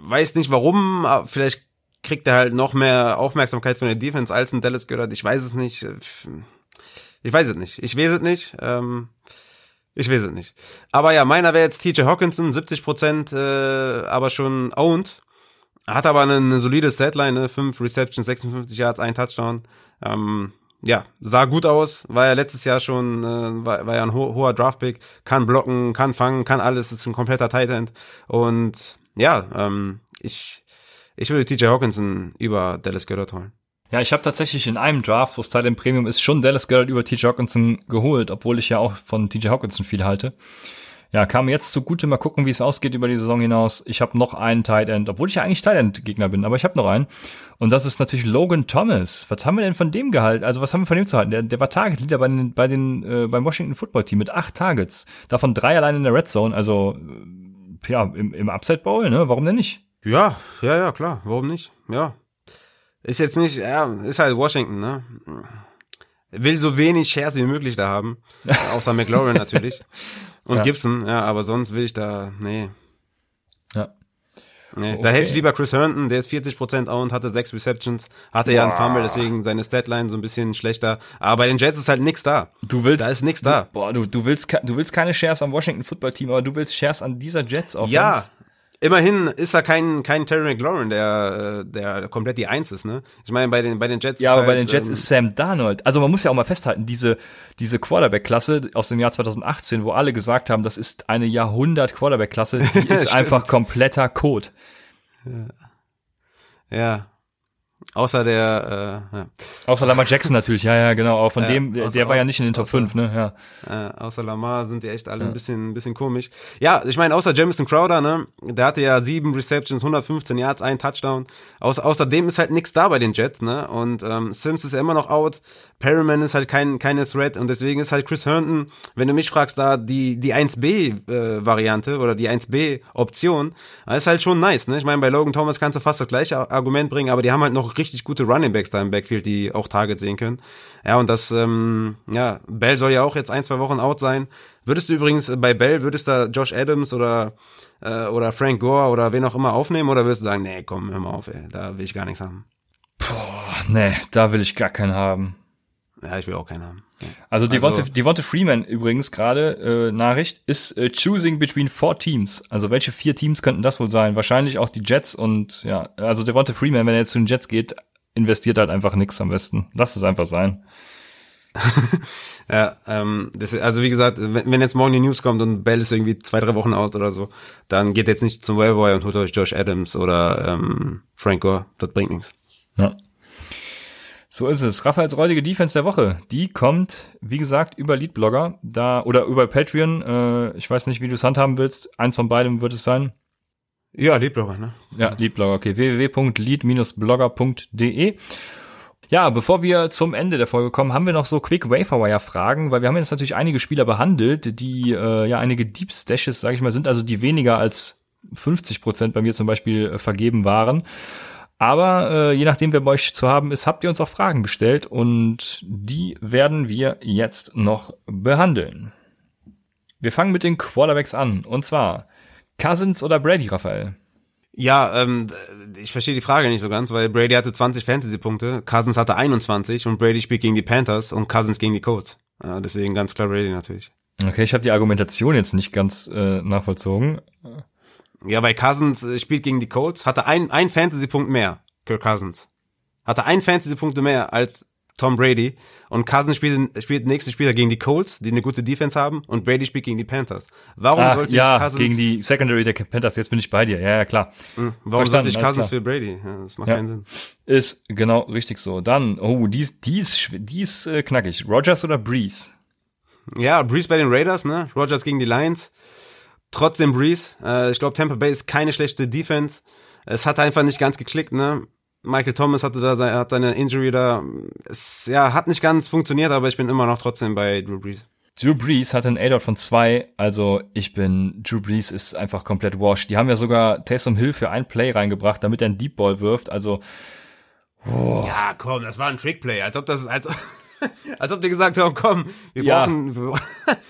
weiß nicht warum, aber vielleicht kriegt er halt noch mehr Aufmerksamkeit von der Defense als ein Dallas Goedert. Ich weiß es nicht. Ich weiß es nicht. Ich weiß es nicht. Ähm, Ich weiß es nicht. Aber ja, meiner wäre jetzt T J Hawkinson, siebzig Prozent, äh, aber schon owned. Hat aber eine, eine solide Statline, ne? fünf Receptions, sechsundfünfzig Yards, ein Touchdown. Ähm, ja, sah gut aus, war ja letztes Jahr schon, äh, war, war ja ein ho- hoher Draftpick. Kann blocken, kann fangen, kann alles, ist ein kompletter Tight End. Und ja, ähm, ich ich würde T J Hawkinson über Dallas Goedert holen. Ja, ich habe tatsächlich in einem Draft, wo es Tight End Premium ist, schon Dallas Goedert über T J Hawkinson geholt, obwohl ich ja auch von T J Hawkinson viel halte. Ja, kam jetzt zugute, mal gucken, wie es ausgeht über die Saison hinaus. Ich habe noch einen Tight End, obwohl ich ja eigentlich Tight End Gegner bin, aber ich habe noch einen. Und das ist natürlich Logan Thomas. Was haben wir denn von dem gehalten? Also was haben wir von dem zu halten? Der, der war Target Leader bei den, bei den, äh, beim Washington Football Team mit acht Targets, davon drei allein in der Red Zone. Also ja, im, im Upside Bowl, ne? Warum denn nicht? Ja, ja, ja, klar. Warum nicht? Ja. Ist jetzt nicht, ja, ist halt Washington, ne? Will so wenig Shares wie möglich da haben. Außer McLaurin natürlich. Und ja. Gibson, ja, aber sonst will ich da, nee. Ja. Nee, okay. Da hätte ich lieber Chris Herndon, der ist vierzig Prozent owned, hatte sechs Receptions, hatte Boah. ja einen Fumble, deswegen seine Statline so ein bisschen schlechter. Aber bei den Jets ist halt nix da. Du willst, da ist nix da. Du, boah, du, du willst, du willst keine Shares am Washington Football Team, aber du willst Shares an dieser Jets Offense. Ja. Immerhin ist da kein kein Terry McLaurin, der der komplett die Eins ist, ne? Ich meine, bei den bei den Jets. Ja, aber halt, bei den Jets ähm, ist Sam Darnold. Also man muss ja auch mal festhalten, diese diese Quarterback-Klasse aus dem Jahr zwanzig achtzehn, wo alle gesagt haben, das ist eine Jahrhundert-Quarterback-Klasse, die ist einfach kompletter Kot. Ja. ja. Außer der, äh, ja. Außer Lamar Jackson natürlich, ja, ja, genau. Auch von ja, dem, außer, der war ja nicht in den Top außer, fünf, ne, ja. Äh, außer Lamar sind die echt alle ja. ein bisschen, ein bisschen komisch. Ja, ich meine, außer Jamison Crowder, ne, der hatte ja sieben Receptions, hundertfünfzehn Yards, ein Touchdown. Außer, außerdem ist halt nichts da bei den Jets, ne, und, ähm, Sims ist ja immer noch out. Perryman ist halt kein, keine Threat und deswegen ist halt Chris Herndon, wenn du mich fragst, da die, die eins B-Variante äh, oder die eins B-Option, ist halt schon nice, ne. Ich meine, bei Logan Thomas kannst du fast das gleiche Argument bringen, aber die haben halt noch richtig gute Running Backs da im Backfield, die auch Targets sehen können. Ja, und das, ähm, ja, Bell soll ja auch jetzt ein, zwei Wochen out sein. Würdest du übrigens bei Bell, würdest da Josh Adams oder äh, oder Frank Gore oder wen auch immer aufnehmen oder würdest du sagen, nee, komm, hör mal auf, ey, da will ich gar nichts haben? Boah, nee, da will ich gar keinen haben. Ja, ich will auch keinen haben. Ja. Also Devonta also, Devonta Freeman übrigens gerade, äh, Nachricht, ist äh, choosing between four teams. Also welche vier Teams könnten das wohl sein? Wahrscheinlich auch die Jets und ja, also Devonta Freeman, wenn er jetzt zu den Jets geht, investiert halt einfach nichts am besten. Lass es einfach sein. Ja, ähm, das, also wie gesagt, wenn, wenn jetzt morgen die News kommt und Bell ist irgendwie zwei, drei Wochen out oder so, dann geht jetzt nicht zum Waiver und holt euch Josh Adams oder ähm, Frank Gore, das bringt nichts. Ja. So ist es. Raphaels räudige Defense der Woche, die kommt, wie gesagt, über Leadblogger da oder über Patreon. Äh, ich weiß nicht, wie du es handhaben willst. Eins von beidem wird es sein. Ja, Leadblogger, ne? Ja, Leadblogger, okay. w w w Punkt lead Bindestrich blogger Punkt d e. Ja, bevor wir zum Ende der Folge kommen, haben wir noch so Quick-Waiver-Wire-Fragen, weil wir haben jetzt natürlich einige Spieler behandelt, die äh, ja einige Deep-Stashes, sage ich mal, sind, also die weniger als fünfzig Prozent bei mir zum Beispiel äh, vergeben waren. Aber äh, je nachdem, wer bei euch zu haben ist, habt ihr uns auch Fragen gestellt und die werden wir jetzt noch behandeln. Wir fangen mit den Quarterbacks an und zwar Cousins oder Brady, Raphael? Ja, ähm, ich verstehe die Frage nicht so ganz, weil Brady hatte zwanzig Fantasy-Punkte, Cousins hatte einundzwanzig und Brady spielt gegen die Panthers und Cousins gegen die Colts. Äh, deswegen ganz klar Brady natürlich. Okay, ich habe die Argumentation jetzt nicht ganz äh, nachvollzogen. Ja, weil Cousins spielt gegen die Colts, hatte ein, ein Fantasy-Punkt mehr, Kirk Cousins. Hatte ein Fantasy-Punkte mehr als Tom Brady. Und Cousins spielt, spielt nächsten Spieler gegen die Colts, die eine gute Defense haben. Und Brady spielt gegen die Panthers. Warum Ach, sollte ja, ich Cousins... gegen die Secondary der Panthers, jetzt bin ich bei dir. Ja, ja, klar. Mhm. Warum Verstanden, sollte ich Cousins für Brady? Ja, das macht ja. keinen Sinn. Ist genau richtig so. Dann, oh, die ist, die ist, die ist äh, knackig. Rodgers oder Breeze? Ja, Breeze bei den Raiders, ne? Rodgers gegen die Lions. Trotzdem Breeze, äh, ich glaube Tampa Bay ist keine schlechte Defense, es hat einfach nicht ganz geklickt, ne, Michael Thomas hatte da seine, hat seine Injury da, es ja, hat nicht ganz funktioniert, aber ich bin immer noch trotzdem bei Drew Brees. Drew Brees hatte ein A-Dot von zwei, also ich bin, Drew Brees ist einfach komplett wash, die haben ja sogar Taysom Hill für ein Play reingebracht, damit er einen Deep Ball wirft, also oh. Ja komm, das war ein Trick-Play, als ob das, als ob Als ob die gesagt haben, komm, wir ja. brauchen, wir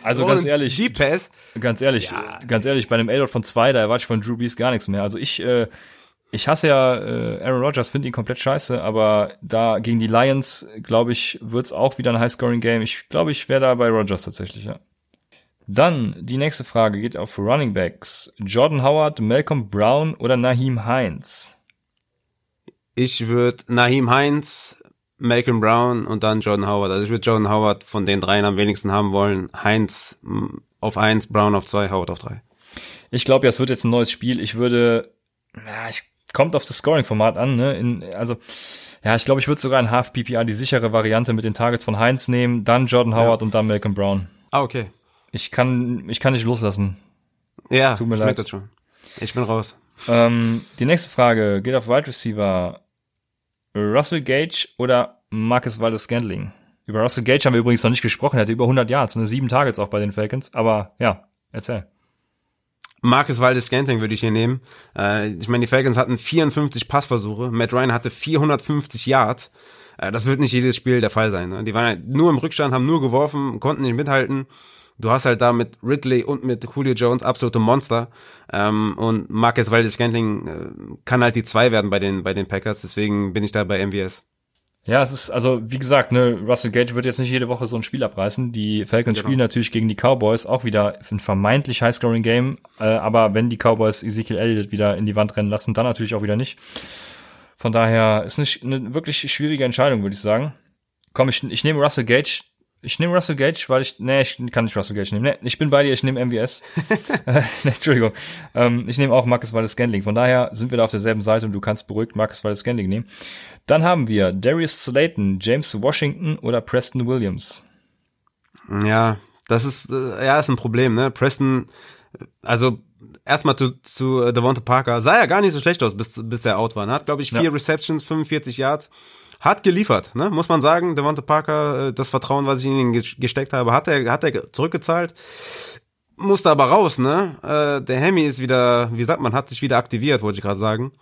also brauchen ganz ehrlich, G-Pass. Ganz ehrlich, ja. ganz ehrlich, bei einem A-Dot von zwei, da erwarte ich von Drew Brees gar nichts mehr. Also ich, äh, ich hasse ja äh, Aaron Rodgers, finde ihn komplett scheiße, aber da gegen die Lions, glaube ich, wird's auch wieder ein High-Scoring-Game. Ich glaube, ich wäre da bei Rodgers tatsächlich, ja. Dann, die nächste Frage geht auf Running Backs. Jordan Howard, Malcolm Brown oder Naheem Hines? Ich würde Naheem Hines, Malcolm Brown und dann Jordan Howard. Also ich würde Jordan Howard von den dreien am wenigsten haben wollen. Hines auf eins, Brown auf zwei, Howard auf drei. Ich glaube, ja, es wird jetzt ein neues Spiel. Ich würde, ja, ich, kommt auf das Scoring-Format an, ne? In, also, ja, ich glaube, ich würde sogar in Half-P P R die sichere Variante mit den Targets von Hines nehmen, dann Jordan Howard ja. und dann Malcolm Brown. Ah, okay. Ich kann, ich kann nicht loslassen. Ja, tut mir leid. Das schon. Ich bin raus. Ähm, die nächste Frage geht auf Wide Receiver. Russell Gage oder Marcus Valdes-Scantling? Über Russell Gage haben wir übrigens noch nicht gesprochen. Er hatte über hundert Yards, ne? Sieben Targets auch bei den Falcons. Aber ja, erzähl. Marcus Valdes-Scantling würde ich hier nehmen. Äh, ich meine, die Falcons hatten vierundfünfzig Passversuche. Matt Ryan hatte vierhundertfünfzig Yards. Äh, das wird nicht jedes Spiel der Fall sein, ne? Die waren halt nur im Rückstand, haben nur geworfen, konnten nicht mithalten. Du hast halt da mit Ridley und mit Julio Jones absolute Monster. Ähm, und Marcus Valdes-Scantling äh, kann halt die zwei werden bei den bei den Packers. Deswegen bin ich da bei M V S. Ja, es ist, also wie gesagt, ne, Russell Gage wird jetzt nicht jede Woche so ein Spiel abreißen. Die Falcons genau. spielen natürlich gegen die Cowboys auch wieder ein vermeintlich High-Scoring-Game. Äh, aber wenn die Cowboys Ezekiel Elliott wieder in die Wand rennen lassen, dann natürlich auch wieder nicht. Von daher ist eine, eine wirklich schwierige Entscheidung, würde ich sagen. Komm, ich, ich nehme Russell Gage. Ich nehme Russell Gage, weil ich, nee, ich kann nicht Russell Gage nehmen. Nee, ich bin bei dir, ich nehme M V S. nee, Entschuldigung. Ähm, ich nehme auch Marcus Valdes-Scantling. Von daher sind wir da auf derselben Seite und du kannst beruhigt Marcus Valdes-Scantling nehmen. Dann haben wir Darius Slayton, James Washington oder Preston Williams. Ja, das ist, ja, ist ein Problem, ne? Preston, also, erstmal zu, zu Devonta Parker. Sah ja gar nicht so schlecht aus, bis, bis er out war. Er hat, glaube ich, vier ja. Receptions, fünfundvierzig Yards. Hat geliefert, ne? Muss man sagen. Devonta Parker, das Vertrauen, was ich in ihn gesteckt habe, hat er, hat er zurückgezahlt. Musste aber raus, ne? Äh, der Hemi ist wieder, wie sagt man, hat sich wieder aktiviert, wollte ich gerade sagen.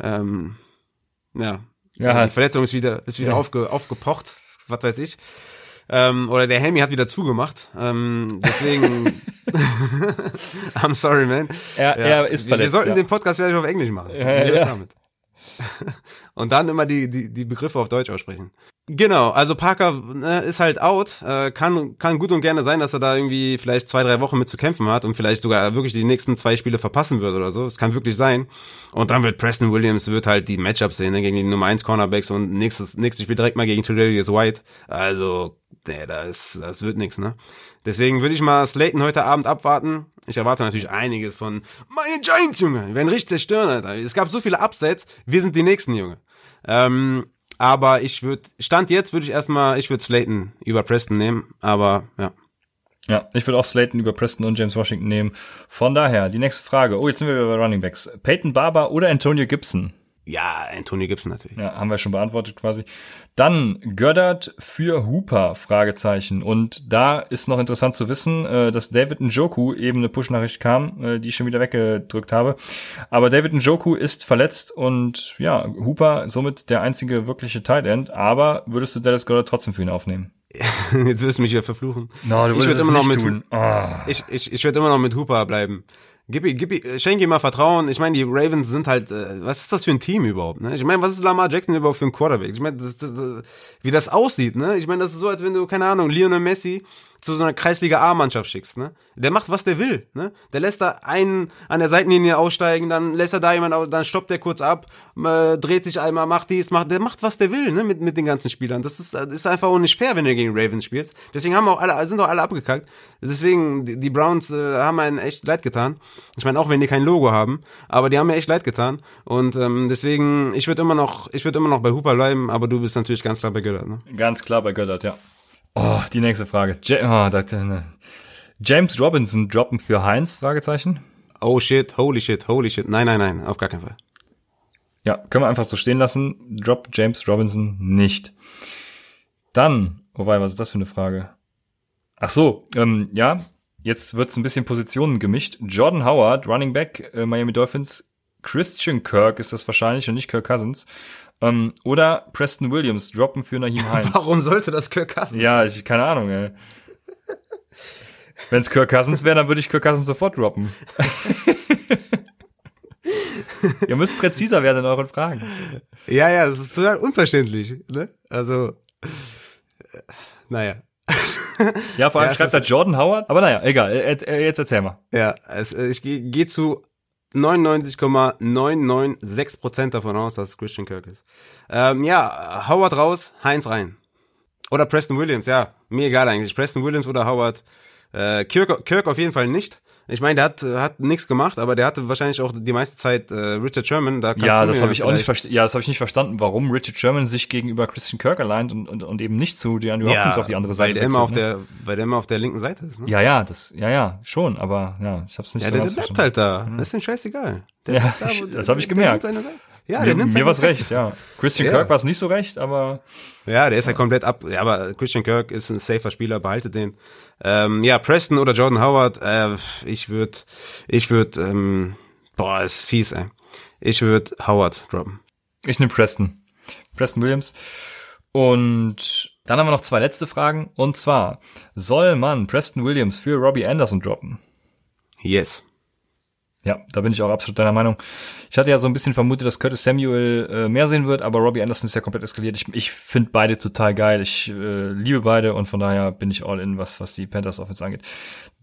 Ähm, ja. ja. Die Verletzung ist wieder, ist wieder ja. aufge, aufgepocht. Was weiß ich. Ähm, oder der Hemi hat wieder zugemacht. Ähm, deswegen. I'm sorry, man. Er, ja. er ist verletzt. Wir, wir sollten ja. den Podcast vielleicht auf Englisch machen. Ja, ja, ja. Damit. Und dann immer die, die, die Begriffe auf Deutsch aussprechen. Genau, also Parker ne, ist halt out. Äh, kann, kann gut und gerne sein, dass er da irgendwie vielleicht zwei, drei Wochen mit zu kämpfen hat und vielleicht sogar wirklich die nächsten zwei Spiele verpassen wird oder so. Es kann wirklich sein. Und dann wird Preston Williams wird halt die Matchups sehen, ne, gegen die Nummer eins Cornerbacks und nächstes, nächstes Spiel direkt mal gegen Tre'Davious White. Also, ne, das, das wird nichts, ne? Deswegen würde ich mal Slayton heute Abend abwarten. Ich erwarte natürlich einiges von meine Giants, Junge. Wir werden richtig zerstören, Alter. Es gab so viele Upsets. Wir sind die Nächsten, Junge. Ähm, aber ich würde, Stand jetzt würde ich erstmal, ich würde Slayton über Preston nehmen, aber ja. Ja, ich würde auch Slayton über Preston und James Washington nehmen. Von daher, die nächste Frage. Oh, jetzt sind wir bei Running Backs. Peyton Barber oder Antonio Gibson? Ja, Antonio Gibson natürlich. Ja, haben wir schon beantwortet quasi. Dann Goddard für Hooper, Fragezeichen. Und da ist noch interessant zu wissen, dass David Njoku eben eine Push-Nachricht kam, die ich schon wieder weggedrückt habe. Aber David Njoku ist verletzt und ja, Hooper somit der einzige wirkliche Tight End. Aber würdest du Dallas Goedert trotzdem für ihn aufnehmen? Jetzt wirst du mich wieder verfluchen. No, du ich würd immer noch mit tun. Oh. Ich, ich, ich werde immer noch mit Hooper bleiben. Gib, gib, schenk ihm mal Vertrauen. Ich meine, die Ravens sind halt, äh, was ist das für ein Team überhaupt, ne? Ich meine, was ist Lamar Jackson überhaupt für ein Quarterback? Ich meine, das, das, das, wie das aussieht, ne? Ich meine, das ist so, als wenn du, keine Ahnung, Lionel Messi zu so einer Kreisliga-A-Mannschaft schickst, ne? Der macht, was der will, ne? Der lässt da einen an der Seitenlinie aussteigen, dann lässt er da jemanden, dann stoppt der kurz ab, äh, dreht sich einmal, macht dies, macht, der macht, was der will, ne? Mit, mit den ganzen Spielern. Das ist, ist einfach auch nicht fair, wenn du gegen Ravens spielst. Deswegen haben auch alle, sind auch alle abgekackt. Deswegen, die, die Browns, äh, haben einen echt leid getan. Ich meine, auch wenn die kein Logo haben, aber die haben mir echt leid getan. Und ähm, deswegen, ich würde immer noch, ich würde immer noch bei Hooper bleiben, aber du bist natürlich ganz klar bei Goddard, ne? Ganz klar bei Goddard, ja. Oh, die nächste Frage. Ja- oh, das, ne. James Robinson droppen für Heinz? Fragezeichen. Oh shit, holy shit, holy shit. Nein, nein, nein, auf gar keinen Fall. Ja, können wir einfach so stehen lassen. Drop James Robinson nicht. Dann, wobei, was ist das für eine Frage? Ach so, ähm, ja. Jetzt wird's ein bisschen Positionen gemischt. Jordan Howard, Running Back, äh, Miami Dolphins. Christian Kirk ist das wahrscheinlich und nicht Kirk Cousins. Ähm, oder Preston Williams droppen für Naheem Hines. Warum sollte das Kirk Cousins? Ja, ich keine Ahnung, ey. Wenn es Kirk Cousins wäre, dann würde ich Kirk Cousins sofort droppen. Ihr müsst präziser werden in euren Fragen. Ja, ja, das ist total unverständlich, ne? Also, äh, naja. Ja, vor allem ja, schreibt da Jordan Howard. Aber naja, egal. Jetzt erzähl mal. Ja, es, ich gehe geh zu neunundneunzig Komma neunhundertsechsundneunzig Prozent davon aus, dass es Christian Kirk ist. Ähm, ja, Howard raus, Heinz rein. Oder Preston Williams, ja. Mir egal eigentlich. Preston Williams oder Howard. Äh, Kirk, Kirk auf jeden Fall nicht. Ich meine, der hat, hat nichts gemacht, aber der hatte wahrscheinlich auch die meiste Zeit äh, Richard Sherman. Da ja, das habe ich auch nicht verstanden. Ja, das habe ich nicht verstanden, warum Richard Sherman sich gegenüber Christian Kirk allein und, und, und eben nicht zu DeAndre Hopkins ja, auf die andere Seite. Weil der immer auf ne? der, weil der immer auf der linken Seite ist. Ne? Ja, ja, das, ja, ja, schon. Aber ja, ich habe es nicht. Ja, so der, der bleibt halt da. Das ist ihm scheißegal. Der ja, da, wo, das habe ich gemerkt. Der ja, der mir, nimmt mir was recht. Ja, Christian ja. Kirk war es nicht so recht, aber ja, der ist ja halt komplett ab. Ja, aber Christian Kirk ist ein safer Spieler, behaltet den. Ähm, ja, Preston oder Jordan Howard, äh, ich würde, ich würde, ähm, boah, ist fies, ey. Ich würde Howard droppen. Ich nehme Preston. Preston Williams. Und dann haben wir noch zwei letzte Fragen. Und zwar, soll man Preston Williams für Robbie Anderson droppen? Yes. Ja, da bin ich auch absolut deiner Meinung. Ich hatte ja so ein bisschen vermutet, dass Curtis Samuel äh, mehr sehen wird, aber Robbie Anderson ist ja komplett eskaliert. Ich, ich finde beide total geil. Ich äh, liebe beide und von daher bin ich all in, was was die Panthers Offense angeht.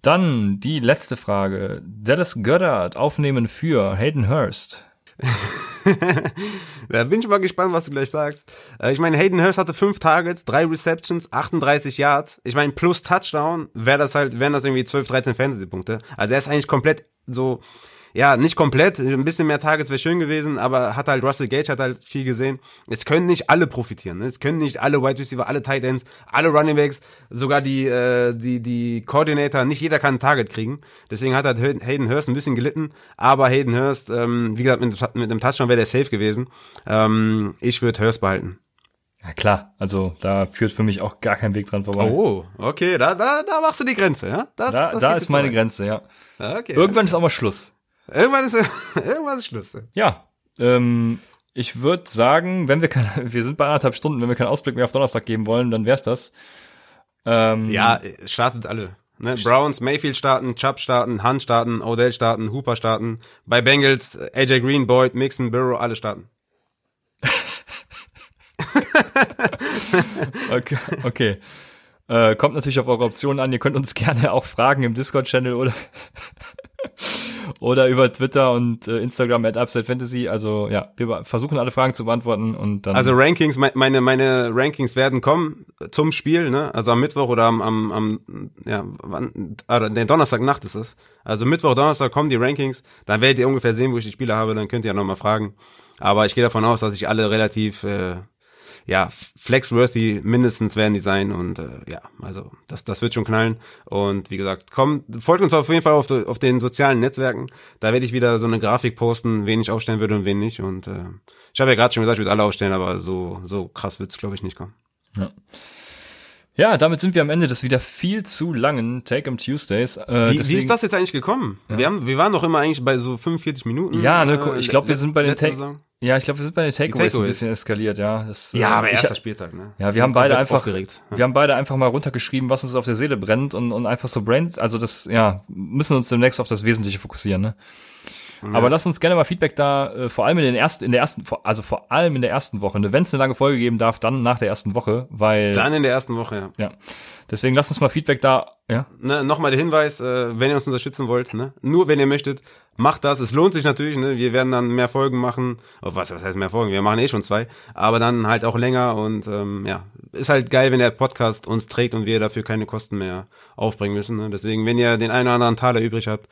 Dann die letzte Frage. Dallas Goedert aufnehmen für Hayden Hurst. Da bin ich mal gespannt, was du gleich sagst. Ich meine, Hayden Hurst hatte fünf Targets, drei Receptions, achtunddreißig Yards. Ich meine, plus Touchdown wäre das halt, wären das irgendwie zwölf, dreizehn Fantasy-Punkte. Also er ist eigentlich komplett so, ja, nicht komplett, ein bisschen mehr Targets wäre schön gewesen, aber hat halt Russell Gage, hat halt viel gesehen. Es können nicht alle profitieren, ne? Es können nicht alle Wide Receiver, alle Tight Ends, alle Running Backs, sogar die, äh, die, die Coordinator, nicht jeder kann ein Target kriegen. Deswegen hat halt Hayden Hurst ein bisschen gelitten, aber Hayden Hurst, ähm, wie gesagt, mit, mit einem Touchdown wäre der safe gewesen. Ähm, ich würde Hurst behalten. Ja klar, also da führt für mich auch gar kein Weg dran vorbei. Oh, okay, da, da, da machst du die Grenze, ja? Das, da das da ist meine rein. Grenze, ja. Okay, irgendwann ist auch mal Schluss. Irgendwann ist, irgendwann ist Schluss. Ja, ähm, ich würde sagen, wenn wir keine, wir sind bei anderthalb Stunden, wenn wir keinen Ausblick mehr auf Donnerstag geben wollen, dann wär's das. Ähm, ja, startet alle. Ne? Browns, Mayfield starten, Chubb starten, Hunt starten, Odell starten, Hooper starten. Bei Bengals, A J Green, Boyd, Mixon, Burrow, alle starten. okay, okay. Äh, kommt natürlich auf eure Optionen an. Ihr könnt uns gerne auch fragen im Discord-Channel oder oder über Twitter und äh, Instagram at Upside Fantasy. Also ja, wir versuchen alle Fragen zu beantworten und dann. Also Rankings, meine meine Rankings werden kommen zum Spiel, ne? Also am Mittwoch oder am am, am ja, wann, oder den Donnerstagnacht ist es. Also Mittwoch, Donnerstag kommen die Rankings. Dann werdet ihr ungefähr sehen, wo ich die Spiele habe. Dann könnt ihr ja nochmal fragen. Aber ich gehe davon aus, dass ich alle relativ äh, ja, flexworthy mindestens werden die sein und äh, ja, also das das wird schon knallen und wie gesagt, komm, folgt uns auf jeden Fall auf, auf den sozialen Netzwerken, da werde ich wieder so eine Grafik posten, wen ich aufstellen würde und wen nicht und äh, ich habe ja gerade schon gesagt, ich würde alle aufstellen, aber so so krass wird's glaube ich nicht kommen. Ja. Ja, damit sind wir am Ende des wieder viel zu langen Take-Em Tuesdays. Äh, wie, deswegen, wie ist das jetzt eigentlich gekommen? Ja. Wir haben, wir waren doch immer eigentlich bei so fünfundvierzig Minuten. Ja, ne, äh, ich glaube, wir sind bei den Take, ja, ich glaube, wir sind bei den Takeaways ein bisschen eskaliert, ja. Das, ja, äh, aber erster Spieltag, ne? Ja, wir haben beide einfach, aufgeregt. Wir haben beide einfach mal runtergeschrieben, was uns auf der Seele brennt und, und einfach so brains, also das, ja, müssen uns demnächst auf das Wesentliche fokussieren, ne? Ja. Aber lasst uns gerne mal Feedback da, äh, vor allem in den ersten, in der ersten, also vor allem in der ersten Woche. Wenn es eine lange Folge geben darf, dann nach der ersten Woche, weil. Dann in der ersten Woche, ja. Ja. Deswegen lasst uns mal Feedback da, ja. Ne, nochmal der Hinweis, äh, wenn ihr uns unterstützen wollt, ne. Nur wenn ihr möchtet, macht das. Es lohnt sich natürlich, ne. Wir werden dann mehr Folgen machen. Oh, was, was heißt mehr Folgen? Wir machen eh schon zwei. Aber dann halt auch länger und, ähm, ja. Ist halt geil, wenn der Podcast uns trägt und wir dafür keine Kosten mehr aufbringen müssen, ne. Deswegen, wenn ihr den einen oder anderen Taler übrig habt,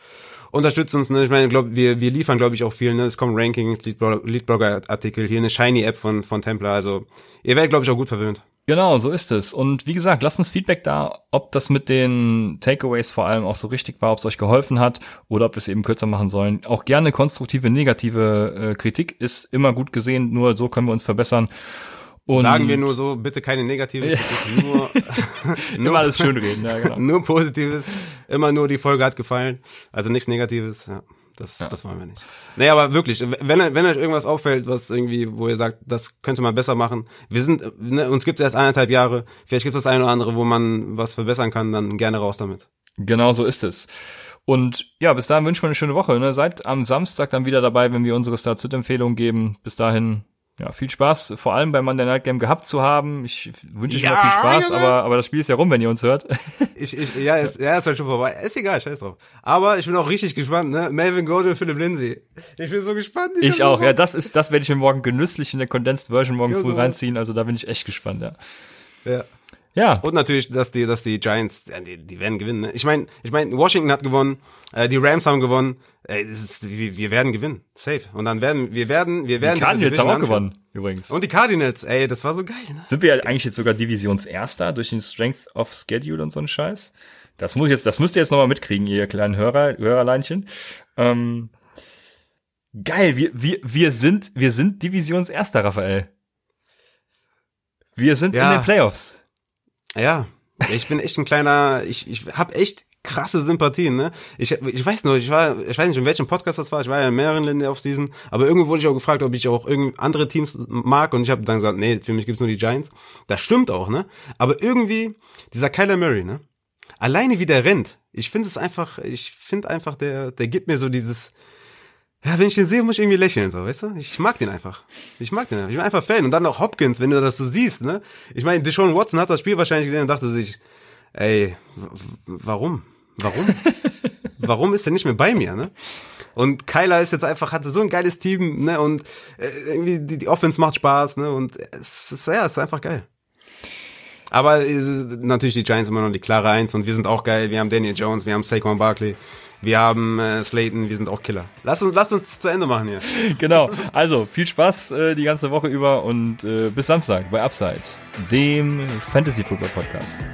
unterstützt uns, ne? Ich meine, glaub, wir, wir liefern, glaube ich, auch viel, ne? Es kommen Rankings, Leadblogger-Artikel, hier eine Shiny-App von, von Templar. Also, ihr werdet, glaube ich, auch gut verwöhnt. Genau, so ist es. Und wie gesagt, lasst uns Feedback da, ob das mit den Takeaways vor allem auch so richtig war, ob es euch geholfen hat oder ob wir es eben kürzer machen sollen. Auch gerne konstruktive, negative äh, Kritik ist immer gut gesehen, nur so können wir uns verbessern. Und sagen wir nur so, bitte keine negativen, nur, nur immer alles schön reden, ja, genau. Nur Positives, immer nur die Folge hat gefallen, also nichts Negatives, ja, das, ja. Das wollen wir nicht. Nee, aber wirklich, wenn, wenn euch irgendwas auffällt, was irgendwie, wo ihr sagt, das könnte man besser machen, wir sind, ne, uns gibt's erst eineinhalb Jahre, vielleicht gibt's das eine oder andere, wo man was verbessern kann, dann gerne raus damit. Genau so ist es. Und ja, bis dahin wünschen wir eine schöne Woche, ne? Seid am Samstag dann wieder dabei, wenn wir unsere Start-Sit-Empfehlung geben, bis dahin. Ja, viel Spaß, vor allem beim Monday Night Game gehabt zu haben. Ich wünsche euch ja, noch viel Spaß, ja, aber, aber das Spiel ist ja rum, wenn ihr uns hört. Ich, ich, ja, ist, ja, ist halt schon vorbei. Ist egal, scheiß drauf. Aber ich bin auch richtig gespannt, ne? Melvin Gordon, Philip Lindsay. Ich bin so gespannt. Ich, ich auch, so ja, das ist, das werde ich mir morgen genüsslich in der Condensed Version morgen ja, früh so reinziehen. Also da bin ich echt gespannt, ja. Ja. Ja. Und natürlich, dass die, dass die Giants, die, die werden gewinnen, ne? Ich meine, ich meine, Washington hat gewonnen, äh, die Rams haben gewonnen, äh, das ist, wir, wir werden gewinnen. Safe. Und dann werden, wir werden, wir werden. Die Cardinals haben auch anführen. Gewonnen, übrigens. Und die Cardinals, ey, das war so geil, ne? Sind wir eigentlich jetzt sogar Divisionserster durch den Strength of Schedule und so einen Scheiß? Das muss ich jetzt, das müsst ihr jetzt nochmal mitkriegen, ihr kleinen Hörer, Hörerleinchen. Ähm, geil, wir, wir, wir sind, wir sind Divisionserster, Raphael. Wir sind ja in den Playoffs. Ja, ich bin echt ein kleiner, ich ich habe echt krasse Sympathien, ne? Ich ich weiß noch, ich war ich weiß nicht, in welchem Podcast das war, ich war ja in mehreren Ländern auf Season, aber irgendwo wurde ich auch gefragt, ob ich auch irgend andere Teams mag und ich habe dann gesagt, nee, für mich gibt's nur die Giants. Das stimmt auch, ne? Aber irgendwie dieser Kyler Murray, ne? Alleine wie der rennt. Ich finde es einfach, ich finde einfach der der gibt mir so dieses ja, wenn ich den sehe, muss ich irgendwie lächeln, so, weißt du? Ich mag den einfach. Ich mag den einfach. Ich bin einfach Fan. Und dann noch Hopkins, wenn du das so siehst, ne? Ich meine, DeSean Watson hat das Spiel wahrscheinlich gesehen und dachte sich, ey, w- warum? Warum? warum ist er nicht mehr bei mir, ne? Und Kyler ist jetzt einfach, hatte so ein geiles Team, ne? Und äh, irgendwie die, die Offense macht Spaß, ne? Und es ist, ja, es ist einfach geil. Aber äh, natürlich die Giants immer noch die klare Eins und wir sind auch geil. Wir haben Daniel Jones, wir haben Saquon Barkley. Wir haben äh, Slayton, wir sind auch Killer. Lass uns, lass uns zu Ende machen hier. Genau, also viel Spaß äh, die ganze Woche über und äh, bis Samstag bei Upside, dem Fantasy Football Podcast.